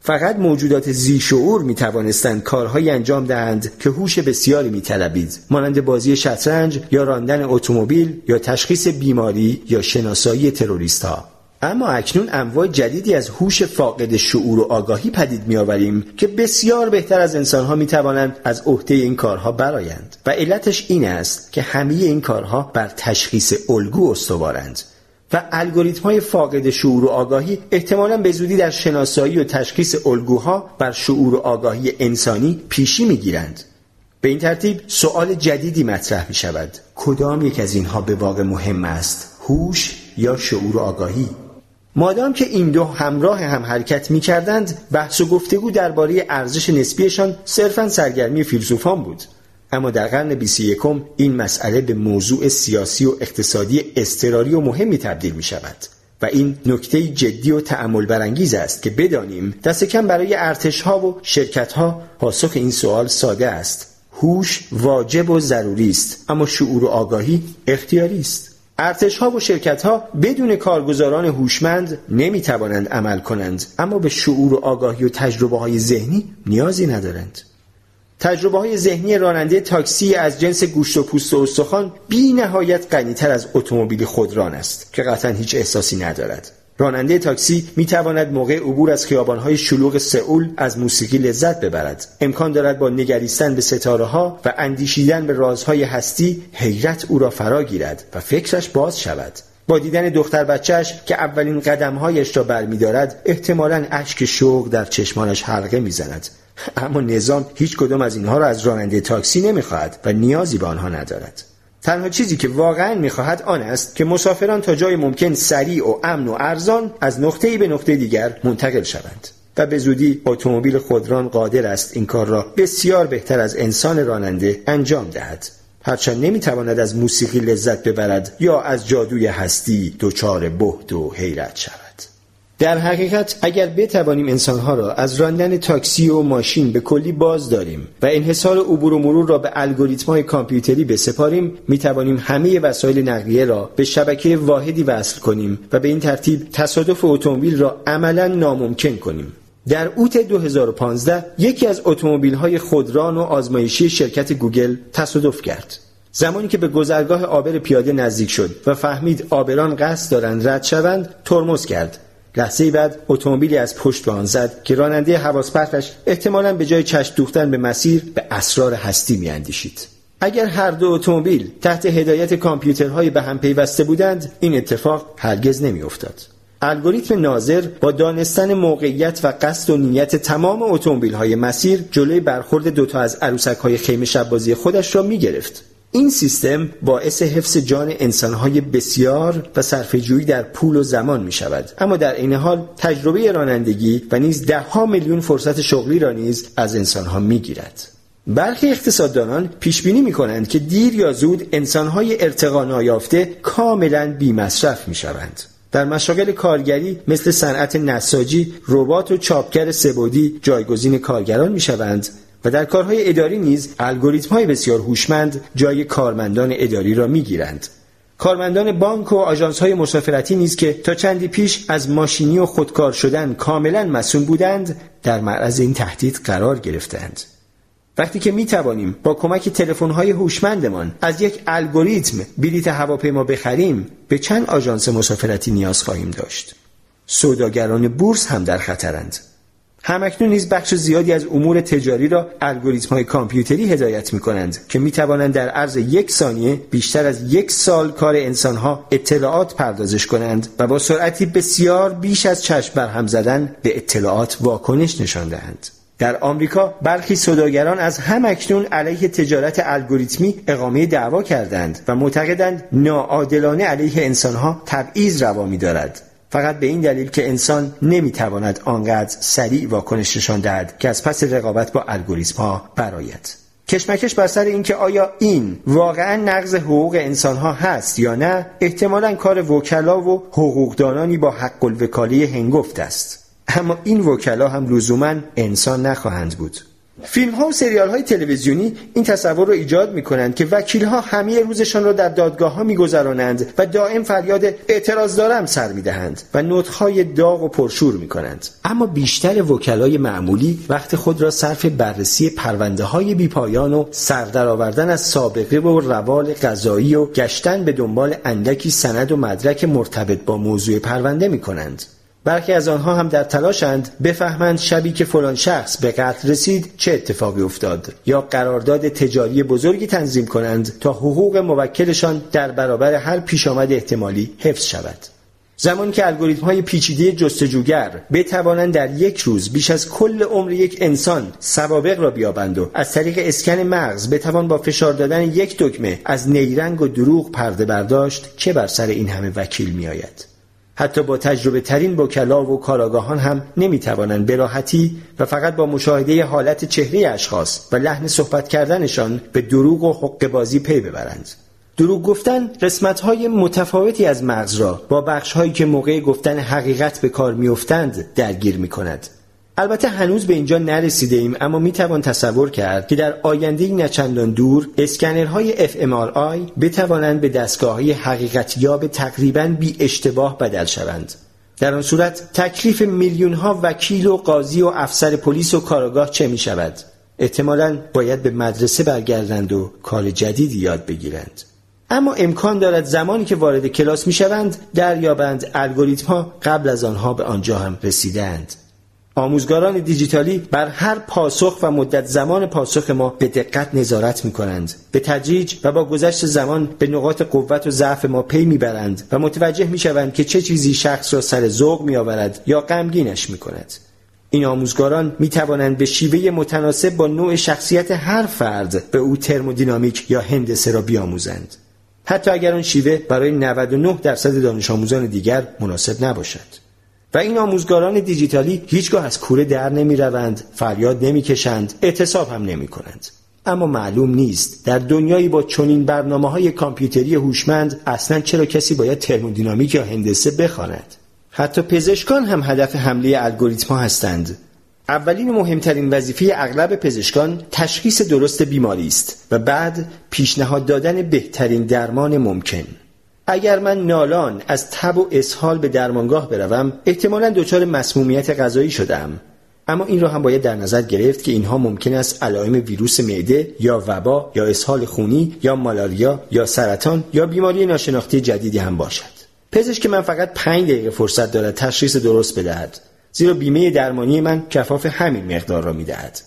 فقط موجودات ذی‌شعور می‌توانستند کارهایی انجام دهند که هوش بسیاری می‌طلبید، مانند بازی شطرنج یا راندن اتومبیل یا تشخیص بیماری یا شناسایی تروریست‌ها. اما اکنون انواع جدیدی از هوش فاقد شعور و آگاهی پدید می‌آوریم که بسیار بهتر از انسان‌ها می‌توانند از عهده این کارها برآیند و علتش این است که همه این کارها بر تشخیص الگو استوارند و الگوریتم‌های فاقد شعور و آگاهی احتمالاً به زودی در شناسایی و تشخیص الگوها بر شعور و آگاهی انسانی پیشی می‌گیرند. به این ترتیب سوال جدیدی مطرح می‌شود: کدام یک از اینها به واقع مهم است، هوش یا شعور و آگاهی؟ مادام که این دو همراه هم حرکت می کردند بحث و گفتگو درباره ارزش نسبیشان صرفاً سرگرمی فیلسوفان بود، اما در قرن 21 این مسئله به موضوع سیاسی و اقتصادی اضطراری و مهمی تبدیل می شود و این نکته جدی و تأمل برانگیز است که بدانیم دست کم برای ارتش‌ها و شرکت‌ها پاسخ این سوال ساده است: هوش واجب و ضروری است، اما شعور و آگاهی اختیاری است. ارتش‌ها و شرکت‌ها بدون کارگزاران هوشمند نمی‌توانند عمل کنند، اما به شعور و آگاهی و تجربه‌های ذهنی نیازی ندارند. تجربه‌های ذهنی راننده تاکسی از جنس گوشت و پوست و استخوان بی‌نهایت غنی‌تر از اتومبیل خودران است که قطعاً هیچ احساسی ندارد. راننده تاکسی می‌تواند موقع عبور از خیابان‌های شلوغ سئول از موسیقی لذت ببرد. امکان دارد با نگریستن به ستاره‌ها و اندیشیدن به رازهای هستی حیرت او را فرا گیرد و فکرش باز شود. با دیدن دختر بچه‌اش که اولین قدم‌هایش را برمی‌دارد، احتمالاً اشک شوق در چشمانش حلقه می‌زند. اما نظام هیچ کدام از اینها را از راننده تاکسی نمی‌خواهد و نیازی به آنها ندارد. تنها چیزی که واقعاً می‌خواهد آن است که مسافران تا جای ممکن سریع و امن و ارزان از نقطه‌ای به نقطه دیگر منتقل شوند و به زودی اتومبیل خودران قادر است این کار را بسیار بهتر از انسان راننده انجام دهد، هرچند نمی‌تواند از موسیقی لذت ببرد یا از جادوی هستی دچار بهت و حیرت شود. در حقیقت اگر بتوانیم انسانها را از راندن تاکسی و ماشین به کلی باز داریم و انحصار عبور و مرور را به الگوریتم‌های کامپیوتری بسپاریم، میتوانیم همه وسایل نقلیه را به شبکه واحدی وصل کنیم و به این ترتیب تصادف اتومبیل را عملاً ناممکن کنیم. در اوت 2015 یکی از اتومبیل‌های خودران و آزمایشی شرکت گوگل تصادف کرد. زمانی که به گذرگاه عابر پیاده نزدیک شد و فهمید عابران قصد دارند رد شوند، ترمز کرد. لحظه‌ای بعد اتومبیلی از پشت به آن زد که راننده حواس‌پرتش احتمالاً به جای چشم دوختن به مسیر به اسرار هستی می‌اندیشید. اگر هر دو اتومبیل تحت هدایت کامپیوترهای به هم پیوسته بودند، این اتفاق هرگز نمی‌افتاد. الگوریتم ناظر با دانستن موقعیت و قصد و نیت تمام اتومبیل‌های مسیر جلوی برخورد دوتا از عروسک‌های خیمه شب‌بازی خودش را می‌گرفت. این سیستم باعث حفظ جان انسان‌های بسیار و صرفه‌جویی در پول و زمان می‌شود، اما در این حال تجربه رانندگی و نیز ده‌ها میلیون فرصت شغلی را نیز از انسان‌ها می‌گیرد. برخی اقتصاددانان پیشبینی می‌کنند که دیر یا زود انسان‌های ارتقا نایافته کاملاً بی‌مصرف می‌شوند. در مشاغل کارگری مثل صنعت نساجی، ربات و چاپگر سه‌بعدی جایگزین کارگران می‌شوند و در کارهای اداری نیز الگوریتم‌های بسیار هوشمند جای کارمندان اداری را می‌گیرند. کارمندان بانک و آژانس‌های مسافرتی نیز که تا چندی پیش از ماشینی و خودکار شدن کاملاً مسئول بودند، در معرض این تهدید قرار گرفتند. وقتی که می‌توانیم با کمک تلفن‌های هوشمندمان از یک الگوریتم بلیط هواپیما بخریم، به چند آژانس مسافرتی نیاز خواهیم داشت. سوداگران بورس هم در خطرند. همکنون نیز بخش زیادی از امور تجاری را الگوریتم‌های کامپیوتری هدایت می‌کنند که می‌توانند در عرض یک ثانیه بیشتر از یک سال کار انسان‌ها اطلاعات پردازش کنند و با سرعتی بسیار بیش از چشم برهم زدن به اطلاعات واکنش نشان دهند. در آمریکا برخی سوداگران از همکنون علیه تجارت الگوریتمی اقامه دعوا کردند و معتقدند ناعادلانه علیه انسان‌ها تبعیض روا می‌دارد، فقط به این دلیل که انسان نمیتواند آنقدر سریع واکنش نشان دهد که از پس رقابت با الگوریتم‌ها برآید. کشمکش بر سر اینکه آیا این واقعا نقض حقوق انسان‌ها هست یا نه، احتمالاً کار وکلا و حقوقدانانی با حق الوکاله هنگفت است. اما این وکلا هم لزوماً انسان نخواهند بود. فیلم‌ها و سریال‌های تلویزیونی این تصور را ایجاد می‌کنند که وکیل‌ها همه روزشان را در دادگاه‌ها می‌گذرانند و دائم فریاد اعتراض دارم سر می‌دهند و نطق‌های داغ و پرشور می‌کنند. اما بیشتر وکلای معمولی وقت خود را صرف بررسی پرونده‌های بی‌پایان و سردرآوردن از سابقه و روال قضایی و گشتن به دنبال اندکی سند و مدرک مرتبط با موضوع پرونده می‌کنند. برخی از آنها هم در تلاشند بفهمند شبی که فلان شخص به قتل رسید چه اتفاقی افتاد، یا قرارداد تجاری بزرگی تنظیم کنند تا حقوق موکلشان در برابر هر پیش آمد احتمالی حفظ شود. زمانی که الگوریتم‌های پیچیده جستجوگر بتوانند در یک روز بیش از کل عمر یک انسان سوابق را بیابند و از طریق اسکن مغز بتوان با فشار دادن یک دکمه از نیرنگ و دروغ پرده برداشت، چه بر سر این همه وکیل می‌آید. حتی با تجربه ترین وکلا و کاراگاهان هم نمیتوانند به راحتی و فقط با مشاهده حالت چهره اشخاص و لحن صحبت کردنشان به دروغ و حقه‌بازی پی ببرند. دروغ گفتن قسمت‌های متفاوتی از مغز را با بخش‌هایی که موقع گفتن حقیقت به کار می‌افتند درگیر می‌کند. البته هنوز به اینجا نرسیده ایم، اما میتوان تصور کرد که در آینده نچندان دور اسکنرهای fMRI بتوانند به دستگاه‌های حقیقتیاب تقریباً بی اشتباه بدل شوند. در آن صورت تکلیف میلیون‌ها وکیل و قاضی و افسر پلیس و کاراگاه چه میشود؟ احتمالاً باید به مدرسه برگردند و کار جدیدی یاد بگیرند. اما امکان دارد زمانی که وارد کلاس میشوند دریابند الگوریتم‌ها قبل از آنها به آنجا هم رسیدند. آموزگاران دیجیتالی بر هر پاسخ و مدت زمان پاسخ ما به دقت نظارت می‌کنند. به تدریج و با گذشت زمان به نقاط قوت و ضعف ما پی می‌برند و متوجه می‌شوند که چه چیزی شخص را سر ذوق می‌آورد یا غمگینش می‌کند. این آموزگاران می‌توانند به شیوه متناسب با نوع شخصیت هر فرد به او ترمودینامیک یا هندسه را بیاموزند، حتی اگر آن شیوه برای 99% دانش آموزان دیگر مناسب نباشد. و این آموزگاران دیجیتالی هیچگاه از کوره در نمی روند، فریاد نمی کشند، اعتصاب هم نمی کنند. اما معلوم نیست در دنیایی با چنین برنامه‌های کامپیوتری هوشمند اصلاً چرا کسی باید ترمودینامیک یا هندسه بخواند. حتی پزشکان هم هدف حمله الگوریتم‌ها هستند. اولین و مهمترین وظیفه اغلب پزشکان تشخیص درست بیماری است و بعد پیشنهاد دادن بهترین درمان ممکن. اگر من نالان از تب و اسهال به درمانگاه بروم، احتمالاً دچار مسمومیت غذایی شدم. اما این را هم باید در نظر گرفت که اینها ممکن است علائم ویروس معده یا وبا یا اسهال خونی یا مالاریا یا سرطان یا بیماری ناشناخته جدیدی هم باشد. پزشک من فقط 5 دقیقه فرصت دارد تشخیص درست بدهد، زیرا بیمه درمانی من کفاف همین مقدار را می‌دهد.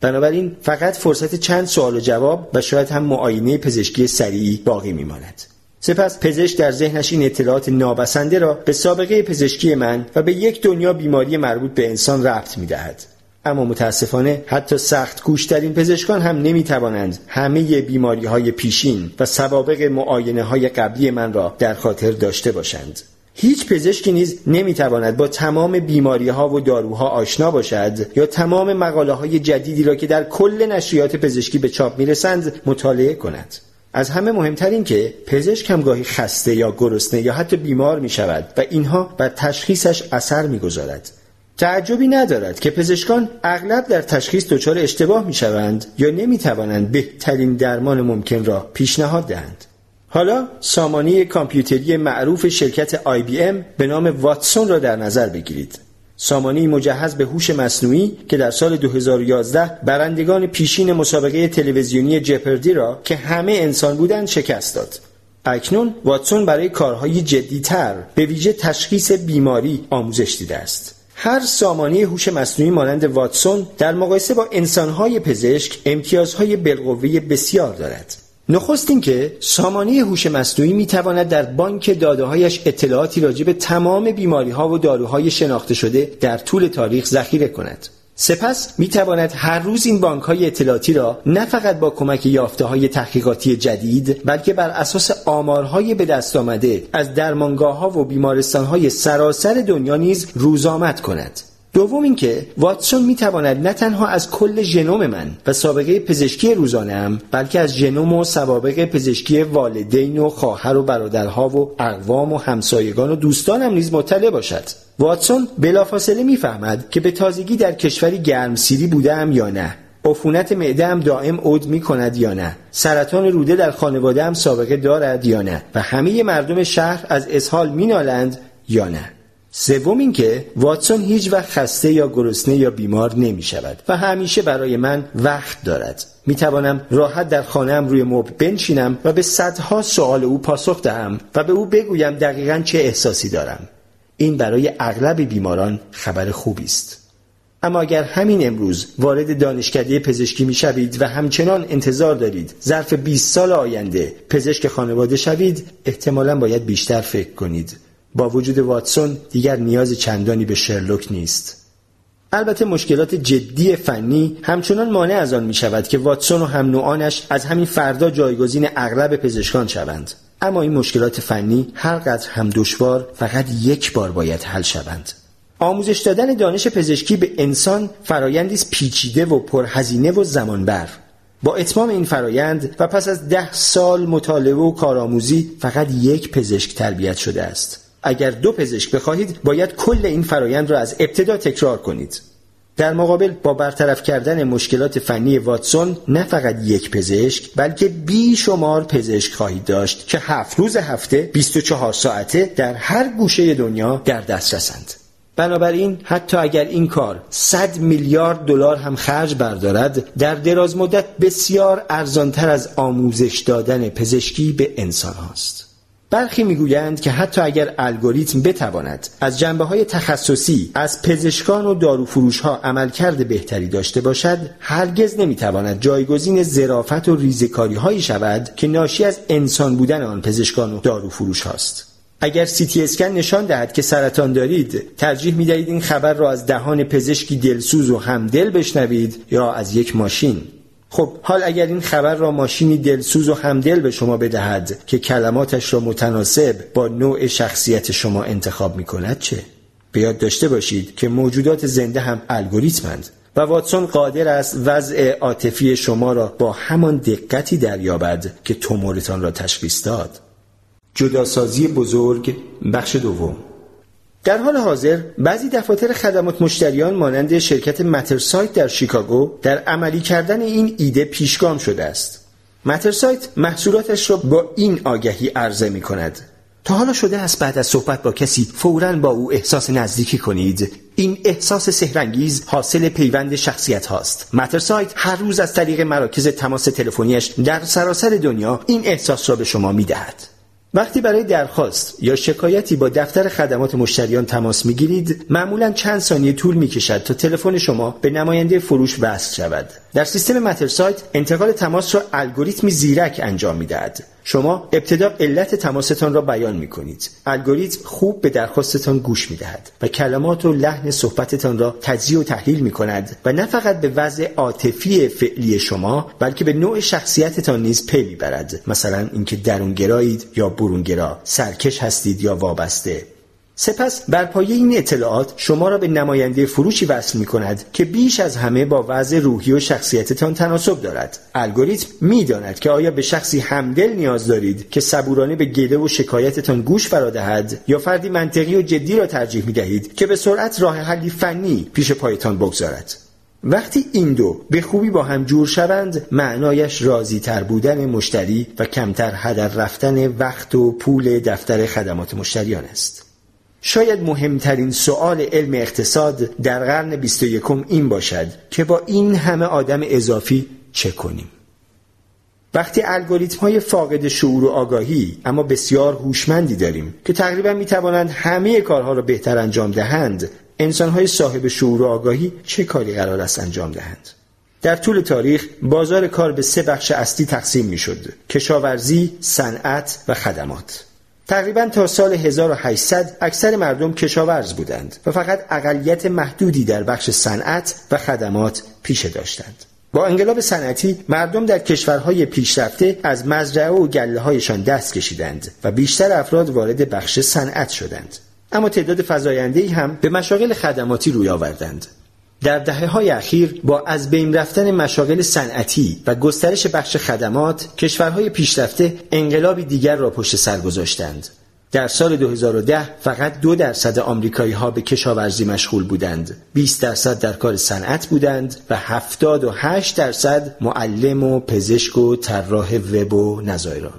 بنابراین فقط فرصت چند سوال و جواب و شاید هم معاینه پزشکی سریعی باقی می‌ماند. سپس پزشک در ذهنش این اطلاعات نابسنده را به سابقه پزشکی من و به یک دنیا بیماری مربوط به انسان ربط می‌دهد. اما متاسفانه حتی سخت کوشترین پزشکان هم نمیتوانند همه بیماری‌های پیشین و سوابق معاینه‌های قبلی من را در خاطر داشته باشند. هیچ پزشکی نیز نمیتواند با تمام بیماری‌ها و داروها آشنا باشد یا تمام مقاله‌های جدیدی را که در کل نشریات پزشکی به چاپ می‌رسند مطالعه کند. از همه مهمتر این که پزشک هم گاهی خسته یا گرسنه یا حتی بیمار می‌شود و اینها بر تشخیصش اثر می‌گذارد. تعجبی ندارد که پزشکان اغلب در تشخیص دچار اشتباه می‌شوند یا نمی‌توانند بهترین درمان ممکن را پیشنهاد دهند. حالا سامانه کامپیوتری معروف شرکت IBM به نام واتسون را در نظر بگیرید. سامانه مجهز به هوش مصنوعی که در سال 2011 برندگان پیشین مسابقه تلویزیونی جپردی را که همه انسان بودند شکست داد. اکنون واتسون برای کارهای جدی‌تر به ویژه تشخیص بیماری آموزش دیده است. هر سامانه هوش مصنوعی مانند واتسون در مقایسه با انسان‌های پزشک امتیازهای بالقوه بسیار دارد. نخست این که سامانه هوش مصنوعی میتواند در بانک داده‌هایش اطلاعاتی راجع به تمام بیماری‌ها و داروهای شناخته شده در طول تاریخ ذخیره کند. سپس میتواند هر روز این بانک‌های اطلاعاتی را نه فقط با کمک یافته‌های تحقیقاتی جدید، بلکه بر اساس آمارهای به دست آمده از درمانگاه‌ها و بیمارستان‌های سراسر دنیا نیز روزآمد کند. دوم اینکه واتسون میتواند نه تنها از کل ژنوم من و سابقه پزشکی روزانه‌ام، بلکه از ژنوم و سوابق پزشکی والدین و خواهر و برادرها و اقوام و همسایگان و دوستانم نیز مطلع باشد. واتسون بلافاصله میفهمد که به تازگی در کشوری گرمسیری بودم یا نه، عفونت معده‌ام دائم عود میکند یا نه، سرطان روده در خانواده‌ام سابقه دارد یا نه و همه مردم شهر از اسهال مینالند یا نه. سوم این که واتسون هیچ وقت خسته یا گرسنه یا بیمار نمی شود و همیشه برای من وقت دارد. می توانم راحت در خانه‌ام روی مبل بنشینم و به صدها سوال او پاسخ دهم و به او بگویم دقیقاً چه احساسی دارم. این برای اغلب بیماران خبر خوبی است. اما اگر همین امروز وارد دانشکده پزشکی می شوید و همچنان انتظار دارید ظرف 20 سال آینده پزشک خانواده شوید، احتمالاً باید بیشتر فکر کنید. با وجود واتسون دیگر نیاز چندانی به شرلوک نیست. البته مشکلات جدی فنی همچنان مانع از آن می شود که واتسون و هم نوعانش از همین فردا جایگزین اغلب پزشکان شوند. اما این مشکلات فنی هر قدر هم دشوار فقط یک بار باید حل شوند. آموزش دادن دانش پزشکی به انسان فرایندی است پیچیده و پرهزینه و زمانبر. با اتمام این فرایند و پس از 10 سال مطالعه و کارآموزی فقط یک پزشک تربیت شده است. اگر 2 پزشک بخواهید باید کل این فرایند را از ابتدا تکرار کنید. در مقابل با برطرف کردن مشکلات فنی واتسون نه فقط 1 پزشک بلکه بیشمار پزشک خواهید داشت که 7 روز هفته 24 ساعته در هر گوشه دنیا در دسترسند. بنابراین حتی اگر این کار 100 میلیارد دلار هم خرج بردارد، در دراز مدت بسیار ارزانتر از آموزش دادن پزشکی به انسان هاست. برخی میگویند که حتی اگر الگوریتم بتواند از جنبه‌های تخصصی از پزشکان و داروفروش‌ها عملکرد بهتری داشته باشد، هرگز نمیتواند جایگزین ظرافت و ریزکاری‌هایی شود که ناشی از انسان بودن آن پزشکان و داروفروش‌هاست. اگر سیتی اسکن نشان دهد که سرطان دارید، ترجیح میدهید این خبر را از دهان پزشکی دلسوز و همدل بشنوید یا از یک ماشین؟ خب حال اگر این خبر را ماشینی دلسوز و همدل به شما بدهد که کلماتش را متناسب با نوع شخصیت شما انتخاب می کند چه؟ به یاد داشته باشید که موجودات زنده هم الگوریتمند و واتسون قادر است وضع عاطفی شما را با همان دقتی دریابد که تومورتان را تشخیص داد. جداسازی بزرگ، بخش دوم. در حال حاضر بعضی دفاتر خدمات مشتریان مانند شرکت مترسایت در شیکاگو در عملی کردن این ایده پیشگام شده است. مترسایت محصولاتش را با این آگهی عرضه می کند: تا حالا شده است بعد از صحبت با کسی فوراً با او احساس نزدیکی کنید؟ این احساس سحرانگیز حاصل پیوند شخصیت هاست. مترسایت هر روز از طریق مراکز تماس تلفنیش در سراسر دنیا این احساس را به شما می دهد. وقتی برای درخواست یا شکایتی با دفتر خدمات مشتریان تماس میگیرید، معمولاً چند ثانیه طول میکشد تا تلفن شما به نماینده فروش وصل شود. در سیستم مترسایت انتقال تماس را الگوریتمی زیرک انجام می‌دهد. شما ابتدا علت تماستان را بیان می‌کنید. الگوریتم خوب به درخواستتان گوش می‌دهد و کلمات و لحن صحبتتان را تجزیه و تحلیل می‌کند و نه فقط به وضع عاطفی فعلی شما، بلکه به نوع شخصیتتان نیز پی می‌برد. مثلا اینکه درونگرایید یا برونگرا، سرکش هستید یا وابسته. سپس بر پایه این اطلاعات شما را به نماینده فروشی وصل می کند که بیش از همه با وضع روحی و شخصیتتان تناسب دارد. الگوریتم می داند که آیا به شخصی همدل نیاز دارید که صبورانه به گله و شکایتتان گوش فرا دهد یا فردی منطقی و جدی را ترجیح می دهید که به سرعت راه حلی فنی پیش پایتان بگذارد. وقتی این دو به خوبی با هم جور شوند، معنایش راضی تر بودن مشتری و کمتر هدر رفتن وقت و پول دفتر خدمات مشتریان است. شاید مهمترین سؤال علم اقتصاد در قرن 21 این باشد که با این همه آدم اضافی چه کنیم؟ وقتی الگوریتم‌های فاقد شعور و آگاهی اما بسیار هوشمندی داریم که تقریبا می‌توانند همه کارها را بهتر انجام دهند، انسان‌های صاحب شعور و آگاهی چه کاری قرار است انجام دهند؟ در طول تاریخ بازار کار به 3 بخش اصلی تقسیم می‌شد: کشاورزی، صنعت و خدمات. تقریباً تا سال 1800 اکثر مردم کشاورز بودند و فقط اقلیت محدودی در بخش صنعت و خدمات پیشه داشتند. با انقلاب صنعتی مردم در کشورهای پیشرفته از مزرعه و گله‌هایشان دست کشیدند و بیشتر افراد وارد بخش صنعت شدند، اما تعداد فزاینده‌ای هم به مشاغل خدماتی روی آوردند. در دهه‌های اخیر با از بین رفتن مشاغل صنعتی و گسترش بخش خدمات، کشورهای پیشرفته انقلابی دیگر را پشت سر گذاشتند. در سال 2010 فقط 2% آمریکایی‌ها به کشاورزی مشغول بودند، 20% در کار صنعت بودند و 78% معلم و پزشک و طراح وب و نظایران.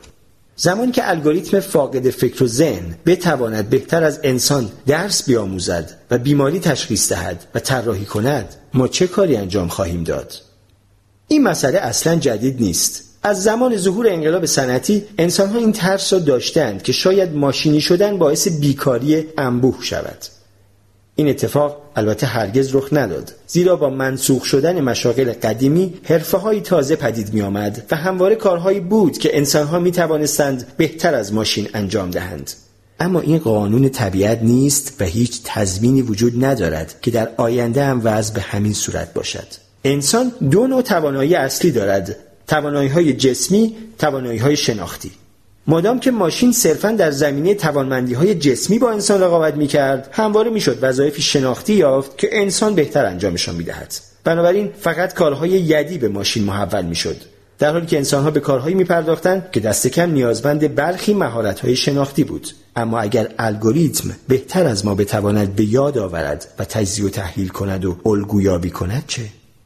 زمانی که الگوریتم فاقد فکر و ذهن بتواند بهتر از انسان درس بیاموزد و بیماری تشخیص دهد و طراحی کند، ما چه کاری انجام خواهیم داد؟ این مسئله اصلا جدید نیست. از زمان ظهور انقلاب صنعتی انسان‌ها این ترس را داشتند که شاید ماشینی شدن باعث بیکاری انبوه شود. این اتفاق البته هرگز رخ نداد، زیرا با منسوخ شدن مشاغل قدیمی حرفه‌های تازه پدید می آمد و همواره کارهایی بود که انسان‌ها می توانستند بهتر از ماشین انجام دهند. اما این قانون طبیعت نیست و هیچ تضمینی وجود ندارد که در آینده هم وضع به همین صورت باشد. انسان 2 نوع توانایی اصلی دارد: توانایی‌های جسمی، توانایی‌های شناختی. مادام که ماشین صرفاً در زمینه توانمندی‌های جسمی با انسان رقابت می‌کرد، همواره می‌شد وظایفی شناختی یافت که انسان بهتر انجامشان می‌دهد. بنابراین فقط کارهای یدی به ماشین محول می‌شد، در حالی که انسان‌ها به کارهایی می‌پرداختند که دست کم نیازمند برخی مهارت‌های شناختی بود. اما اگر الگوریتم بهتر از ما بتواند به یاد آورد و تجزیه و تحلیل کند و الگویابی کند چه؟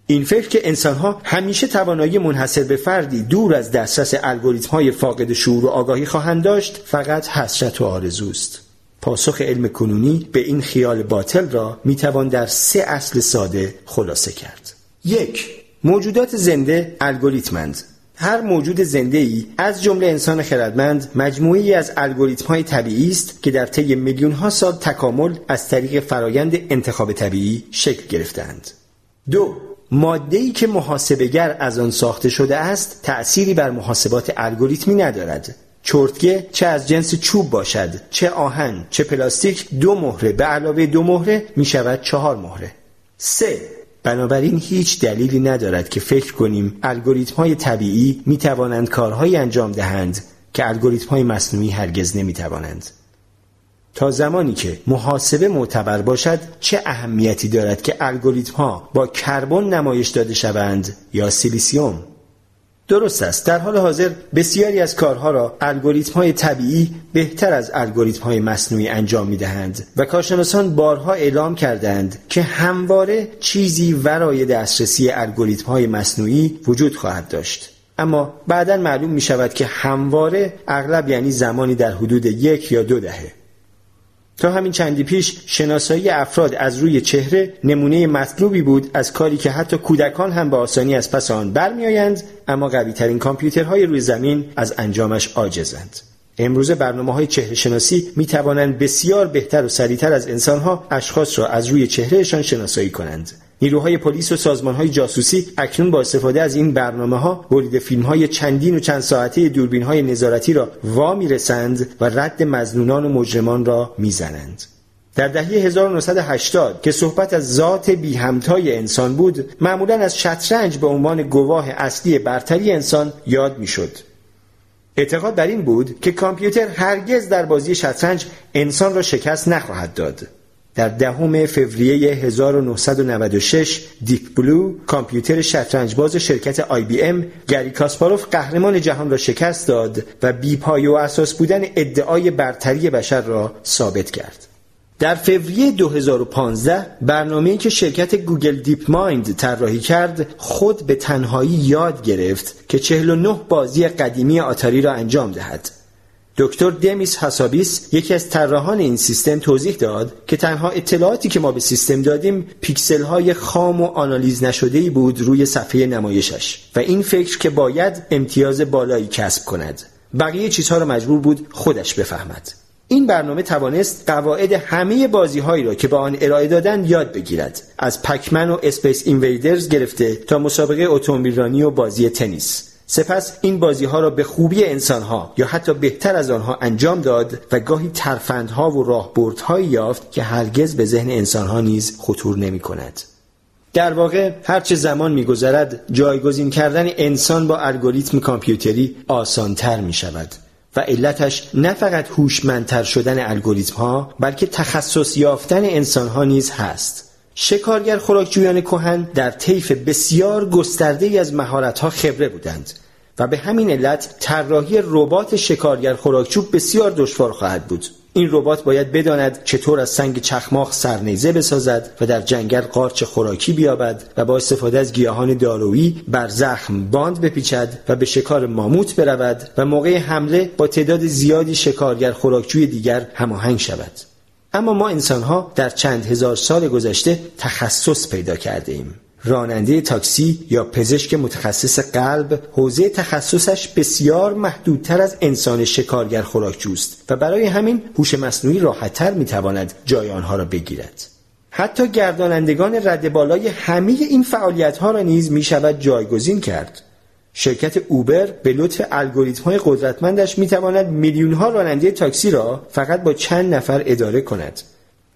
این فکر که انسان‌ها همیشه توانایی منحصر به فردی دور از دسترس الگوریتم‌های فاقد شعور و آگاهی خواهند داشت، فقط حسرت و آرزوست. پاسخ علم کنونی به این خیال باطل را میتوان در 3 اصل ساده خلاصه کرد. 1. موجودات زنده الگوریتمند. هر موجود زنده‌ای از جمله انسان خردمند مجموعه‌ای از الگوریتم‌های طبیعی است که در طی میلیون‌ها سال تکامل از طریق فرایند انتخاب طبیعی شکل گرفتند. 2. ماده‌ای که محاسبه‌گر از آن ساخته شده است تأثیری بر محاسبات الگوریتمی ندارد. چرتکه چه از جنس چوب باشد، چه آهن، چه پلاستیک، 2 مهره به علاوه 2 مهره می‌شود 4 مهره. 3. بنابراین هیچ دلیلی ندارد که فکر کنیم الگوریتم‌های طبیعی می‌توانند کارهایی انجام دهند که الگوریتم‌های مصنوعی هرگز نمی‌توانند. تا زمانی که محاسبه معتبر باشد، چه اهمیتی دارد که الگوریتم‌ها با کربن نمایش داده شوند یا سیلیسیوم؟ درست است، در حال حاضر بسیاری از کارها را الگوریتم‌های طبیعی بهتر از الگوریتم‌های مصنوعی انجام می‌دهند و کارشناسان بارها اعلام کردند که همواره چیزی ورای دسترسی الگوریتم‌های مصنوعی وجود خواهد داشت. اما بعداً معلوم می‌شود که همواره اغلب یعنی زمانی در حدود 1 یا 2 دهه. تا همین چندی پیش شناسایی افراد از روی چهره نمونه مطلوبی بود از کاری که حتی کودکان هم به آسانی از پس آن برمی‌آیند، اما قوی‌ترین کامپیوترهای روی زمین از انجامش عاجزند. امروزه برنامه‌های چهره‌شناسی می‌توانند بسیار بهتر و سریع‌تر از انسان‌ها اشخاص را از روی چهرهشان شناسایی کنند. نیروهای پلیس و سازمان‌های جاسوسی اکنون با استفاده از این برنامه‌ها برید فیلم‌های چندین و چند ساعته دوربین‌های نظارتی را وا می‌رسند و رد مظنونان و مجرمان را می‌زنند. در دهه 1980 که صحبت از ذات بی همتای انسان بود، معمولاً از شطرنج به عنوان گواه اصلی برتری انسان یاد می‌شد. اعتقاد بر این بود که کامپیوتر هرگز در بازی شطرنج انسان را شکست نخواهد داد. در 10 فوریه 1996 دیپ بلو، کامپیوتر شطرنج‌باز شرکت IBM، گری کاسپاروف قهرمان جهان را شکست داد و بی‌پایه و اساس بودن ادعای برتری بشر را ثابت کرد. در فوریه 2015 برنامه‌ای که شرکت گوگل دیپ مایند طراحی کرد خود به تنهایی یاد گرفت که 49 بازی قدیمی آتاری را انجام دهد. دکتر دمیس هاسابیس، یکی از طراحان این سیستم، توضیح داد که تنها اطلاعاتی که ما به سیستم دادیم پیکسل‌های خام و آنالیز نشده‌ای بود روی صفحه نمایشش و این فکر که باید امتیاز بالایی کسب کند. بقیه چیزها را مجبور بود خودش بفهمد. این برنامه توانست قواعد همه بازی‌هایی را که با آن ارائه دادند یاد بگیرد، از پکمن و اسپیس اینویدرز گرفته تا مسابقه اتومبیل‌رانی و بازی تنیس. سپس این بازی‌ها را به خوبی انسان‌ها یا حتی بهتر از آنها انجام داد و گاهی ترفندها و راهبردهایی یافت که هرگز به ذهن انسان‌ها نیز خطور نمی‌کند. در واقع هرچه زمان می‌گذرد جایگزین کردن انسان با الگوریتم کامپیوتری آسان‌تر می‌شود و علتش نه فقط هوشمندتر شدن الگوریتم‌ها بلکه تخصص یافتن انسان‌ها نیز هست. شکارگر خوراکجویان کهن در طیف بسیار گسترده‌ای از مهارت‌ها خبره بودند و به همین علت طراحی ربات شکارگر خوراکجو بسیار دشوار خواهد بود. این ربات باید بداند چطور از سنگ چخماق سرنیزه بسازد و در جنگل قارچ خوراکی بیابد و با استفاده از گیاهان دارویی بر زخم باند بپیچد و به شکار ماموت برود و موقع حمله با تعداد زیادی شکارگر خوراکجوی دیگر هماهنگ شود. اما ما انسان‌ها در چند هزار سال گذشته تخصص پیدا کرده ایم. راننده تاکسی یا پزشک متخصص قلب حوزه تخصصش بسیار محدودتر از انسان شکارگر خوراکجوست و برای همین هوش مصنوعی راحت‌تر می‌تواند جای آنها را بگیرد. حتی گردانندگان رده بالای همه این فعالیت‌ها را نیز می‌شود جایگزین کرد. شرکت اوبر به لطف الگوریتم‌های قدرتمندش می‌تواند میلیون‌ها راننده تاکسی را فقط با چند نفر اداره کند.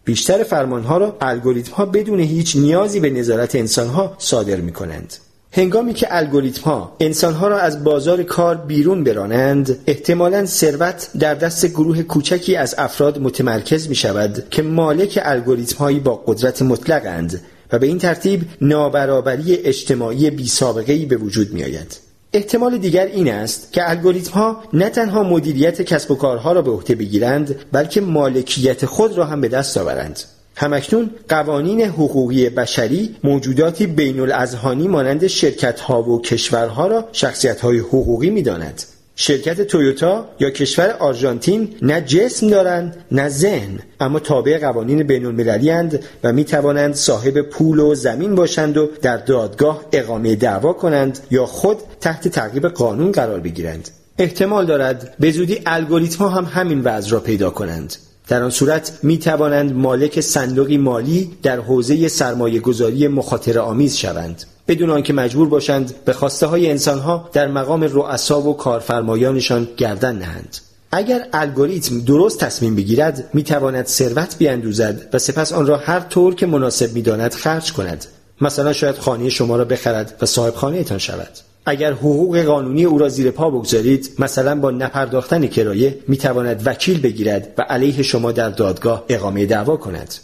بیشتر فرمان‌ها را الگوریتم‌ها بدون هیچ نیازی به نظارت انسان‌ها صادر می‌کنند. هنگامی که الگوریتم‌ها انسان‌ها را از بازار کار بیرون برانند، احتمالاً ثروت در دست گروه کوچکی از افراد متمرکز می‌شود که مالک الگوریتم‌هایی با قدرت مطلق‌اند و به این ترتیب نابرابری اجتماعی بی‌سابقه‌ای به وجود می‌آید. احتمال دیگر این است که الگوریتم‌ها نه تنها مدیریت کسب و کارها را به عهده بگیرند بلکه مالکیت خود را هم به دست آورند. همکنون قوانین حقوقی بشری موجوداتی بین‌الاذهانی مانند شرکت‌ها و کشورها را شخصیت‌های حقوقی می‌داند. شرکت تویوتا یا کشور آرژانتین نه جسم دارند نه ذهن، اما تابع قوانین بین‌المللی اند و می‌توانند صاحب پول و زمین باشند و در دادگاه اقامه دعوا کنند یا خود تحت تعقیب قانون قرار بگیرند. احتمال دارد به زودی الگوریتم‌ها هم همین وضع را پیدا کنند. در آن صورت می‌توانند مالک صندوقی مالی در حوزه سرمایه‌گذاری مخاطره‌آمیز شوند، بدون آنکه مجبور باشند به خواسته‌های انسان‌ها در مقام رؤسا و کارفرمایانشان گردن نهند. اگر الگوریتم درست تصمیم بگیرد، می‌تواند ثروت بیاندوزد و سپس آن را هر طور که مناسب می‌داند خرج کند. مثلا شاید خانه شما را بخرد و صاحب خانه‌تان شود. اگر حقوق قانونی او را زیر پا بگذارید، مثلا با نپرداختن کرایه، می‌تواند وکیل بگیرد و علیه شما در دادگاه اقامه دعوا کند.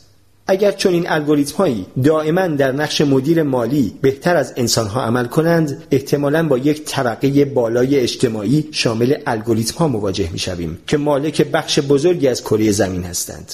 اگر چنین الگوریتم‌هایی دائما در نقش مدیر مالی بهتر از انسان‌ها عمل کنند، احتمالاً با یک طبقه بالای اجتماعی شامل الگوریتم‌ها مواجه می‌شویم که مالک بخش بزرگی از کره زمین هستند.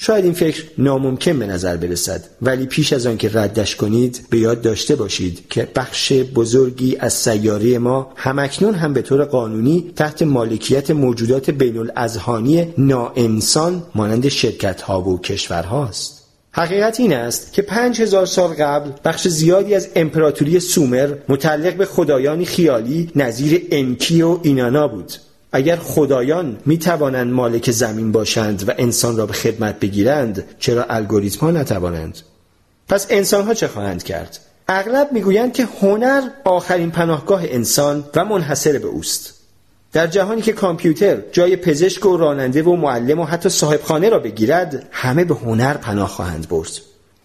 شاید این فکر ناممکن به نظر برسد، ولی پیش از آن که ردش کنید به یاد داشته باشید که بخش بزرگی از سیاره ما همکنون هم به طور قانونی تحت مالکیت موجودات بین‌الاذهانی ناانسان مانند شرکت‌ها و کشورهاست. حقیقت این است که 5000 سال قبل بخش زیادی از امپراتوری سومر متعلق به خدایانی خیالی نظیر انکی و اینانا بود. اگر خدایان می توانند مالک زمین باشند و انسان را به خدمت بگیرند، چرا الگوریتم‌ها نتوانند؟ پس انسان‌ها چه خواهند کرد؟ اغلب میگویند که هنر آخرین پناهگاه انسان و منحصر به اوست. در جهانی که کامپیوتر جای پزشک و راننده و معلم و حتی صاحبخانه را بگیرد، همه به هنر پناه خواهند برد.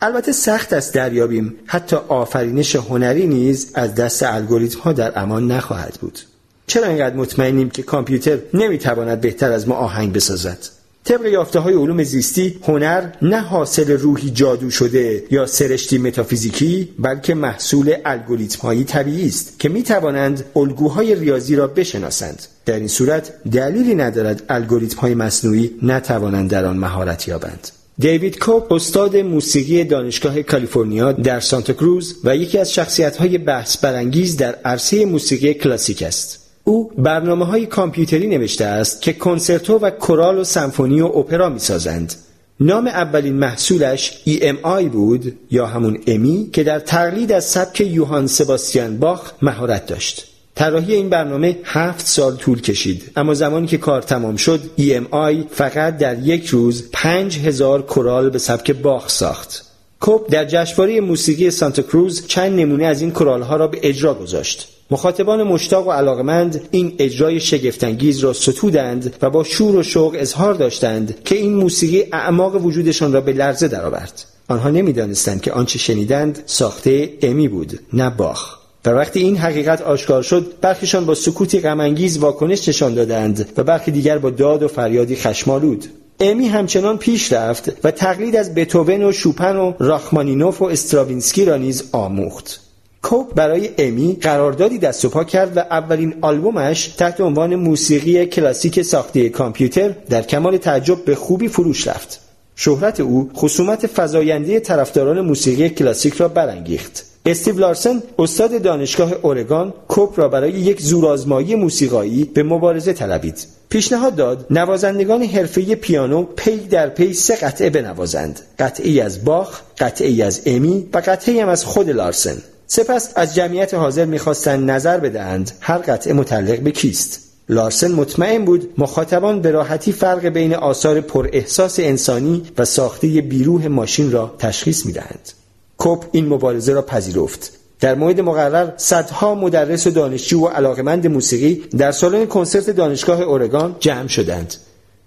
البته سخت است دریابیم حتی آفرینش هنری نیز از دست الگوریتم‌ها در امان نخواهد بود. چرا اینقدر مطمئنیم که کامپیوتر نمیتواند بهتر از ما آهنگ بسازد؟ طبق یافته‌های علوم زیستی، هنر نه حاصل روحی جادو شده یا سرشتی متافیزیکی، بلکه محصول الگوریتم‌های طبیعی است که می‌توانند الگوهای ریاضی را بشناسند. در این صورت دلیلی ندارد الگوریتم‌های مصنوعی نتوانند در آن مهارت یابند. دیوید کوپ، استاد موسیقی دانشگاه کالیفرنیا در سانتا کروز و یکی از شخصیت‌های بحث برانگیز در عرصه موسیقی کلاسیک است. او برنامه‌های کامپیوتری نوشته است که کنسرتو و کورال و سمفونی و اپرا می‌سازند. نام اولین محصولش EMI بود یا همون امی، که در تقلید از سبک یوهان سباستیان باخ مهارت داشت. طراحی این برنامه 7 سال طول کشید، اما زمانی که کار تمام شد، EMI فقط در یک روز 5000 کورال به سبک باخ ساخت. کوپ در جشنواره موسیقی سانتا کروز چند نمونه از این کورال‌ها را به اجرا گذاشت. مخاطبان مشتاق و علاقمند این اجرای شگفت‌انگیز را ستودند و با شور و شوق اظهار داشتند که این موسیقی اعماق وجودشان را به لرزه درآورد. آنها نمی‌دانستند که آنچه شنیدند ساخته امی بود، نه باخ. و وقتی این حقیقت آشکار شد، برخیشان با سکوتی غم‌انگیز واکنش نشان دادند و برخی دیگر با داد و فریادی خشم‌آلود. امی همچنان پیش رفت و تقلید از بتهوون و شوپن و راخمانینوف و استراوینسکی را نیز آموخت. کوپ برای امی قراردادی دست و پا کرد و اولین آلبومش تحت عنوان موسیقی کلاسیک ساخته کامپیوتر در کمال تعجب به خوبی فروش رفت. شهرت او خصومت فزاینده طرفداران موسیقی کلاسیک را برانگیخت. استیو لارسن، استاد دانشگاه اورگان، کوپ را برای یک زورآزمایی موسیقایی به مبارزه طلبید. پیشنهاد داد نوازندگان حرفه‌ای پیانو پی در پی 3 قطعه بنوازند: قطعه‌ای از باخ، قطعه‌ای از امی و قطعه‌ای هم از خود لارسن. سپس از جمعیت حاضر می‌خواستند نظر بدهند هر قطعه متعلق به کیست. لارسن مطمئن بود مخاطبان به راحتی فرق بین آثار پر احساس انسانی و ساخته بیروح ماشین را تشخیص می‌دهند. کوپ این مبارزه را پذیرفت. در موعد مقرر، صدها مدرس و دانشجو و علاقمند موسیقی در سالن کنسرت دانشگاه اورگان جمع شدند.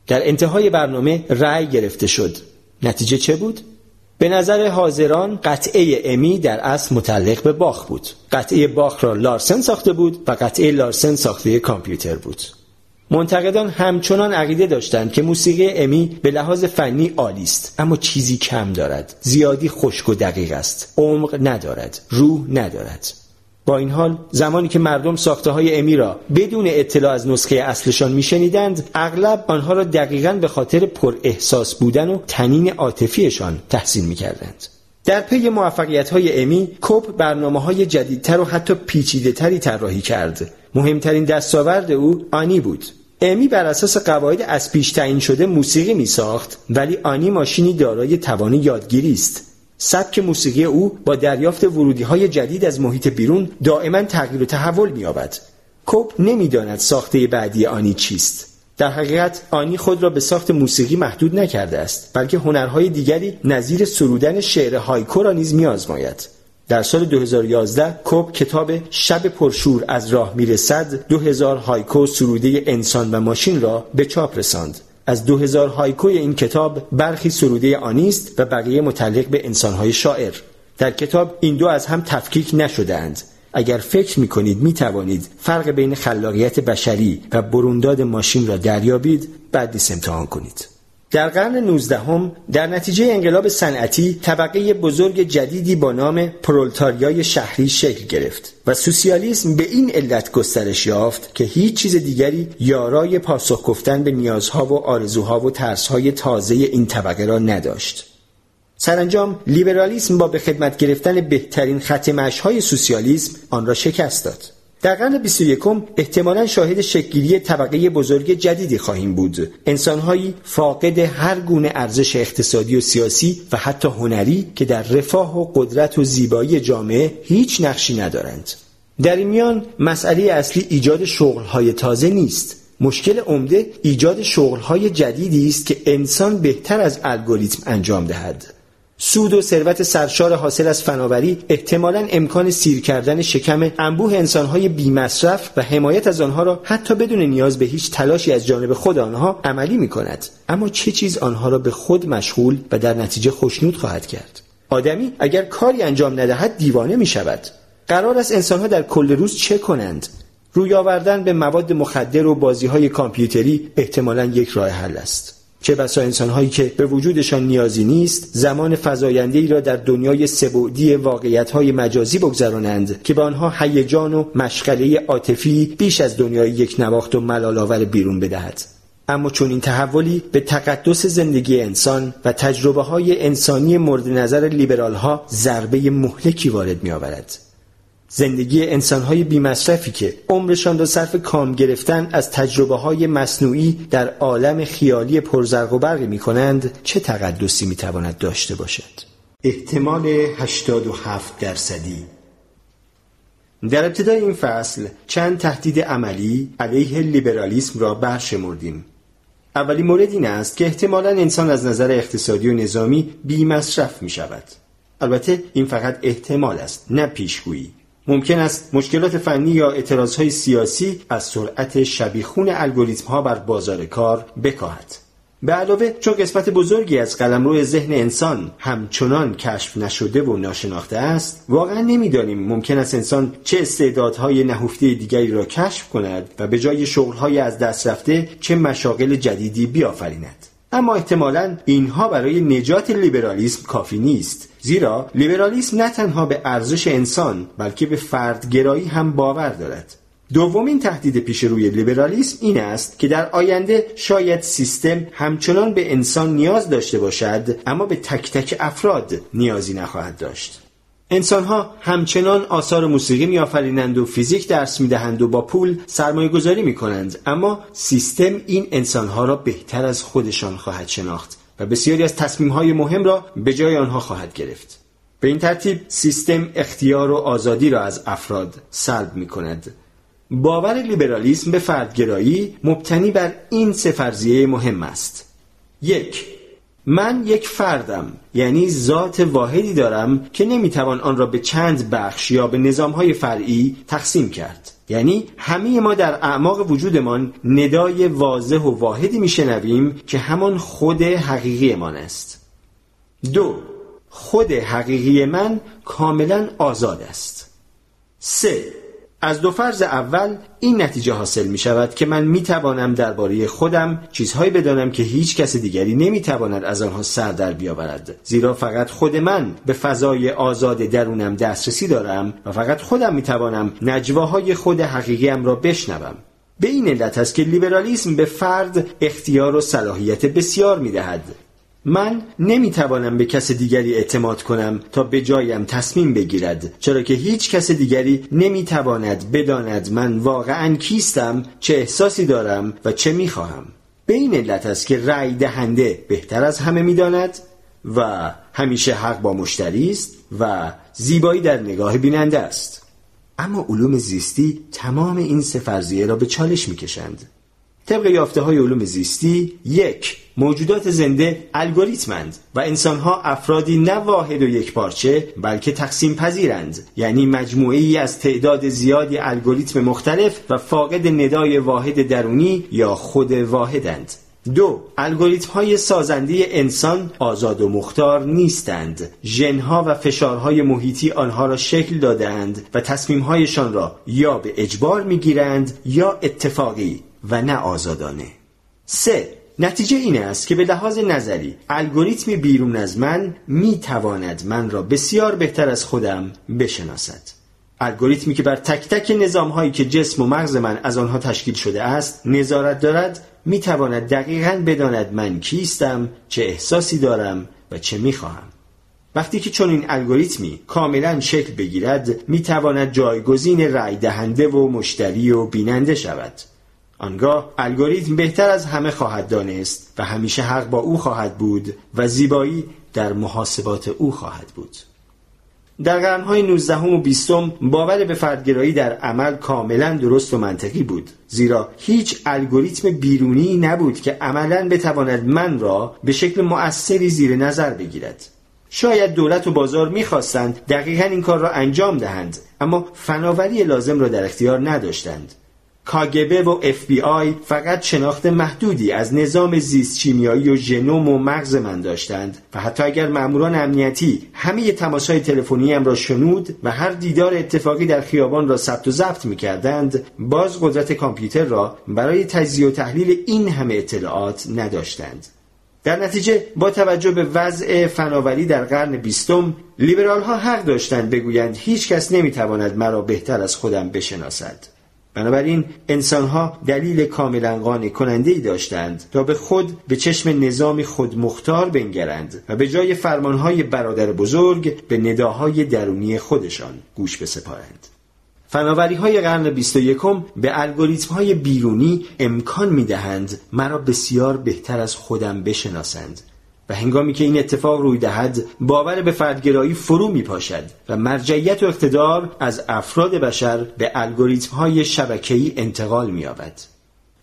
در انتهای برنامه رأی گرفته شد. نتیجه چه بود؟ به نظر حاضران قطعه امی در اصل متعلق به باخ بود. قطعه باخ را لارسن ساخته بود و قطعه لارسن ساخته کامپیوتر بود. منتقدان همچنان عقیده داشتند که موسیقی امی به لحاظ فنی عالی است، اما چیزی کم دارد. زیادی خشک و دقیق است، عمق ندارد، روح ندارد. با این حال، زمانی که مردم ساخته‌های امی را بدون اطلاع از نسخه اصلشان می‌شنیدند، اغلب آنها را دقیقاً به خاطر پر احساس بودن و طنین عاطفیشان تحسین می‌کردند. در پی موفقیت‌های امی، کوپ برنامه‌های جدیدتر و حتی پیچیده‌تری طراحی کرد. مهمترین دستاورد او آنی بود. امی بر اساس قواعد از پیش تعیین شده موسیقی می‌ساخت، ولی آنی ماشینی دارای توان یادگیری است. سبک موسیقی او با دریافت ورودی‌های جدید از محیط بیرون دائما تغییر و تحول می‌یابد. کوپ نمی‌داند ساخته بعدی آنی چیست. در حقیقت آنی خود را به ساخت موسیقی محدود نکرده است، بلکه هنرهای دیگری نظیر سرودن شعر هایکو را نیز می‌آزماید. در سال 2011 کوپ کتاب شب پرشور از راه میرسد 2000 هایکو سروده انسان و ماشین را به چاپ رساند. از 2000 هایکوی این کتاب برخی سروده آنی است و بقیه متعلق به انسان‌های شاعر. در کتاب این دو از هم تفکیک نشده‌اند. اگر فکر می‌کنید می‌توانید فرق بین خلاقیت بشری و برونداد ماشین را دریابید، بعد نیز امتحان کنید. در قرن 19 در نتیجه انقلاب صنعتی طبقه بزرگ جدیدی با نام پرولتاریای شهری شکل گرفت و سوسیالیسم به این علت گسترش یافت که هیچ چیز دیگری یارای پاسخ گفتن به نیازها و آرزوها و ترسهای تازه این طبقه را نداشت. سرانجام لیبرالیسم با به خدمت گرفتن بهترین خط مشی‌های سوسیالیسم آن را شکست داد. در قرن 21 احتمالاً شاهد شکل‌گیری طبقه بزرگ جدیدی خواهیم بود. انسان‌هایی فاقد هر گونه ارزش اقتصادی و سیاسی و حتی هنری که در رفاه و قدرت و زیبایی جامعه هیچ نقشی ندارند. در این میان مسئله اصلی ایجاد شغل‌های تازه نیست. مشکل عمده ایجاد شغل‌های جدیدی است که انسان بهتر از الگوریتم انجام دهد. سود و ثروت سرشار حاصل از فناوری احتمالاً امکان سیر کردن شکم انبوه انسان‌های بی‌مصرف و حمایت از آنها را حتی بدون نیاز به هیچ تلاشی از جانب خود آنها عملی می‌کند. اما چه چیز آنها را به خود مشغول و در نتیجه خوشنود خواهد کرد؟ آدمی اگر کاری انجام ندهد دیوانه می‌شود. قرار است انسان‌ها در کل روز چه کنند؟ روی آوردن به مواد مخدر و بازی‌های کامپیوتری احتمالاً یک راه حل است. چه بسا انسان‌هایی که به وجودشان نیازی نیست زمان فزاینده‌ای را در دنیای سه‌بعدی واقعیت‌های مجازی بگذرانند که به آنها هیجان و مشغله عاطفی بیش از دنیای یک نواخت و ملال‌آور بیرون بدهد. اما چون این تحولی به تقدس زندگی انسان و تجربه‌های انسانی مورد نظر لیبرال‌ها ضربه مهلکی وارد می‌آورد. زندگی انسان‌های بی‌مصرفی که عمرشان را صرف کام گرفتن از تجربه‌های مصنوعی در عالم خیالی پرزرق و برق می‌کنند چه تقدسی می‌تواند داشته باشد؟ احتمال 87%. در ابتدای این فصل چند تهدید عملی علیه لیبرالیسم را برشمردیم. اولین مورد این است که احتمالاً انسان از نظر اقتصادی و نظامی بی‌مصرف می‌شود. البته این فقط احتمال است، نه پیشگویی. ممکن است مشکلات فنی یا اعتراض‌های سیاسی از سرعت شبیخون الگوریتم‌ها بر بازار کار بکاهد. به علاوه چون قسمت بزرگی از قلمرو ذهن انسان همچنان کشف نشده و ناشناخته است، واقعا نمی‌دانیم ممکن است انسان چه استعدادهای نهفته دیگری را کشف کند و به جای شغل‌های از دست رفته چه مشاغل جدیدی بیافریند. اما احتمالاً اینها برای نجات لیبرالیسم کافی نیست، زیرا لیبرالیسم نه تنها به ارزش انسان بلکه به فردگرایی هم باور دارد. دومین تهدید پیش روی لیبرالیسم این است که در آینده شاید سیستم همچنان به انسان نیاز داشته باشد، اما به تک تک افراد نیازی نخواهد داشت. انسان‌ها همچنان آثار موسیقی می‌آفرینند و فیزیک درس می‌دهند و با پول سرمایه‌گذاری می‌کنند، اما سیستم این انسان‌ها را بهتر از خودشان خواهد شناخت و بسیاری از تصمیم‌های مهم را به جای آنها خواهد گرفت. به این ترتیب سیستم اختیار و آزادی را از افراد سلب می‌کند. باور لیبرالیسم به فردگرایی مبتنی بر این سه فرضیه مهم است. 1. من یک فردم، یعنی ذات واحدی دارم که نمیتوان آن را به چند بخش یا به نظامهای فرعی تقسیم کرد. یعنی همه ما در اعماق وجودمان ندای واضح و واحدی میشنویم که همان خود حقیقی من است. 2. خود حقیقی من کاملا آزاد است. 3. از دو فرض اول این نتیجه حاصل می شود که من می توانم درباره خودم چیزهایی بدانم که هیچ کس دیگری نمی تواند از آنها سر در بیاورد، زیرا فقط خود من به فضای آزاد درونم دسترسی دارم و فقط خودم می توانم نجواهای خود حقیقیم را بشنوم. به این علت است که لیبرالیسم به فرد اختیار و صلاحیت بسیار می دهد. من نمیتوانم به کس دیگری اعتماد کنم تا به جایم تصمیم بگیرد، چرا که هیچ کس دیگری نمیتواند بداند من واقعاً کیستم، چه احساسی دارم و چه میخواهم. به این علت است که رأی دهنده بهتر از همه میداند و همیشه حق با مشتری است و زیبایی در نگاه بیننده است. اما علوم زیستی تمام این سه فرضیه را به چالش میکشند. طبق یافته‌های علوم زیستی، 1. موجودات زنده الگوریتمند و انسان‌ها افرادی نه واحد و یکپارچه بلکه تقسیم پذیرند، یعنی مجموعه‌ای از تعداد زیادی الگوریتم مختلف و فاقد ندای واحد درونی یا خود واحدند. 2. الگوریتم‌های سازنده انسان آزاد و مختار نیستند. ژن‌ها و فشارهای محیطی آنها را شکل دادند و تصمیم‌هایشان را یا به اجبار می‌گیرند یا اتفاقی و نه آزادانه. 3. نتیجه این است که به لحاظ نظری الگوریتمی بیرون از من می تواند من را بسیار بهتر از خودم بشناسد. الگوریتمی که بر تک تک نظام‌هایی که جسم و مغز من از آنها تشکیل شده است نظارت دارد، می تواند دقیقاً بداند من کیستم، چه احساسی دارم و چه می خواهم. وقتی که چنین الگوریتمی کاملاً شکل بگیرد، می تواند جایگزین رأی دهنده و مشتری و بیننده شود. آنگاه الگوریتم بهتر از همه خواهد دانست و همیشه حق با او خواهد بود و زیبایی در محاسبات او خواهد بود. در قرن‌های 19 و 20 باور به فردگرایی در عمل کاملا درست و منطقی بود، زیرا هیچ الگوریتم بیرونی نبود که عملاً بتواند من را به شکل مؤثری زیر نظر بگیرد. شاید دولت و بازار می‌خواستند دقیقاً این کار را انجام دهند، اما فناوری لازم را در اختیار نداشتند. کاگبه و FBI فقط شناخت محدودی از نظام زیست شیمیایی و ژنوم و مغز من داشتند و حتی اگر ماموران امنیتی همه تماس‌های تلفنیم را شنود و هر دیدار اتفاقی در خیابان را ثبت و ضبط می‌کردند، باز قدرت کامپیوتر را برای تجزیه و تحلیل این همه اطلاعات نداشتند. در نتیجه با توجه به وضع فناوری در قرن 20، لیبرال ها حق داشتند بگویند هیچ کس نمیتواند مرا بهتر از خودم بشناسد. بنابراین انسان ها دلیل کاملا قانع کننده‌ای داشتند تا به خود به چشم نظامی خودمختار بنگرند و به جای فرمانهای برادر بزرگ به نداهای درونی خودشان گوش بسپارند. فناوری‌های قرن 21 به الگوریتم‌های بیرونی امکان می‌دهند مرا بسیار بهتر از خودم بشناسند و هنگامی که این اتفاق روی دهد، باور به فردگرایی فرو می‌پاشد و مرجعیت و اقتدار از افراد بشر به الگوریتم‌های شبکه‌ای انتقال می‌یابد.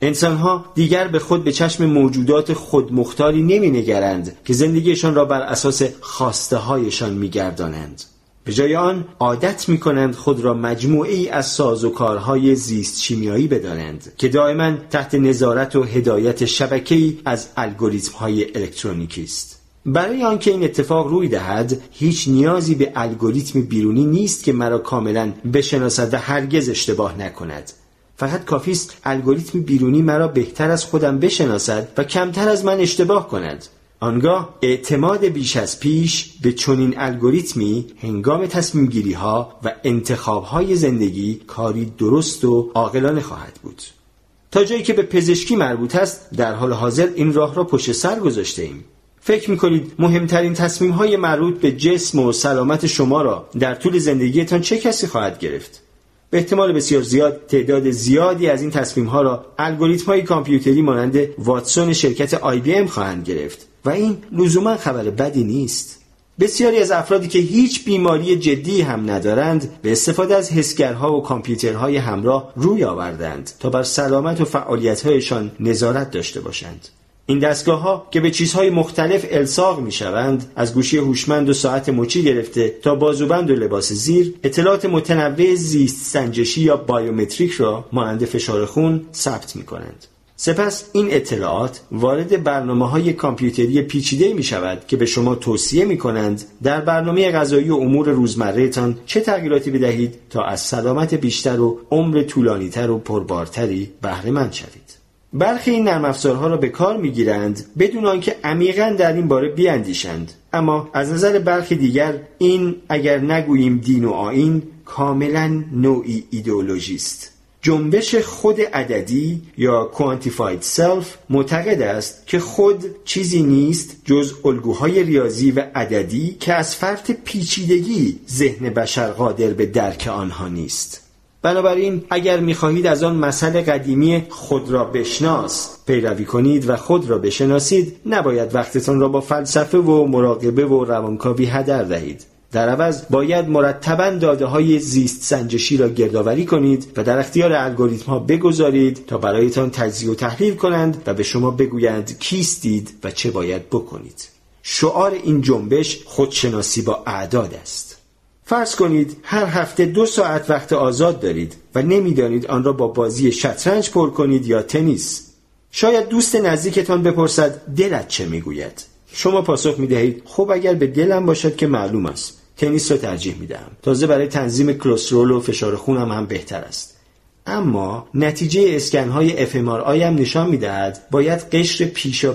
انسان‌ها دیگر به خود به چشم موجودات خودمختاری نمی‌نگرند که زندگیشان را بر اساس خواسته‌هایشان می‌گردانند. به جای آن عادت می کنند خود را مجموعی از سازوکارهای زیست شیمیایی بدانند که دائما تحت نظارت و هدایت شبکه‌ای از الگوریتم‌های الکترونیکی است. برای آنکه این اتفاق روی دهد، هیچ نیازی به الگوریتم بیرونی نیست که مرا کاملا بشناسد و هرگز اشتباه نکند. فقط کافی است الگوریتم بیرونی مرا بهتر از خودم بشناسد و کمتر از من اشتباه کند. آنگاه اعتماد بیش از پیش به چنین الگوریتمی هنگام تصمیم گیری ها و انتخاب های زندگی کاری درست و عاقلانه خواهد بود. تا جایی که به پزشکی مربوط است، در حال حاضر این راه را پشت سر گذاشته ایم. فکر می‌کنید مهمترین تصمیم های مربوط به جسم و سلامت شما را در طول زندگیتان چه کسی خواهد گرفت؟ به احتمال بسیار زیاد تعداد زیادی از این تصمیم‌ها را الگوریتم‌های کامپیوتری مانند واتسون شرکت IBM خواهند گرفت و این لزوما خبر بدی نیست. بسیاری از افرادی که هیچ بیماری جدی هم ندارند به استفاده از حسگرها و کامپیوترهای همراه روی آوردند تا بر سلامت و فعالیت‌هایشان نظارت داشته باشند. این دستگاه‌ها که به چیزهای مختلف الصاق می‌شوند، از گوشی هوشمند و ساعت مچی گرفته تا بازوبند و لباس زیر، اطلاعات متنوع زیست سنجشی یا بایومتریک را مانند فشار خون ثبت می‌کنند. سپس این اطلاعات وارد برنامه‌های کامپیوتری پیچیده می‌شود که به شما توصیه می‌کنند در برنامه غذایی و امور روزمره‌تان چه تغییراتی بدهید تا از سلامت بیشتر و عمر طولانی‌تر و پربارتری بهره‌مند شوید. برخی این نرم افزارها را به کار می‌گیرند بدون آنکه عمیقاً در این باره بیاندیشند، اما از نظر برخی دیگر این، اگر نگوییم دین و آیین، کاملاً نوعی ایدئولوژی است. جنبش خود عددی یا کوانتیفاید سلف معتقد است که خود چیزی نیست جز الگوهای ریاضی و عددی که از فرط پیچیدگی ذهن بشر قادر به درک آنها نیست. بنابراین اگر می‌خواهید از آن مسئله قدیمی خود را بشناس پیروی کنید و خود را بشناسید، نباید وقتتان را با فلسفه و مراقبه و روانکاوی هدر دهید. در عوض باید مرتباً داده‌های زیست سنجشی را گردآوری کنید و در اختیار الگوریتم‌ها بگذارید تا برایتان تجزیه و تحلیل کنند و به شما بگویند کیستید و چه باید بکنید. شعار این جنبش خودشناسی با اعداد است. فرض کنید هر هفته 2 ساعت وقت آزاد دارید و نمیدانید آن را با بازی شطرنج پر کنید یا تنیس. شاید دوست نزدیکتان بپرسد دلت چه میگوید؟ شما پاسخ میدهید خب اگر به دلم باشد که معلوم است، تنیس را ترجیح میدهم. تازه برای تنظیم کلسترول و فشار خونم هم بهتر است. اما نتیجه اسکن‌های fMRI هم نشان می‌دهد باید قشر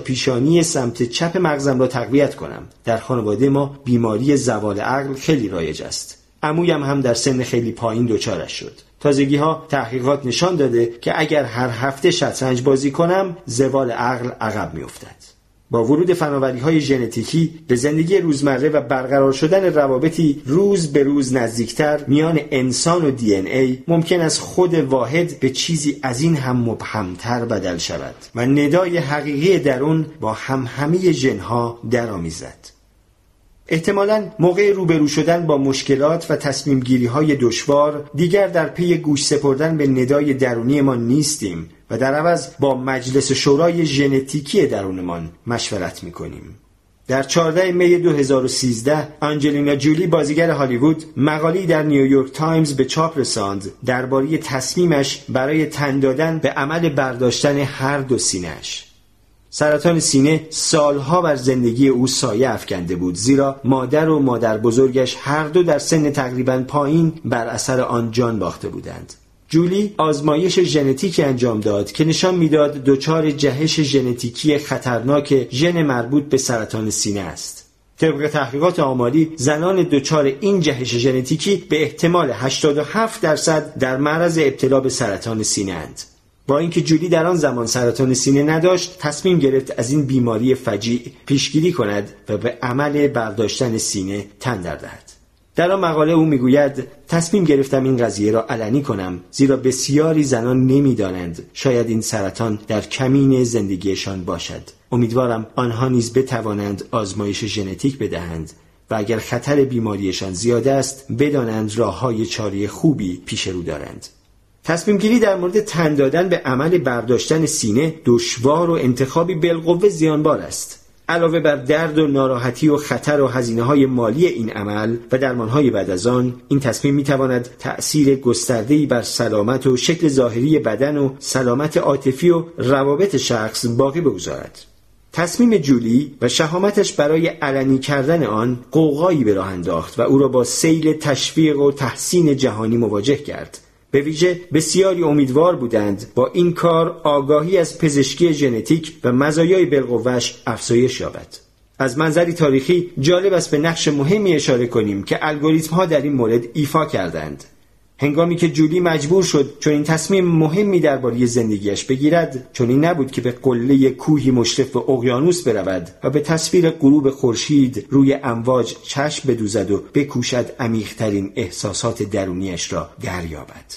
پیشانی سمت چپ مغزم را تقویت کنم. در خانواده ما بیماری زوال عقل خیلی رایج است. عمویم هم در سن خیلی پایین دچارش شد. تازگی‌ها تحقیقات نشان داده که اگر هر هفته شطرنج بازی کنم، زوال عقل عقب می‌افتد. با ورود فناوری‌های ژنتیکی به زندگی روزمره و برقرار شدن روابطی روز به روز نزدیکتر میان انسان و DNA، ممکن است خود واحد به چیزی از این هم مبهمتر بدل شود و ندای حقیقی درون با همهمی ژن‌ها درآمیزد. احتمالاً موقع روبرو شدن با مشکلات و تصمیم‌گیری‌های دشوار دیگر در پی گوش سپردن به ندای درونی ما نیستیم و در عوض با مجلس شورای ژنتیکی درونمان مشورت می‌کنیم. در 14 می 2013 آنجلینا جولی بازیگر هالیوود مقاله‌ای در نیویورک تایمز به چاپ رساند درباره تصمیمش برای تن دادن به عمل برداشتن هر دو سینه‌اش. سرطان سینه سالها بر زندگی او سایه افکنده بود، زیرا مادر و مادر بزرگش هر دو در سن تقریباً پایین بر اثر آن جان باخته بودند. جولی آزمایش ژنتیکی انجام داد که نشان میداد دچار جهش ژنتیکی خطرناک ژن مربوط به سرطان سینه است. طبق تحقیقات آماری، زنان دچار این جهش ژنتیکی به احتمال 87% در معرض ابتلا به سرطان سینه اند. با اینکه جولی در آن زمان سرطان سینه نداشت، تصمیم گرفت از این بیماری فجیع پیشگیری کند و به عمل برداشتن سینه تن در دهد. در آن مقاله او میگوید: تصمیم گرفتم این قضیه را علنی کنم، زیرا بسیاری زنان نمیدانند شاید این سرطان در کمین زندگیشان باشد. امیدوارم آنها نیز بتوانند آزمایش ژنتیک بدهند و اگر خطر بیماریشان زیاد است بدانند راه‌های چاره خوبی پیش رو دارند. تصمیم گیری در مورد تن دادن به عمل برداشتن سینه دشوار و انتخابی بالقوه زیانبار است. علاوه بر درد و ناراحتی و خطر و هزینه‌های مالی این عمل و درمان‌های بعد از آن، این تصمیم می‌تواند تأثیر گسترده‌ای بر سلامت و شکل ظاهری بدن و سلامت عاطفی و روابط شخص باقی بگذارد. تصمیم جولی و شهامتش برای علنی کردن آن قوقایی به راه انداخت و او را با سیل تشویق و تحسین جهانی مواجه کرد. به ویژه بسیاری امیدوار بودند با این کار آگاهی از پزشکی ژنتیک و مزایای بالقوه‌اش افزایش یابد. از منظری تاریخی جالب است به نقش مهمی اشاره کنیم که الگوریتم‌ها در این مورد ایفا کردند. هنگامی که جولی مجبور شد چنین تصمیم مهمی درباره زندگیش بگیرد، چنین نبود که به قله کوهی مشرف به اقیانوس برود و به تصویر غروب خورشید روی امواج چشم بدوزد و بکوشد عمیق‌ترین احساسات درونیش را دریابد.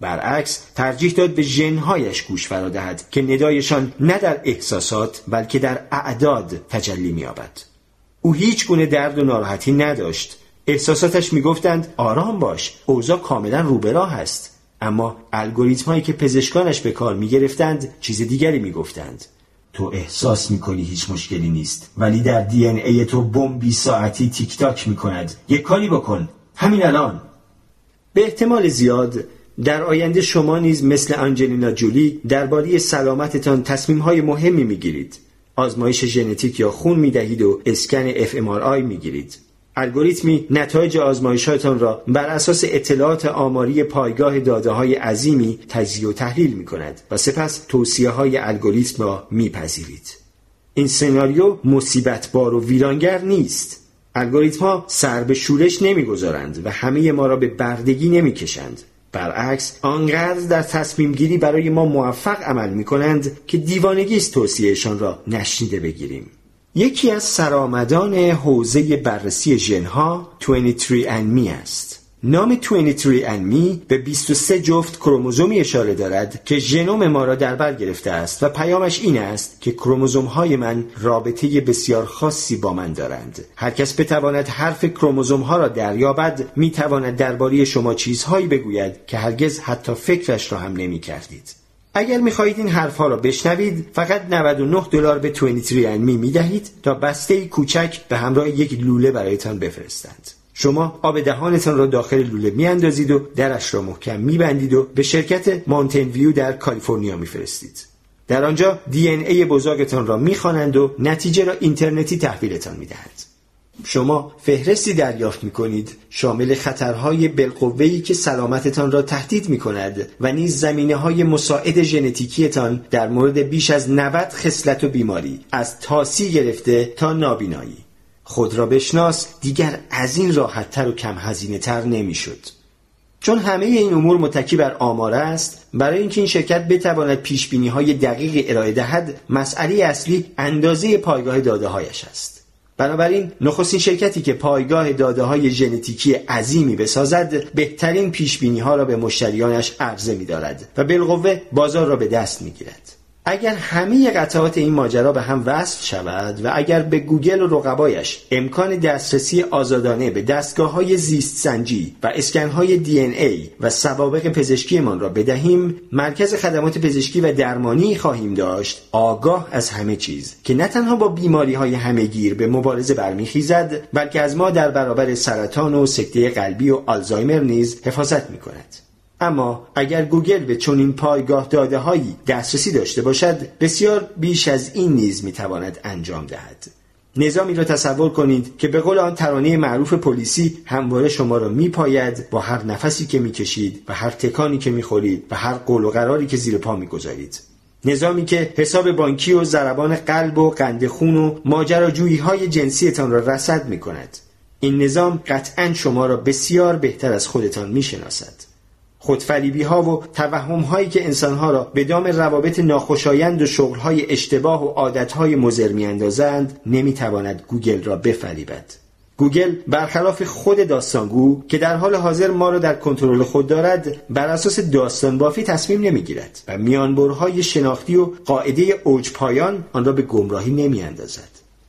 برعکس، ترجیح داد به ژن‌هایش گوش فرا دهد که ندایشان نه در احساسات بلکه در اعداد تجلی می‌یابد. او هیچ گونه درد و ناراحتی نداشت. احساساتش میگفتند آرام باش، اوضاع کاملا رو به راه است، اما الگوریتم‌هایی که پزشکانش به کار میگرفتند چیز دیگری میگفتند. تو احساس میکنی هیچ مشکلی نیست، ولی در دی ان ای تو بمبی ساعتی تیک تاک میکند. یک کاری بکن، همین الان. به احتمال زیاد در آینده شما نیز مثل آنجلینا جولی درباره سلامتتان تصمیم‌های مهمی میگیرید. آزمایش ژنتیک یا خون میدهید و اسکن اف ام آر آی میگیرید. الگوریتمی نتایج آزمایشاتان را بر اساس اطلاعات آماری پایگاه داده‌های عظیمی تجزیه و تحلیل می‌کند و سپس توصیه‌های الگوریتم را می‌پذیرید. این سناریو مصیبت‌بار و ویرانگر نیست. الگوریتم‌ها سر به شورش نمی‌گذارند و همه ما را به بردگی نمی‌کشند. برعکس، آنقدر در تصمیم‌گیری برای ما موفق عمل می‌کنند که دیوانگی است توصیه‌شان را نشنیده بگیریم. یکی از سرآمدان حوزه بررسی ژن‌ها 23andMe است. نام 23andMe به 23 جفت کروموزومی اشاره دارد که ژنوم ما را در بر گرفته است و پیامش این است که کروموزوم‌های من رابطه بسیار خاصی با من دارند. هر کس بتواند حرف کروموزوم‌ها را دریابد، می‌تواند درباره شما چیزهایی بگوید که هرگز حتی فکرش را هم نمی‌کردید. اگر می‌خواهید این حرف‌ها را بشنوید، فقط $99 به 23andMe می‌دهید تا بسته کوچک به همراه یک لوله برایتان بفرستند. شما آب دهانتان را داخل لوله می‌اندازید و درش را محکم می‌بندید و به شرکت مانتن ویو در کالیفرنیا می‌فرستید. در آنجا DNA بزرگتان را می‌خوانند و نتیجه را اینترنتی تحویلتان می‌دهند. شما فهرستی دریافت می‌کنید شامل خطرهای بالقوه‌ای که سلامتتان را تهدید می‌کند و نیز زمینه‌های مساعد ژنتیکی‌تان در مورد بیش از 90 خصلت و بیماری از تاسی گرفته تا نابینایی. خود را بشناس دیگر از این راحت‌تر و کم هزینه‌تر نمی‌شد. چون همه این امور متکی بر آمار است، برای اینکه این شرکت بتواند پیش‌بینی‌های دقیق ارائه دهد، مسئله اصلی اندازه پایگاه داده‌هایش است. بنابراین نخستین شرکتی که پایگاه داده‌های ژنتیکی عظیمی بسازد، بهترین پیش‌بینی‌ها را به مشتریانش عرضه می‌دارد و بالقوه بازار را به دست می‌گیرد. اگر همه قطعات این ماجرا به هم وصل شود و اگر به گوگل و رقبایش امکان دسترسی آزادانه به دستگاه‌های زیست سنجی و اسکن‌های DNA و سوابق پزشکیمان را بدهیم، مرکز خدمات پزشکی و درمانی خواهیم داشت آگاه از همه چیز که نه تنها با بیماری‌های همه‌گیر به مبارزه برمی‌خیزد، بلکه از ما در برابر سرطان و سکته قلبی و آلزایمر نیز حفاظت می‌کند. اما اگر گوگل به چنین پایگاه داده‌هایی دسترسی داشته باشد، بسیار بیش از این نیز می‌تواند انجام دهد. نظامی را تصور کنید که به قول آن ترانه معروف پلیسی همواره شما را می‌پاید، با هر نفسی که می‌کشید و هر تکانی که می‌خورید و هر قول و قراری که زیر پا می‌گذارید. نظامی که حساب بانکی و ضربان قلب و قند خون و ماجراجویی‌های جنسیتان را رصد می‌کند. این نظام قطعاً شما را بسیار بهتر از خودتان می‌شناسد. خودفریبی ها و توهم هایی که انسان ها را به دام روابط ناخوشایند و شغل های اشتباه و عادت های مضر می اندازند، نمی تواند گوگل را بفریبد. گوگل برخلاف خود داستانگو که در حال حاضر ما را در کنترل خود دارد، بر اساس داستان بافی تصمیم نمی گیرد و میانبرهای شناختی و قاعده اوج پایان آن را به گمراهی نمی اندازد.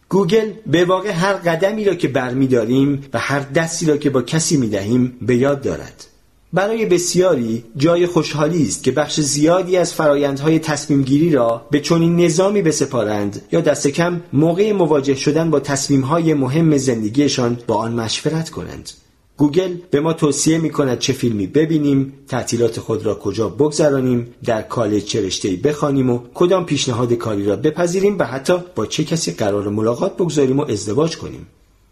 گوگل به واقع هر قدمی را که برمی‌داریم و هر دستی را که با کسی می‌دهیم به یاد دارد. برای بسیاری جای خوشحالی است که بخش زیادی از فرایندهای تصمیم گیری را به چنین نظامی بسپارند یا دست کم موقع مواجه شدن با تصمیم‌های مهم زندگیشان با آن مشورت کنند. گوگل به ما توصیه می‌کند چه فیلمی ببینیم، تعطیلات خود را کجا بگذرانیم، در کالج چه رشته‌ای بخوانیم و کدام پیشنهاد کاری را بپذیریم و حتی با چه کسی قرار ملاقات بگذاریم و ازدواج کنیم.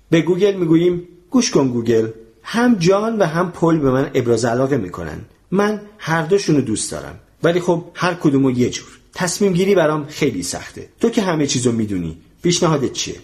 به گوگل می‌گوییم گوش کن گوگل، هم جان و هم پل به من ابراز علاقه میکنن. من هر دوشونو دوست دارم. ولی خب هر کدومو یه جور. تصمیم گیری برام خیلی سخته. تو که همه چیزو میدونی. پیشنهادت چیه؟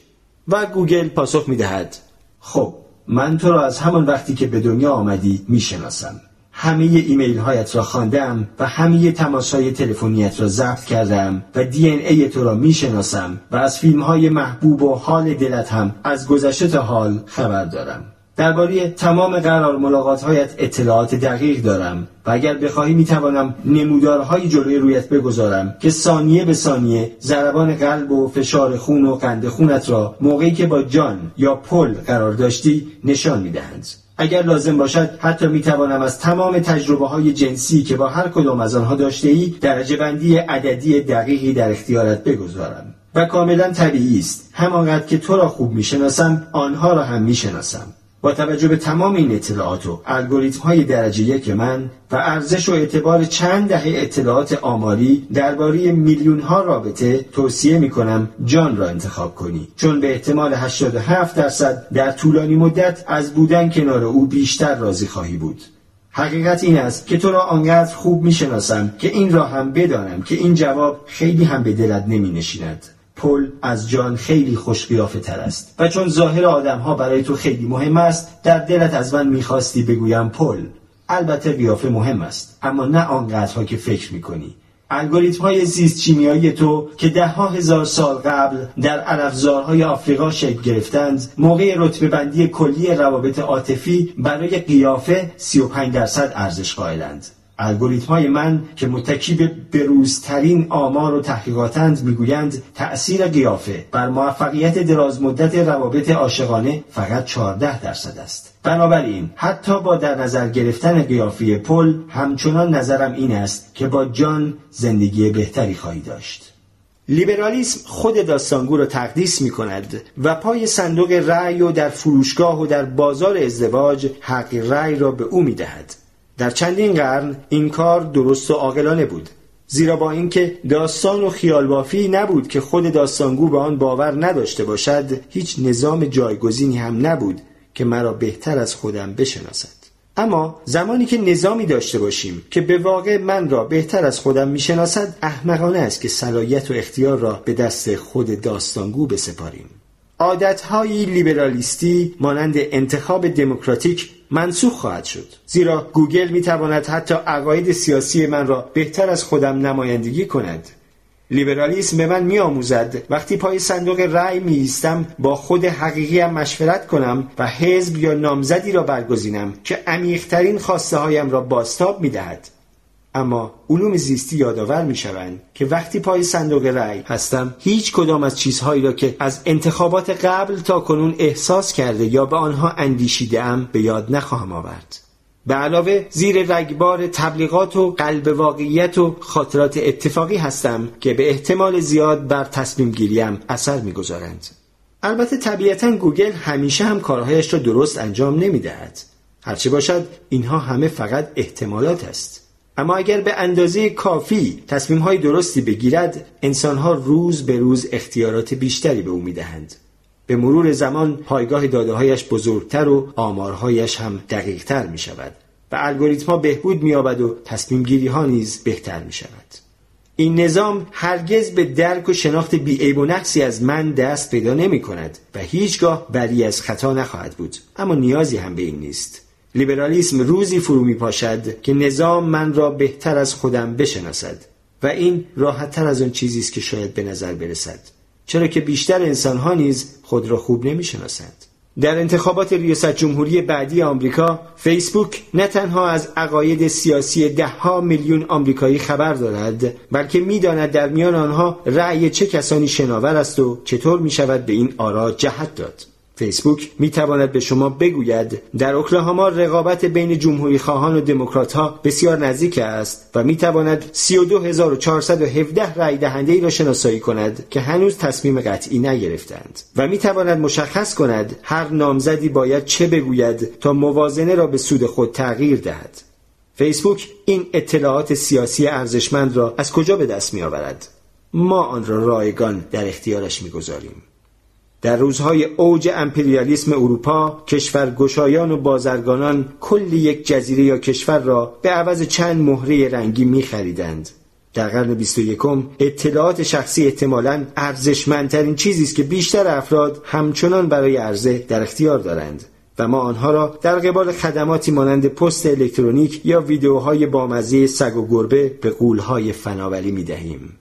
و گوگل پاسخ میدهد: خب من تو را از همان وقتی که به دنیا آمدی میشناسم. همه ایمیل هایت را خواندم و همه تماس های تلفنیت را ضبط کردم و دی ان ای تو را میشناسم و از فیلم های محبوب و حال دلت هم از گذشته تا حال خبر دارم. درباره تمام قرار ملاقات‌هایت اطلاعات دقیق دارم و اگر بخواهی میتوانم نمودارهای جلوی رویت بگذارم که ثانیه به ثانیه ضربان قلب و فشار خون و قند خونت را موقعی که با جان یا پل قرار داشتی نشان میدهند. اگر لازم باشد حتی میتوانم از تمام تجربه‌های جنسی که با هر کدام از آنها داشته‌ای درجه بندی عددی دقیقی در اختیارت بگذارم. و کاملا طبیعی است، همانقدر که تو را خوب میشناسم آنها را هم میشناسم. با توجه به تمام این اطلاعات و الگوریتم‌های درجه یک من و ارزش و اعتبار چند دهه اطلاعات آماری درباره میلیون‌ها رابطه، توصیه می‌کنم جان را انتخاب کنی، چون به احتمال 87% در طولانی مدت از بودن کنار او بیشتر راضی خواهی بود. حقیقت این است که تو را آنقدر خوب می‌شناسم که این را هم بدانم که این جواب خیلی هم به دلت نمی‌نشیند. پل از جان خیلی خوش قیافه تر است و چون ظاهر آدم‌ها برای تو خیلی مهم است، در دلت از من می‌خواستی بگویم پل. البته قیافه مهم است، اما نه آنقدرها که فکر می‌کنی. الگوریتم‌های زیست شیمیایی تو که ده‌ها هزار سال قبل در علفزارهای آفریقا شکل گرفتند، موقع رتبه‌بندی کلی روابط عاطفی برای قیافه 35% ارزش قائلند. الگوریتم‌های من که متکی به بروزترین آمار و تحقیقاتند میگویند تأثیر قیافه بر موفقیت درازمدت روابط عاشقانه فقط 14% است. بنابراین حتی با در نظر گرفتن قیافه پل، همچنان نظرم این است که با جان زندگی بهتری خواهی داشت. لیبرالیسم خود داستانگو را تقدیس می کند و پای صندوق رأی و در فروشگاه و در بازار ازدواج حق رأی را به او می دهد. در چندین قرن این کار درست و عاقلانه بود، زیرا با اینکه داستان و خیال بافی نبود که خود داستانگو به آن باور نداشته باشد، هیچ نظام جایگزینی هم نبود که مرا بهتر از خودم بشناسد. اما زمانی که نظامی داشته باشیم که به واقع من را بهتر از خودم میشناسد، احمقانه است که صلاحیت و اختیار را به دست خود داستانگو بسپاریم. عادت‌های لیبرالیستی مانند انتخاب دموکراتیک منسوخ خواهد شد، زیرا گوگل میتواند حتی عقاید سیاسی من را بهتر از خودم نمایندگی کند. لیبرالیسم به من میآموزد وقتی پای صندوق رأی میایستم با خود حقیقیم مشورت کنم و حزب یا نامزدی را برگزینم که عمیق‌ترین خواسته‌هایم را بازتاب میدهد. اما علوم زیستی یادآور میشوند که وقتی پای صندوق رأی هستم هیچ کدام از چیزهایی را که از انتخابات قبل تا کنون احساس کرده یا به آنها اندیشیده‌ام به یاد نخواهم آورد. به علاوه زیر رگبار تبلیغات و قلب واقعیت و خاطرات اتفاقی هستم که به احتمال زیاد بر تصمیم گیریم اثر میگذارند. البته طبیعتاً گوگل همیشه هم کارهایش را درست انجام نمیدهد. هرچه باشد اینها همه فقط احتمالات است. اما اگر به اندازه کافی تصمیم‌های درستی بگیرد، انسان‌ها روز به روز اختیارات بیشتری به او می‌دهند. به مرور زمان پایگاه داده‌هایش بزرگتر و آمارهایش هم دقیق‌تر می‌شود و الگوریتم‌ها بهبود می‌یابد و تصمیم‌گیری‌ها نیز بهتر می‌شود. این نظام هرگز به درک و شناخت بی‌عیب و نقصی از من دست پیدا نمی‌کند و هیچگاه بری از خطا نخواهد بود. اما نیازی هم به این نیست. لیبرالیسم روزی فرو میپاشد که نظام من را بهتر از خودم بشناسد و این راحت‌تر از آن چیزی است که شاید به نظر برسد، چرا که بیشتر انسان‌ها نیز خود را خوب نمی‌شناسند. در انتخابات ریاست جمهوری بعدی آمریکا، فیسبوک نه تنها از عقاید سیاسی ده‌ها میلیون آمریکایی خبر دارد، بلکه می‌داند در میان آنها رأی چه کسانی شناور است و چطور می‌شود به این آرا جهت داد. فیسبوک میتواند به شما بگوید در اوکلاهاما رقابت بین جمهوری خواهان و دموکرات ها بسیار نزدیک است و میتواند 32417 رای دهنده ای را شناسایی کند که هنوز تصمیم قطعی نگرفتند و میتواند مشخص کند هر نامزدی باید چه بگوید تا موازنه را به سود خود تغییر دهد. فیسبوک این اطلاعات سیاسی ارزشمند را از کجا به دست میآورد؟ ما آن را رایگان در اختیارش میگذاریم. در روزهای اوج امپریالیسم اروپا، کشورگشایان و بازرگانان کل یک جزیره یا کشور را به عوض چند مهره رنگی می خریدند. در قرن 21 اطلاعات شخصی احتمالاً ارزشمندترین چیزی است که بیشتر افراد همچنان برای عرضه در اختیار دارند و ما آنها را در قبال خدماتی مانند پست الکترونیک یا ویدیوهای بامزه سگ و گربه به غولهای فناوری می دهیم.